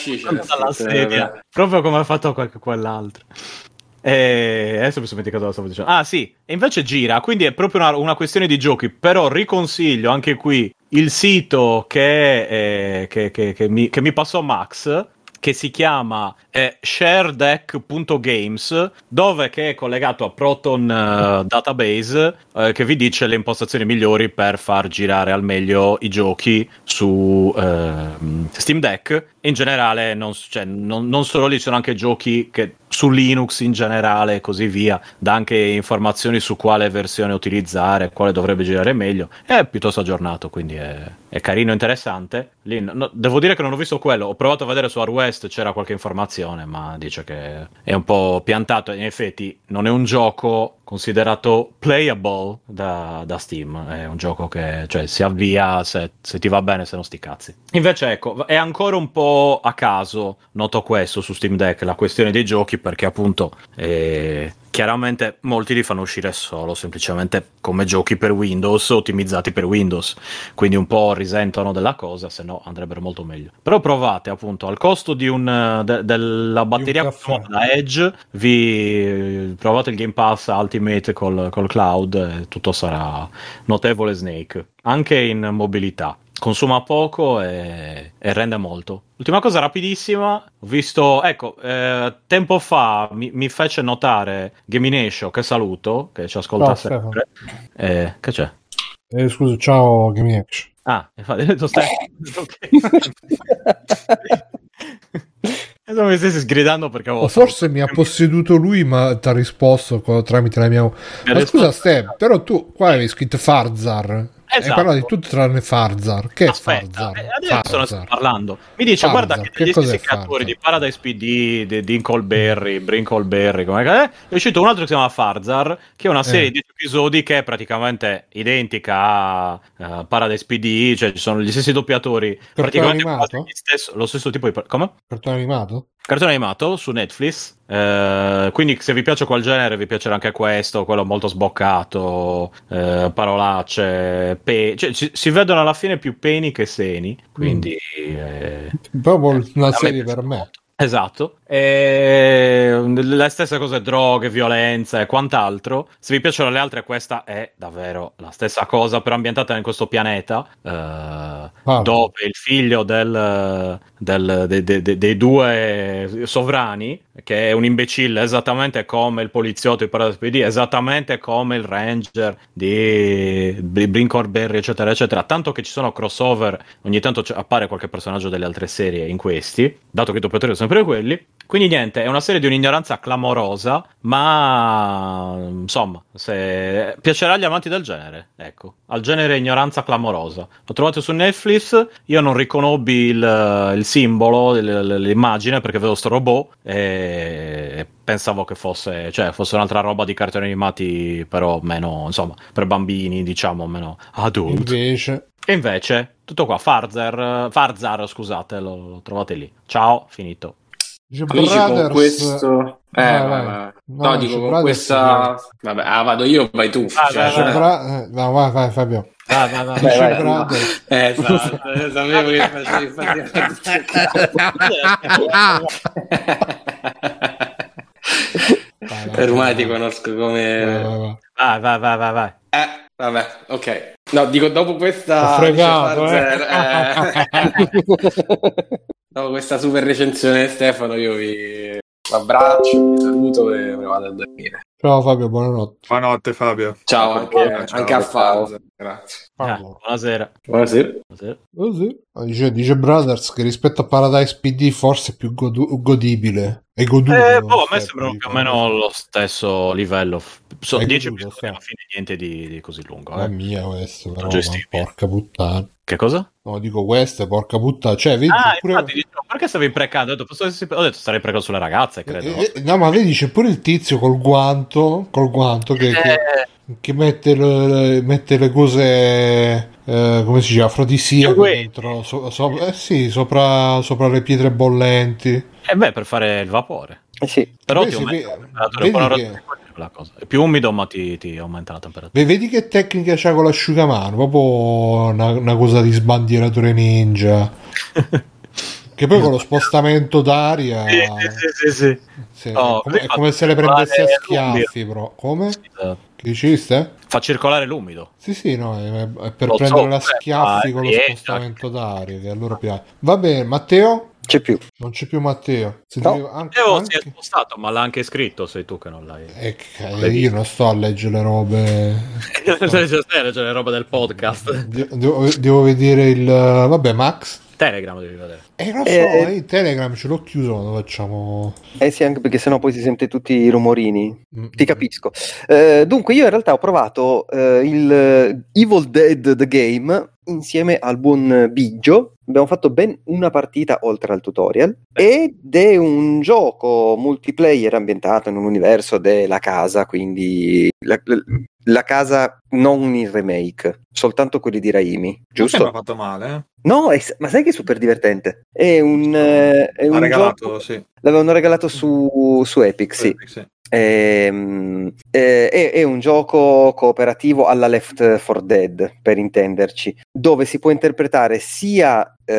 sedia. Proprio come ha fatto quell'altro. E adesso mi sono dimenticato cosa stavo dicendo. Ah sì, e invece gira, quindi è proprio una questione di giochi, però riconsiglio anche qui il sito che mi passò Max, che si chiama sharedeck.games, dove che è collegato a Proton Database, che vi dice le impostazioni migliori per far girare al meglio i giochi su Steam Deck. In generale non solo lì, sono anche giochi che su Linux in generale e così via, dà anche informazioni su quale versione utilizzare, quale dovrebbe girare meglio. È piuttosto aggiornato, quindi è carino, interessante. Lì, devo dire che non ho visto quello, ho provato a vedere su Hard West, c'era qualche informazione, ma dice che è un po' piantato. In effetti non è un gioco considerato playable da Steam, è un gioco che si avvia se ti va bene, se no sti cazzi. Invece ecco, è ancora un po' a caso, noto questo su Steam Deck, la questione dei giochi, perché appunto chiaramente molti li fanno uscire solo semplicemente come giochi per Windows, ottimizzati per Windows, quindi un po' risentono della cosa, se no andrebbero molto meglio. Però provate, appunto, al costo di della batteria da Edge, vi provate il Game Pass Ultimate col cloud e tutto sarà notevole Snake, anche in mobilità. Consuma poco e rende molto. Ultima cosa rapidissima, ho visto, tempo fa mi fece notare Gamination, che saluto, che ci ascolta sempre. Che c'è? Scusa, ciao Gamination. Ah, mi stessi sgridando perché avevo... Forse mi ha posseduto lui, ma ti ha risposto tramite la mia... Ma scusa Ste, però tu qua avevi scritto Farzar. Esatto. Hai parlato di tutto tranne Farzar. Che aspetta, Farzar? Adesso sto parlando. Mi dice Farzar, guarda che degli stessi creatori di Paradise PD, di Incolberry, Brincolberry, come è uscito un altro che si chiama Farzar, che è una serie di episodi che è praticamente identica a Paradise PD, cioè ci sono gli stessi doppiatori, praticamente lo stesso tipo di... Come? Cartone animato? Cartone animato su Netflix, quindi se vi piace quel genere vi piacerà anche questo, quello molto sboccato, parolacce, cioè, si vedono alla fine più peni che seni, quindi proprio una serie per me. Esatto, e la stessa cosa è droghe, violenza e quant'altro. Se vi piacciono le altre, questa è davvero la stessa cosa, però ambientata in questo pianeta dove il figlio dei due sovrani, che è un imbecille esattamente come il poliziotto di Paradise PD, esattamente come il ranger di Brincolberry, eccetera eccetera, tanto che ci sono crossover, ogni tanto appare qualche personaggio delle altre serie in questi, dato che i doppiatori sono sempre quelli. Quindi niente, è una serie di un'ignoranza clamorosa, ma insomma, se piacerà agli amanti del genere, ecco, al genere ignoranza clamorosa. L'ho trovato su Netflix, io non riconobbi il simbolo, l'immagine, perché vedo sto robot e pensavo che fosse un'altra roba di cartoni animati, però meno, insomma, per bambini, diciamo, meno adulti. Invece, tutto qua, Farzar, scusate, lo trovate lì. Ciao, finito. Amici, con questo... con questa... Vabbè, vado io o vai tu? No, vai Fabio. Sapevo che facevi ormai ti conosco come... Vai. Vabbè, ok. No, dico, dopo questa... Dopo questa super recensione di Stefano io vi abbraccio, vi saluto e me ne vado a dormire. Ciao Fabio, buonanotte. Buonanotte Fabio. Ciao anche a Fabio. Grazie. Buonasera. Dice Brothers che rispetto a Paradise PD forse è più godibile. È goduto. A me sembra più o meno lo stesso livello. Sono 10 episodi, alla fine niente di così lungo. La mia questo, però, porca puttana. Che cosa? No, dico queste, porca puttana. Cioè, vedi, pure... infatti, dicevo, perché stavi imprecando? Ho detto starei imprecando sulle ragazze, credo. No, ma vedi, c'è pure il tizio col guanto che mette le cose... come si dice, afrodisiaco dentro, sopra le pietre bollenti. Beh, per fare il vapore. Sì. Però ti aumenta la temperatura. La cosa. È più umido, ma ti aumenta la temperatura. Vedi che tecnica c'ha con l'asciugamano, proprio una cosa di sbandieratore ninja. Che poi con lo spostamento d'aria... Sì. No, è come se le prendessi a schiaffi, però. Come? Sì, esatto. Che diciste? Fa circolare l'umido. Sì, no, è per prendere la schiaffi con lo spostamento d'aria, che allora piace. Va bene, Matteo? Non c'è più Matteo. Matteo si è spostato, ma l'ha anche scritto, sei tu che non l'hai. Io non sto a leggere le robe. Non stai a leggere le robe del podcast. Devo vedere il... Vabbè, Max? Telegram devi vedere. Lo so, Telegram ce l'ho chiuso, ma lo facciamo. Sì, anche perché sennò poi si sente tutti i rumorini. Ti capisco. Dunque, io in realtà ho provato il Evil Dead The Game insieme al buon Biggio. Abbiamo fatto ben una partita oltre al tutorial, ed è un gioco multiplayer ambientato in un universo della casa, quindi la casa, non il remake, soltanto quelli di Raimi, giusto? Non mi ha fatto male. No, ma sai che è super divertente? È un regalato, gioco... sì. L'avevano regalato su Epic, sì. È un gioco cooperativo alla Left 4 Dead, per intenderci, dove si può interpretare sia gli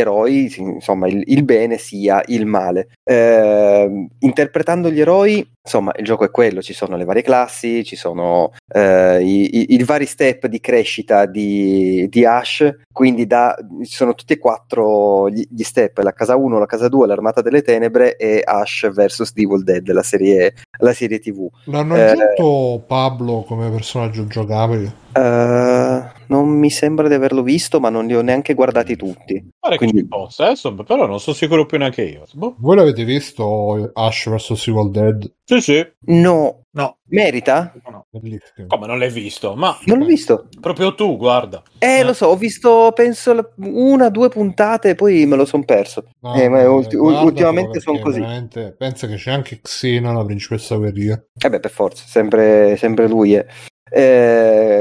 eroi, insomma il bene, sia il male. Interpretando gli eroi, insomma, il gioco è quello: ci sono le varie classi, ci sono i vari step di crescita di Ash, quindi ci sono tutti e quattro gli step: la casa 1, la casa 2, l'armata delle tenebre e Ash vs Evil Dead, la serie TV. L'hanno aggiunto Pablo come personaggio giocabile? Non mi sembra di averlo visto, ma non li ho neanche guardati tutti. Quindi... possa, però non sono sicuro più neanche io. Boh. Voi l'avete visto Ash vs Evil Dead? Sì, sì. No. Merita? No. Come non l'hai visto? Ma non l'ho visto. Proprio tu, guarda. Lo so, ho visto penso una, due puntate e poi me lo son perso. No, ma ultimamente sono così. Penso che c'è anche Xena, la principessa Veria. Beh, per forza, sempre lui è. Lei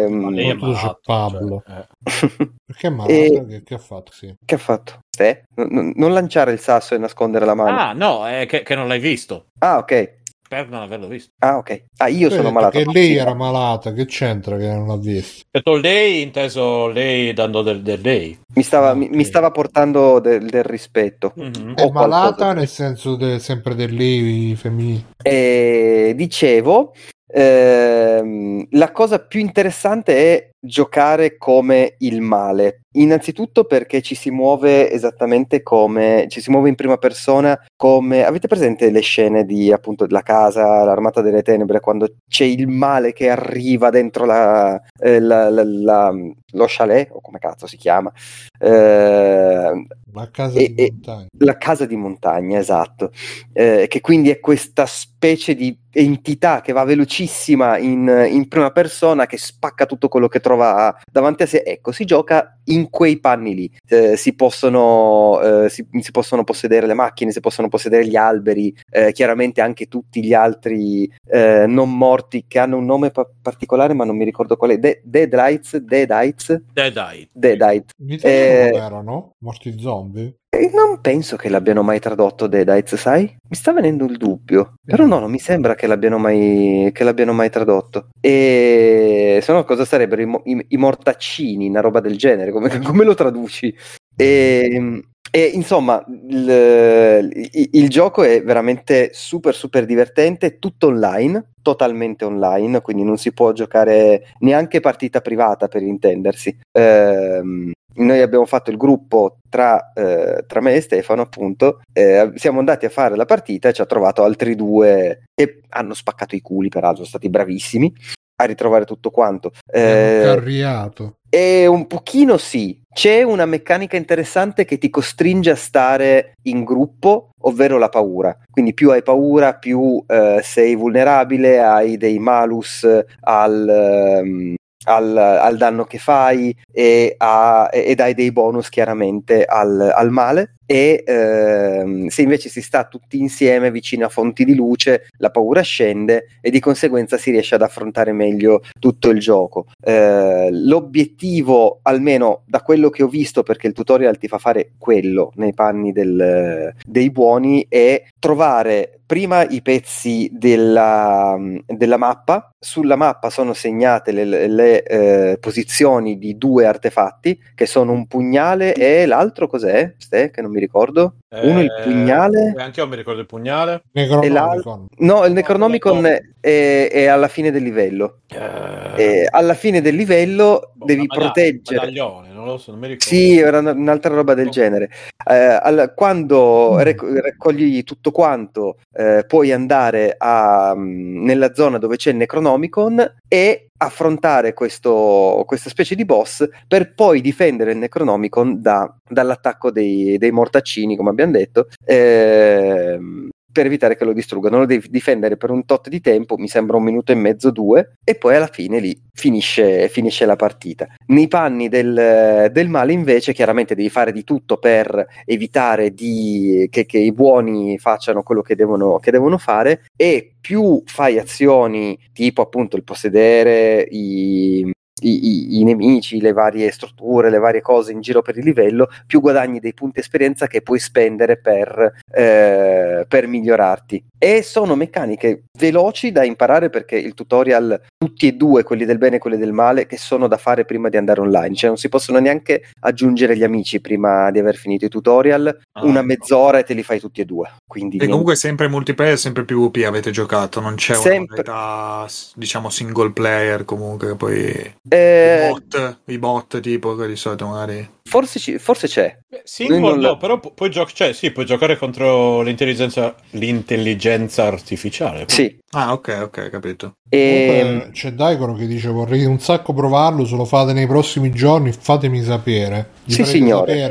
è malato, Pablo. Perché è malato? Che ha fatto? Sì. Che ha fatto? Te? Non lanciare il sasso e nascondere la mano. Ah, no, è che non l'hai visto. Ah, ok. Per non averlo visto. Ah, ok. Ah, io sono malato. Che lei era malata, che c'entra che non l'ha visto? Lei, inteso lei dando del lei. Mi stava portando del rispetto. Mm-hmm. È malata qualcosa. Nel senso sempre del lei femminile. Dicevo... la cosa più interessante è giocare come il male, innanzitutto perché ci si muove esattamente come ci si muove in prima persona. Come avete presente le scene di, appunto, la casa, l'armata delle tenebre, quando c'è il male che arriva dentro lo chalet, o come cazzo si chiama, la casa di montagna, esatto, che quindi è questa specie di entità che va velocissima in prima persona, che spacca tutto quello che trova davanti a sé. Ecco, si gioca in quei panni lì. Si possono possedere le macchine, si possono possedere gli alberi, chiaramente anche tutti gli altri non morti, che hanno un nome particolare ma non mi ricordo qual è. Deadites. Non erano morti zombie? Non penso che l'abbiano mai tradotto Deadites, sai? Mi sta venendo il dubbio. Però no, non mi sembra che l'abbiano mai tradotto. E se no, cosa sarebbero i mortaccini, una roba del genere? Come lo traduci? E insomma, il gioco è veramente super super divertente, tutto online, totalmente online, quindi non si può giocare neanche partita privata, per intendersi. Noi abbiamo fatto il gruppo tra me e Stefano, appunto, siamo andati a fare la partita e ci ha trovato altri due che hanno spaccato i culi, peraltro, sono stati bravissimi a ritrovare tutto quanto. Carriato. E un pochino sì, c'è una meccanica interessante che ti costringe a stare in gruppo, ovvero la paura. Quindi più hai paura, più sei vulnerabile, hai dei malus al danno che fai e dai dei bonus chiaramente al male. E se invece si sta tutti insieme vicino a fonti di luce, la paura scende e di conseguenza si riesce ad affrontare meglio tutto il gioco. L'obiettivo, almeno da quello che ho visto, perché il tutorial ti fa fare quello nei panni dei buoni, è trovare prima i pezzi della mappa. Sulla mappa sono segnate le posizioni di due artefatti, che sono un pugnale e l'altro cos'è? Ste, che non mi ricordo. Uno il pugnale, anche io mi ricordo il pugnale. Necronomicon. No, il Necronomicon è alla fine del livello. Alla fine del livello devi proteggere. Medaglione, non lo so, non mi ricordo. Sì, era un'altra roba del genere. Quando raccogli tutto quanto, puoi andare nella zona dove c'è il Necronomicon e affrontare questa specie di boss, per poi difendere il Necronomicon dall'attacco dei mortaccini, come abbiamo detto, per evitare che lo distruggano. Lo devi difendere per un tot di tempo, mi sembra 1 minuto e mezzo, 2, e poi alla fine lì finisce la partita. Nei panni del male invece chiaramente devi fare di tutto per evitare che i buoni facciano quello che devono fare, e più fai azioni tipo, appunto, il possedere i nemici, le varie strutture, le varie cose in giro per il livello, più guadagni dei punti esperienza che puoi spendere per migliorarti. E sono meccaniche veloci da imparare, perché il tutorial, tutti e due, quelli del bene e quelli del male, che sono da fare prima di andare online, cioè non si possono neanche aggiungere gli amici prima di aver finito i tutorial. Una mezz'ora e te li fai tutti e due, quindi e comunque sempre multiplayer, sempre PvP avete giocato, non c'è sempre una modalità, diciamo, single player comunque, poi i bot tipo che di solito magari forse c'è. Però puoi giocare, sì, puoi giocare contro l'intelligenza artificiale. Sì. Ah, ok, capito. Comunque, c'è Daigoro che dice: vorrei un sacco provarlo, se lo fate nei prossimi giorni fatemi sapere. Sì, signore.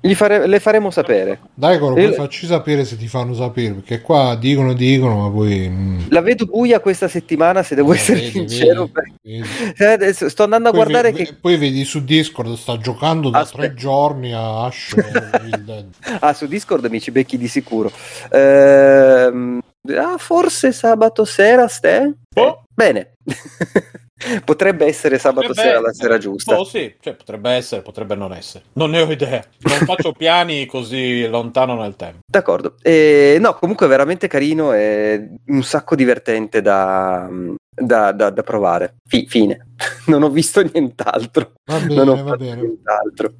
Sapere? Le faremo sapere. Daigoro, poi facci sapere se ti fanno sapere, perché qua dicono, ma poi la vedo buia questa settimana, se devo essere sincero. Vedi. Sto andando a poi guardare che poi vedi su Discord sta giocando da 3 giorni a Ash. Ah, su Discord mi ci becchi di sicuro. Forse sabato sera, Ste? Oh. Bene. Potrebbe essere sabato sera la sera giusta. Oh sì, cioè, potrebbe essere, potrebbe non essere. Non ne ho idea, non faccio piani così lontano nel tempo. D'accordo. No, comunque è veramente carino e un sacco divertente da provare. Fine. Non ho visto nient'altro. Va bene. Nient'altro.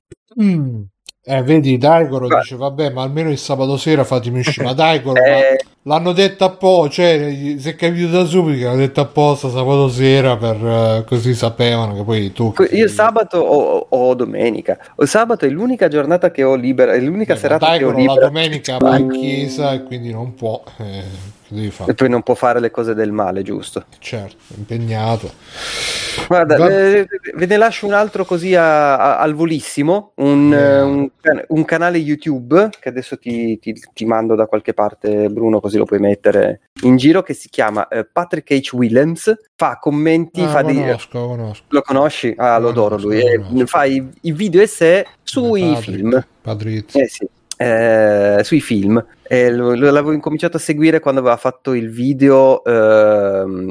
Vedi, Daigoro dice: vabbè, ma almeno il sabato sera fatemi uscire. Ma Daigoro l'hanno detto apposta, cioè si è capito da subito che l'hanno detto apposta sabato sera, per così sapevano che poi tu. Io sabato o domenica. O sabato è l'unica giornata che ho libera, è l'unica serata Daigoro, che ho libera. La domenica va in chiesa e quindi non può. Devi fare. E poi non può fare le cose del male, giusto? Certo, impegnato. Guarda, ve ne lascio un altro così al volissimo, un canale YouTube che adesso ti mando da qualche parte, Bruno, così lo puoi mettere in giro, che si chiama Patrick H. Williams. Fa commenti, conosco. Lo conosci? Ah, lo adoro lui. Fa i video essè sui film. Patrizio. Sì. Sui film. L'avevo incominciato a seguire quando aveva fatto il video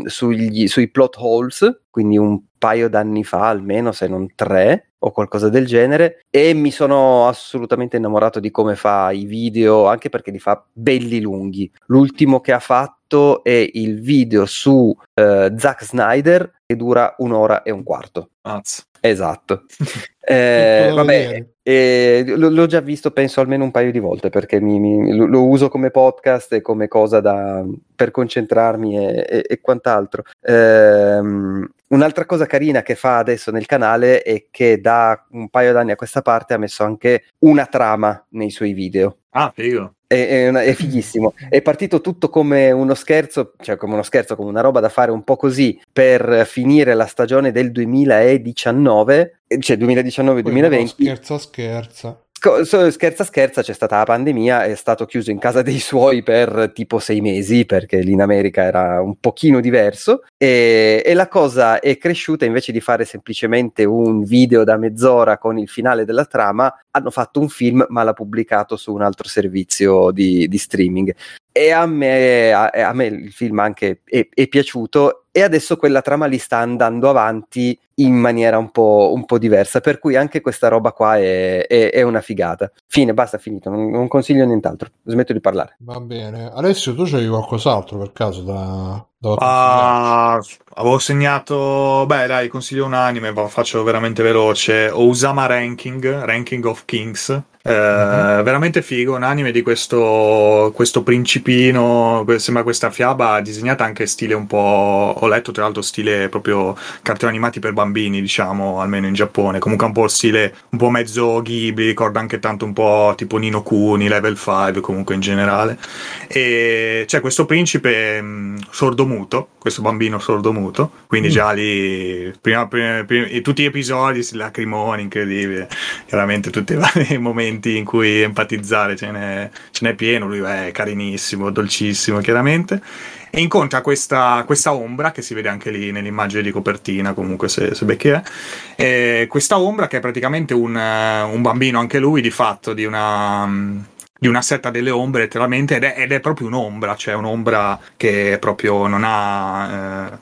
sui plot holes, quindi un paio d'anni fa almeno, se non 3 o qualcosa del genere, e mi sono assolutamente innamorato di come fa i video, anche perché li fa belli lunghi. L'ultimo che ha fatto è il video su Zack Snyder, che dura 1 ora e un quarto. Azz. Esatto. Vabbè, l'ho già visto penso almeno un paio di volte, perché lo uso come podcast e come cosa per concentrarmi e quant'altro. Un'altra cosa carina che fa adesso nel canale è che da un paio d'anni a questa parte ha messo anche una trama nei suoi video. Ah, figo. È fighissimo. È partito tutto come uno scherzo, come una roba da fare un po' così per finire la stagione del 2019, cioè 2019-2020. Scherza, c'è stata la pandemia, è stato chiuso in casa dei suoi per tipo 6 mesi, perché lì in America era un pochino diverso, e la cosa è cresciuta. Invece di fare semplicemente un video da mezz'ora con il finale della trama, hanno fatto un film, ma l'ha pubblicato su un altro servizio di streaming, e a me il film anche è piaciuto, e adesso quella trama lì sta andando avanti in maniera un po' diversa, per cui anche questa roba qua è una figata. Fine, basta, finito, non consiglio nient'altro, smetto di parlare. Va bene. Alessio, tu c'hai qualcos'altro per caso da avevo segnato? Beh, dai, consiglio un anime, faccio veramente veloce. Ousama Ranking of Kings. Veramente figo, un anime di questo principino, sembra questa fiaba disegnata anche stile un po', ho letto tra l'altro stile proprio cartoni animati per bambini, diciamo, almeno in Giappone, comunque un po' stile un po' mezzo Ghibli, ricorda anche tanto un po' tipo Ni no Kuni, Level 5 comunque in generale. E c'è questo principe sordomuto, questo bambino sordomuto, quindi già lì prima, tutti gli episodi, lacrimoni, incredibile, chiaramente tutti i vari momenti in cui empatizzare ce n'è pieno. Lui è carinissimo, dolcissimo, chiaramente, e incontra questa ombra che si vede anche lì nell'immagine di copertina, comunque se becchi è, e questa ombra che è praticamente un bambino anche lui, di fatto, di una setta delle ombre letteralmente, ed è proprio un'ombra, cioè un'ombra che proprio non ha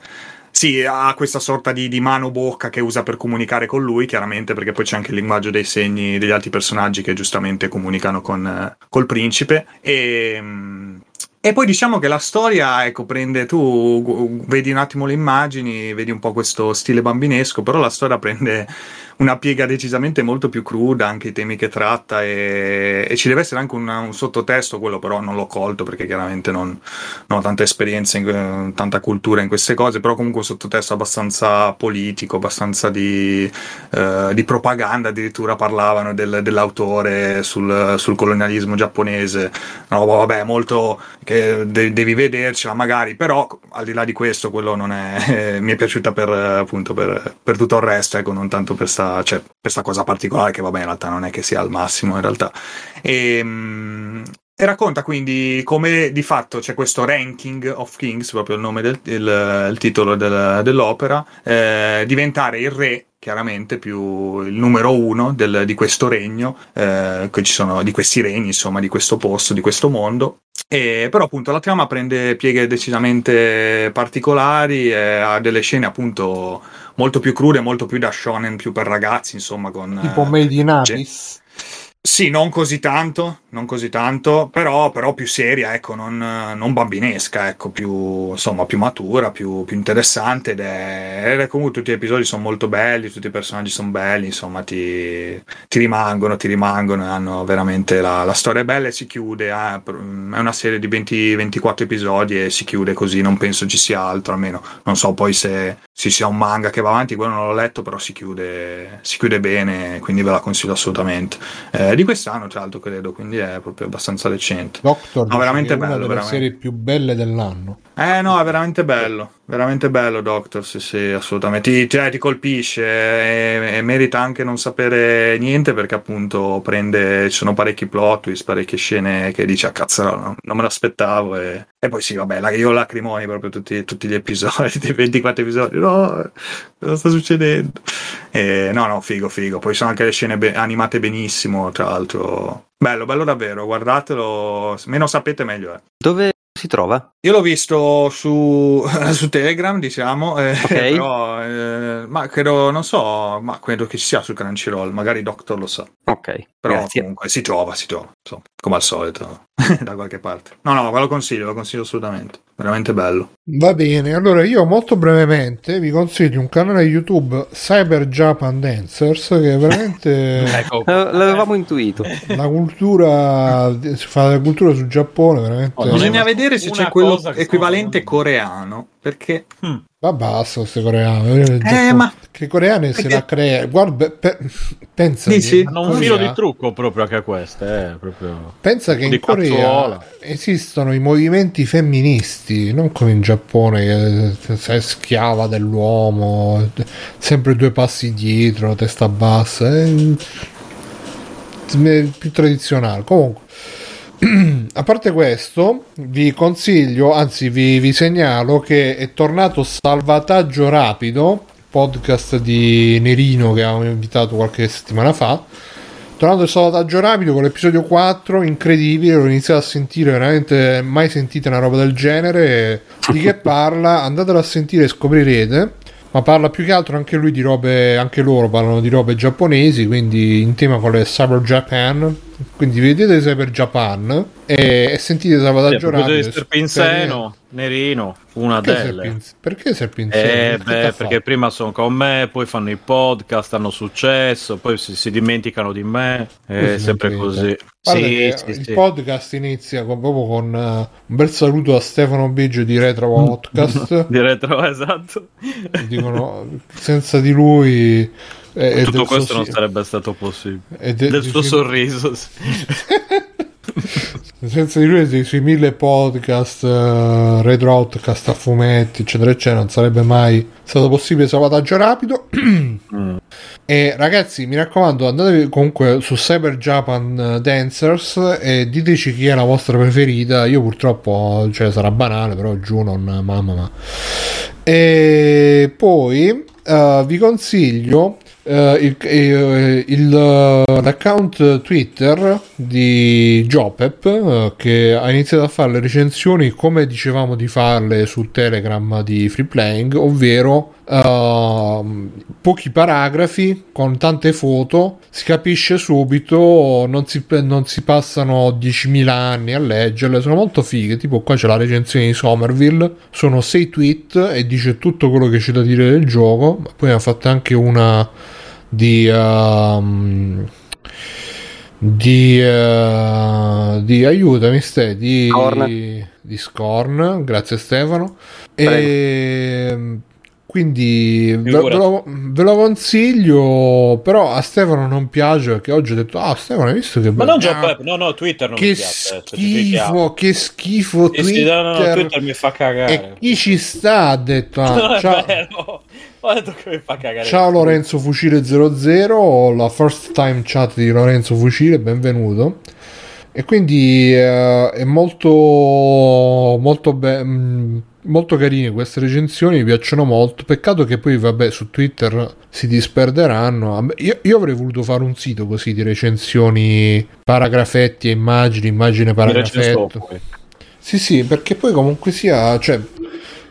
Sì, ha questa sorta di mano-bocca che usa per comunicare con lui, chiaramente, perché poi c'è anche il linguaggio dei segni degli altri personaggi che giustamente comunicano col principe. E poi diciamo che la storia, ecco, prende, tu vedi un attimo le immagini, vedi un po' questo stile bambinesco, però la storia prende una piega decisamente molto più cruda, anche i temi che tratta, e ci deve essere anche un sottotesto. Quello però non l'ho colto, perché chiaramente non ho tanta esperienza, tanta cultura in queste cose, però comunque un sottotesto abbastanza politico, abbastanza di propaganda. Addirittura parlavano dell'autore sul colonialismo giapponese, no, vabbè, molto... devi vedercela magari, però al di là di questo, quello non è mi è piaciuta per tutto il resto, ecco, non tanto per questa cosa particolare che, vabbè, in realtà non è che sia al massimo in realtà. E racconta quindi come di fatto c'è questo Ranking of Kings, proprio il nome il titolo dell'opera, diventare il re, chiaramente, più il numero uno di questo regno, che ci sono, di questi regni, insomma, di questo posto, di questo mondo. E però appunto la trama prende pieghe decisamente particolari, ha delle scene appunto molto più crude, molto più da shonen, più per ragazzi, insomma, con tipo Made in Abyss. Sì, non così tanto, però più seria, ecco, non bambinesca, ecco, più, insomma, più matura, più interessante, ed è comunque tutti gli episodi sono molto belli, tutti i personaggi sono belli, insomma, ti rimangono, e hanno veramente la storia è bella e si chiude, è una serie di 20-24 episodi e si chiude così, non penso ci sia altro, almeno, non so poi se ci sia un manga che va avanti, quello non l'ho letto, però si chiude bene, quindi ve la consiglio assolutamente. Di quest'anno, tra l'altro, credo, quindi è proprio abbastanza recente. Doctor, no, veramente è bello, una delle serie più belle dell'anno. No, è veramente bello Doctor, sì, assolutamente, ti colpisce, e merita anche non sapere niente, perché appunto ci sono parecchi plot twist, parecchie scene che dici, ah, cazzo, non me l'aspettavo, e poi sì, vabbè, io lacrimoni proprio tutti gli episodi, 24 episodi, no, cosa sta succedendo? No, figo, poi sono anche le scene animate benissimo, tra l'altro, bello davvero, guardatelo, meno sapete meglio è. Dove si trova? Io l'ho visto su Telegram, diciamo, okay. Però ma credo, non so, ma credo che ci sia su Crunchyroll, magari Doctor lo sa. Ok. Però grazie. Comunque si trova, insomma, come al solito, da qualche parte. No, ve lo consiglio assolutamente, veramente bello. Va bene, allora io molto brevemente vi consiglio un canale YouTube, Cyber Japan Dancers, che è veramente ecco, l'avevamo intuito. Si fa la cultura sul Giappone, veramente. Bisogna vedere se c'è quello equivalente coreano, perché ma basta, questo coreano, perché i coreani se la crea, guarda, pensa, dici? Hanno un filo di trucco proprio anche a queste, proprio. Pensa che in Corea esistono i movimenti femministi, non come in Giappone che sei schiava dell'uomo, sempre due passi dietro, testa bassa, è più tradizionale. Comunque, a parte questo, vi consiglio, anzi vi segnalo, che è tornato Salvataggio Rapido, podcast di Nerino che avevo invitato qualche settimana fa. Tornato il Salvataggio Rapido con l'episodio 4, incredibile, l'ho iniziato a sentire, veramente mai sentite una roba del genere. Di che parla? Andatelo a sentire e scoprirete. Ma parla più che altro anche lui di robe, anche loro parlano di robe giapponesi, quindi in tema con le Cyber Japan. Quindi vedete Cyber Japan e sentite Salvataggio Rapido. Serpinzeno, Nerino, una delle. Perché Serpinzeno? Perché prima sono con me, poi fanno i podcast, hanno successo, poi si dimenticano di me, è sempre così. Guarda, podcast inizia proprio con un bel saluto a Stefano Biggio di Retro Podcast. Di Retro, esatto. Dicono, senza di lui... tutto questo non sarebbe stato possibile, del suo sorriso, sì. Senza di lui sui 1000 podcast, Retro Outcast a fumetti, eccetera, non sarebbe mai stato possibile Salvataggio Rapido. E ragazzi, mi raccomando, andatevi comunque su Cyber Japan Dancers e diteci chi è la vostra preferita. Io purtroppo, cioè, sarà banale, però giù non, mamma. E poi vi consiglio l'account Twitter di Jopep, che ha iniziato a fare le recensioni come dicevamo di farle su Telegram di Free Playing, ovvero pochi paragrafi con tante foto, si capisce subito, non si passano 10.000 anni a leggerle, sono molto fighe. Tipo qua c'è la recensione di Somerville, sono 6 tweet e dice tutto quello che c'è da dire del gioco. Poi ha fatto anche una di aiutami Ste, di Scorn, grazie Stefano. E quindi ve lo consiglio, però a Stefano non piace, perché oggi ho detto Stefano hai visto che bello? Ma non già no Twitter non mi piace, che schifo Twitter. No, Twitter mi fa cagare e chi ci sta ha detto ciao. Ho detto che mi fa cagare. Ciao Lorenzo Fucile 00, la first time chat di Lorenzo Fucile, benvenuto. E quindi è molto carine queste recensioni, mi piacciono molto. Peccato che poi vabbè su Twitter si disperderanno. Io avrei voluto fare un sito così di recensioni, paragrafetti e immagine paragrafetto. Sì, perché poi comunque sia, cioè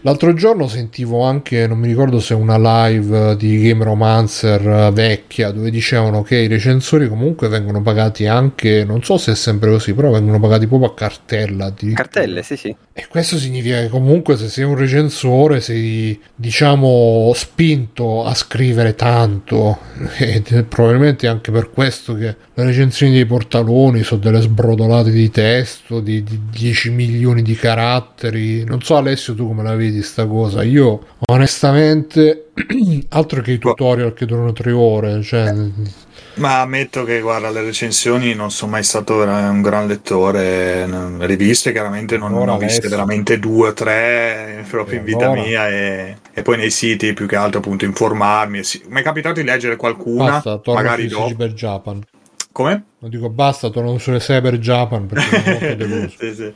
l'altro giorno sentivo anche, non mi ricordo se una live di Game Romancer vecchia, dove dicevano che i recensori comunque vengono pagati anche, non so se è sempre così, però vengono pagati proprio a cartella. Cartelle, sì. E questo significa che comunque se sei un recensore sei, diciamo, spinto a scrivere tanto, e probabilmente anche per questo che le recensioni dei portaloni sono delle sbrodolate di testo, di 10 milioni di caratteri. Non so Alessio tu come la vedi di sta cosa? Io onestamente altro che i tutorial che durano 3 ore, cioè. Ma ammetto che guarda, le recensioni non sono mai stato un gran lettore, riviste chiaramente non ho viste veramente 2 o 3 proprio in vita mia, e poi nei siti più che altro appunto informarmi. Mi è capitato di leggere qualcuna, magari dopo Cyber Japan. Come? Non dico basta, torno sulle Cyber Japan perché sono molto deluso. Sì.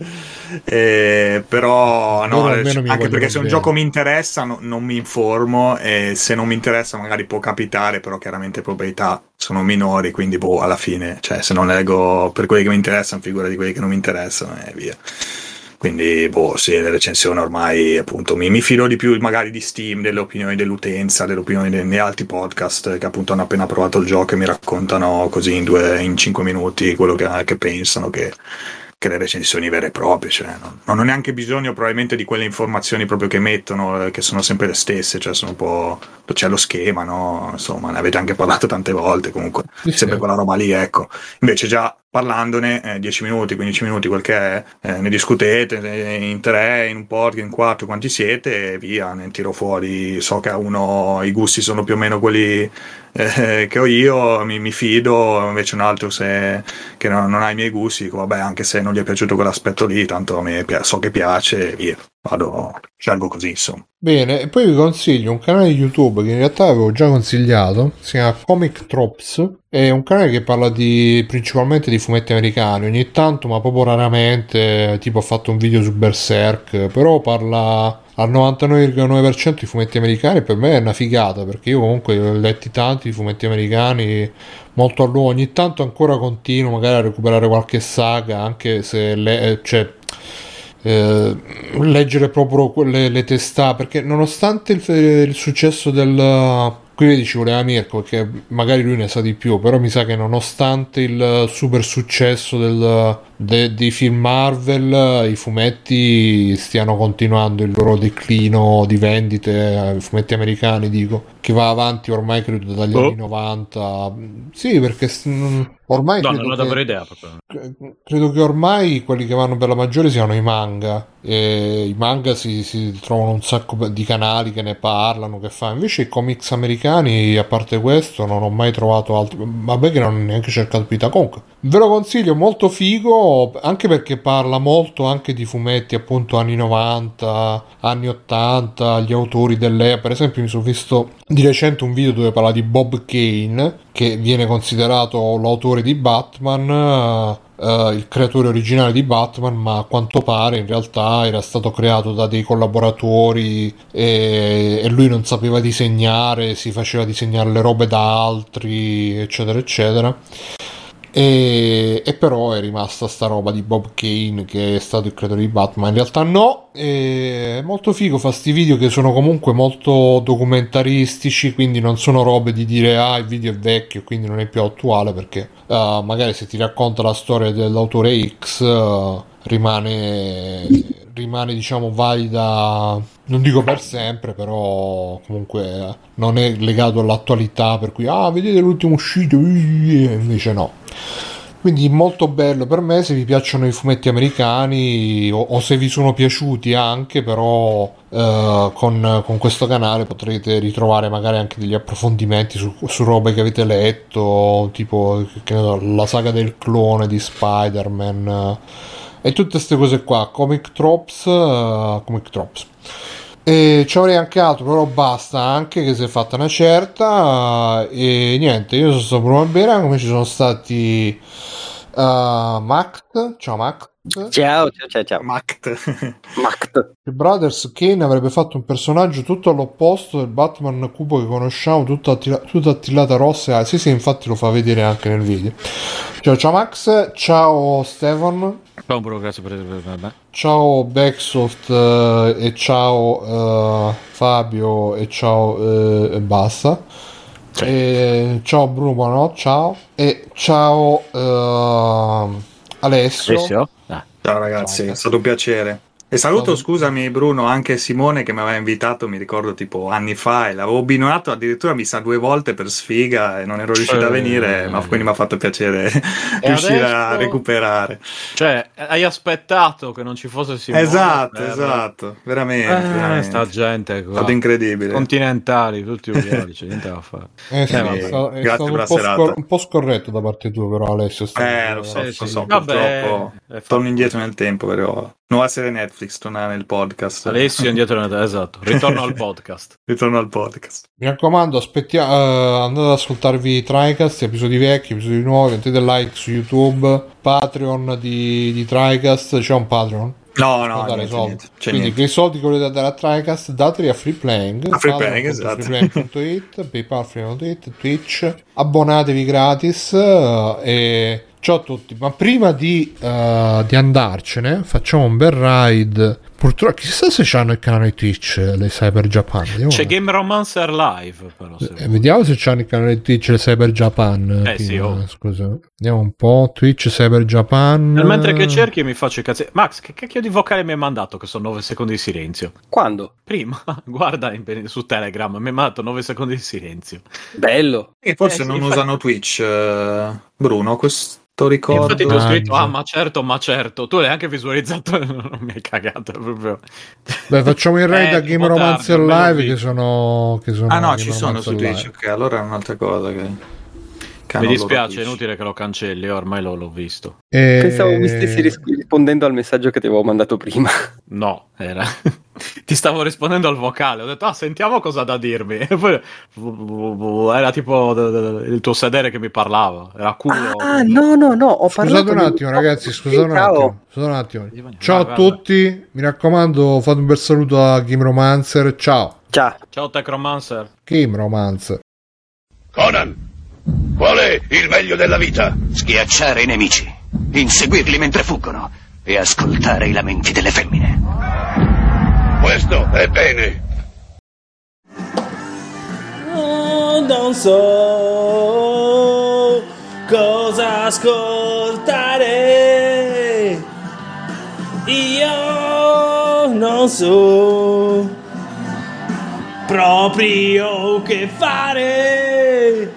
Però no, anche perché se un gioco mi interessa non mi informo, e se non mi interessa magari può capitare, però chiaramente probabilità sono minori, quindi alla fine, cioè se non leggo per quelli che mi interessano, figura di quelli che non mi interessano e via. Quindi, sì, le recensioni ormai appunto mi fido di più magari di Steam, delle opinioni dell'utenza, delle opinioni degli altri podcast che appunto hanno appena provato il gioco e mi raccontano così in 5 minuti quello che pensano, che le recensioni vere e proprie, cioè non ho neanche bisogno probabilmente di quelle informazioni proprio che mettono, che sono sempre le stesse, cioè sono un po', c'è lo schema, no? Insomma, ne avete anche parlato tante volte, comunque sempre quella roba lì, ecco. Invece già parlandone 10 minuti, 15 minuti, quel che è, ne discutete in 3, in un podcast, in 4, quanti siete e via, ne tiro fuori, so che a uno i gusti sono più o meno quelli che ho io, mi fido, invece un altro che non ha i miei gusti, dico vabbè, anche se non gli è piaciuto quell'aspetto lì, tanto a me so che piace e via. Scelgo così, insomma. Bene, e poi vi consiglio un canale di YouTube che in realtà avevo già consigliato, si chiama Comic Tropes, è un canale che parla principalmente di fumetti americani, ogni tanto ma proprio raramente, tipo ha fatto un video su Berserk, però parla al 99,9% di fumetti americani. Per me è una figata, perché io comunque ho letti tanti fumetti americani molto a lungo, ogni tanto ancora continuo magari a recuperare qualche saga, anche se leggere proprio le testate, perché nonostante il successo del, qui vedi ci voleva Mirko perché magari lui ne sa di più, però mi sa che nonostante il super successo dei film Marvel, i fumetti stiano continuando il loro declino di vendite, i fumetti americani dico, che va avanti ormai credo dagli anni 90, sì, perché ormai credo che ormai quelli che vanno per la maggiore siano i manga, e i manga si trovano un sacco di canali che ne parlano, che fa invece i comics americani, a parte questo non ho mai trovato altro, vabbè che non ho neanche cercato più. Comunque ve lo consiglio, molto figo, anche perché parla molto anche di fumetti appunto anni 90, anni 80, gli autori dell'epoca. Per esempio mi sono visto di recente un video dove parla di Bob Kane, che viene considerato l'autore di Batman, il creatore originale di Batman, ma a quanto pare in realtà era stato creato da dei collaboratori e lui non sapeva disegnare, si faceva disegnare le robe da altri, eccetera eccetera, e però è rimasta sta roba di Bob Kane che è stato il creatore di Batman. In realtà no, è molto figo, fa sti video che sono comunque molto documentaristici, quindi non sono robe di dire ah il video è vecchio quindi non è più attuale, perché magari se ti racconta la storia dell'autore X rimane diciamo valida, non dico per sempre, però comunque non è legato all'attualità, per cui ah vedete l'ultimo uscito, invece no. Quindi molto bello, per me, se vi piacciono i fumetti americani o se vi sono piaciuti anche, però con questo canale potrete ritrovare magari anche degli approfondimenti su robe che avete letto, tipo che ne so, la saga del clone di Spider-Man e tutte queste cose qua, comic tropes. E ci avrei anche altro, però basta anche che si è fatta una certa. E niente, io sono stato Bruno Barbera, come ci sono stati Max, ciao Max, ciao Max. Il Brothers Kane avrebbe fatto un personaggio tutto all'opposto del Batman cubo che conosciamo, tutta attillata rossa. Sì, infatti lo fa vedere anche nel video. Ciao Max, ciao Stefano. Ciao Bruno, grazie per me. Ciao Backsoft e ciao Fabio e ciao e basta. Sì. E, ciao Bruno, buonanotte, ciao. E ciao Alessio. Ah. Ciao ragazzi, è stato un piacere. E saluto, scusami Bruno, anche Simone che mi aveva invitato, mi ricordo tipo anni fa, e l'avevo binonato addirittura mi sa 2 volte per sfiga e non ero riuscito a venire, ma quindi mi ha fatto piacere riuscire adesso a recuperare. Cioè, hai aspettato che non ci fosse Simone? Esatto, veramente. Sta gente qua. È stato incredibile. Continentali, tutti uguali, c'è niente da fare. È grazie per la serata. Un po' scorretto da parte tua però Alessio. Lo so, purtroppo torno indietro nel tempo, però... Nuova serie Netflix, tornare nel podcast. Alessio indietro, esatto. Ritorno al podcast. Mi raccomando, aspettiamo. Andate ad ascoltarvi Tricast, episodi vecchi, episodi nuovi. Mettete like su YouTube, Patreon di Tricast. C'è un Patreon? No, niente. Quindi che i soldi che volete dare a Tricast dateli a Freeplaying, esatto. Freeplaying.it, PayPal.it, Twitch. Abbonatevi gratis e... Ciao a tutti, ma prima di andarcene facciamo un bel raid. Purtroppo chissà se c'hanno il canale Twitch le Cyber Japan. C'è Game Romancer Live però, se vediamo se c'hanno il canale Twitch le Cyber Japan. Scusa, andiamo un po'. Twitch Cyber Japan. Mentre che cerchi mi faccio i cazzi. Max, che cacchio di vocale mi hai mandato che sono 9 secondi di silenzio? Quando? Prima, guarda su Telegram, mi hai mandato 9 secondi di silenzio. Bello. E forse non usano Twitch, Bruno, questo ricordo. Infatti ti ho scritto ma certo tu l'hai anche visualizzato, non mi hai cagato proprio. Beh, facciamo il raid a Game Romancer Live che sono no, Game ci sono su Twitch, ok, allora è un'altra cosa che mi dispiace, è inutile che lo cancelli, ormai l'ho visto. Pensavo mi stessi rispondendo al messaggio che ti avevo mandato prima. No, era ti stavo rispondendo al vocale, ho detto sentiamo cosa ha da dirmi, e poi era tipo il tuo sedere che mi parlava, era culo. No, ho parlato. Scusate un attimo ragazzi, scusate un attimo. Ciao a tutti, mi raccomando fate un bel saluto a Game Romancer, ciao Techromancer. Game Romancer. Conan, qual è il meglio della vita? Schiacciare i nemici, inseguirli mentre fuggono e ascoltare i lamenti delle femmine. Questo è bene. Non so cosa ascoltare. Io non so proprio che fare.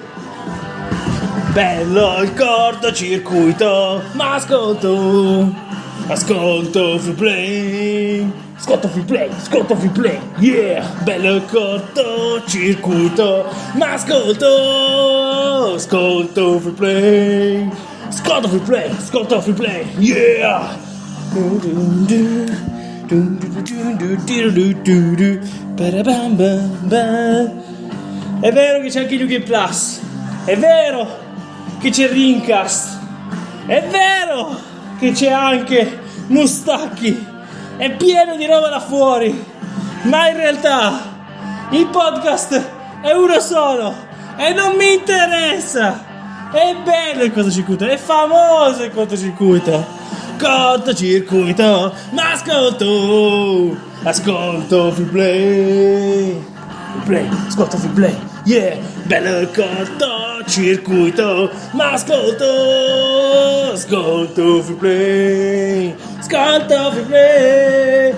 Bello il cortocircuito, ma ascolto Freeplay. Ascolto Freeplay, yeah! Bello il cortocircuito, ma ascolto Freeplay, yeah! È vero che c'è anche il Game Plus, è vero che c'è Rincast, È vero che c'è anche Mustacchi, è pieno di roba da fuori, ma in realtà il podcast è uno solo e non mi interessa. È bello il cortocircuito, è famoso il cortocircuito. Cortocircuito, ma ascolto free play, ascolto free play, yeah, bello il cortocircuito, ma ascolto free play,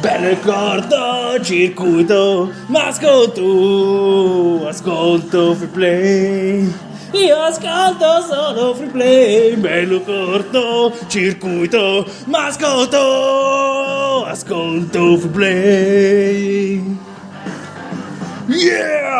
bello il cortocircuito, ma ascolto free play. Io ascolto solo free play, bello corto circuito, ma ascolto free play. Yeah!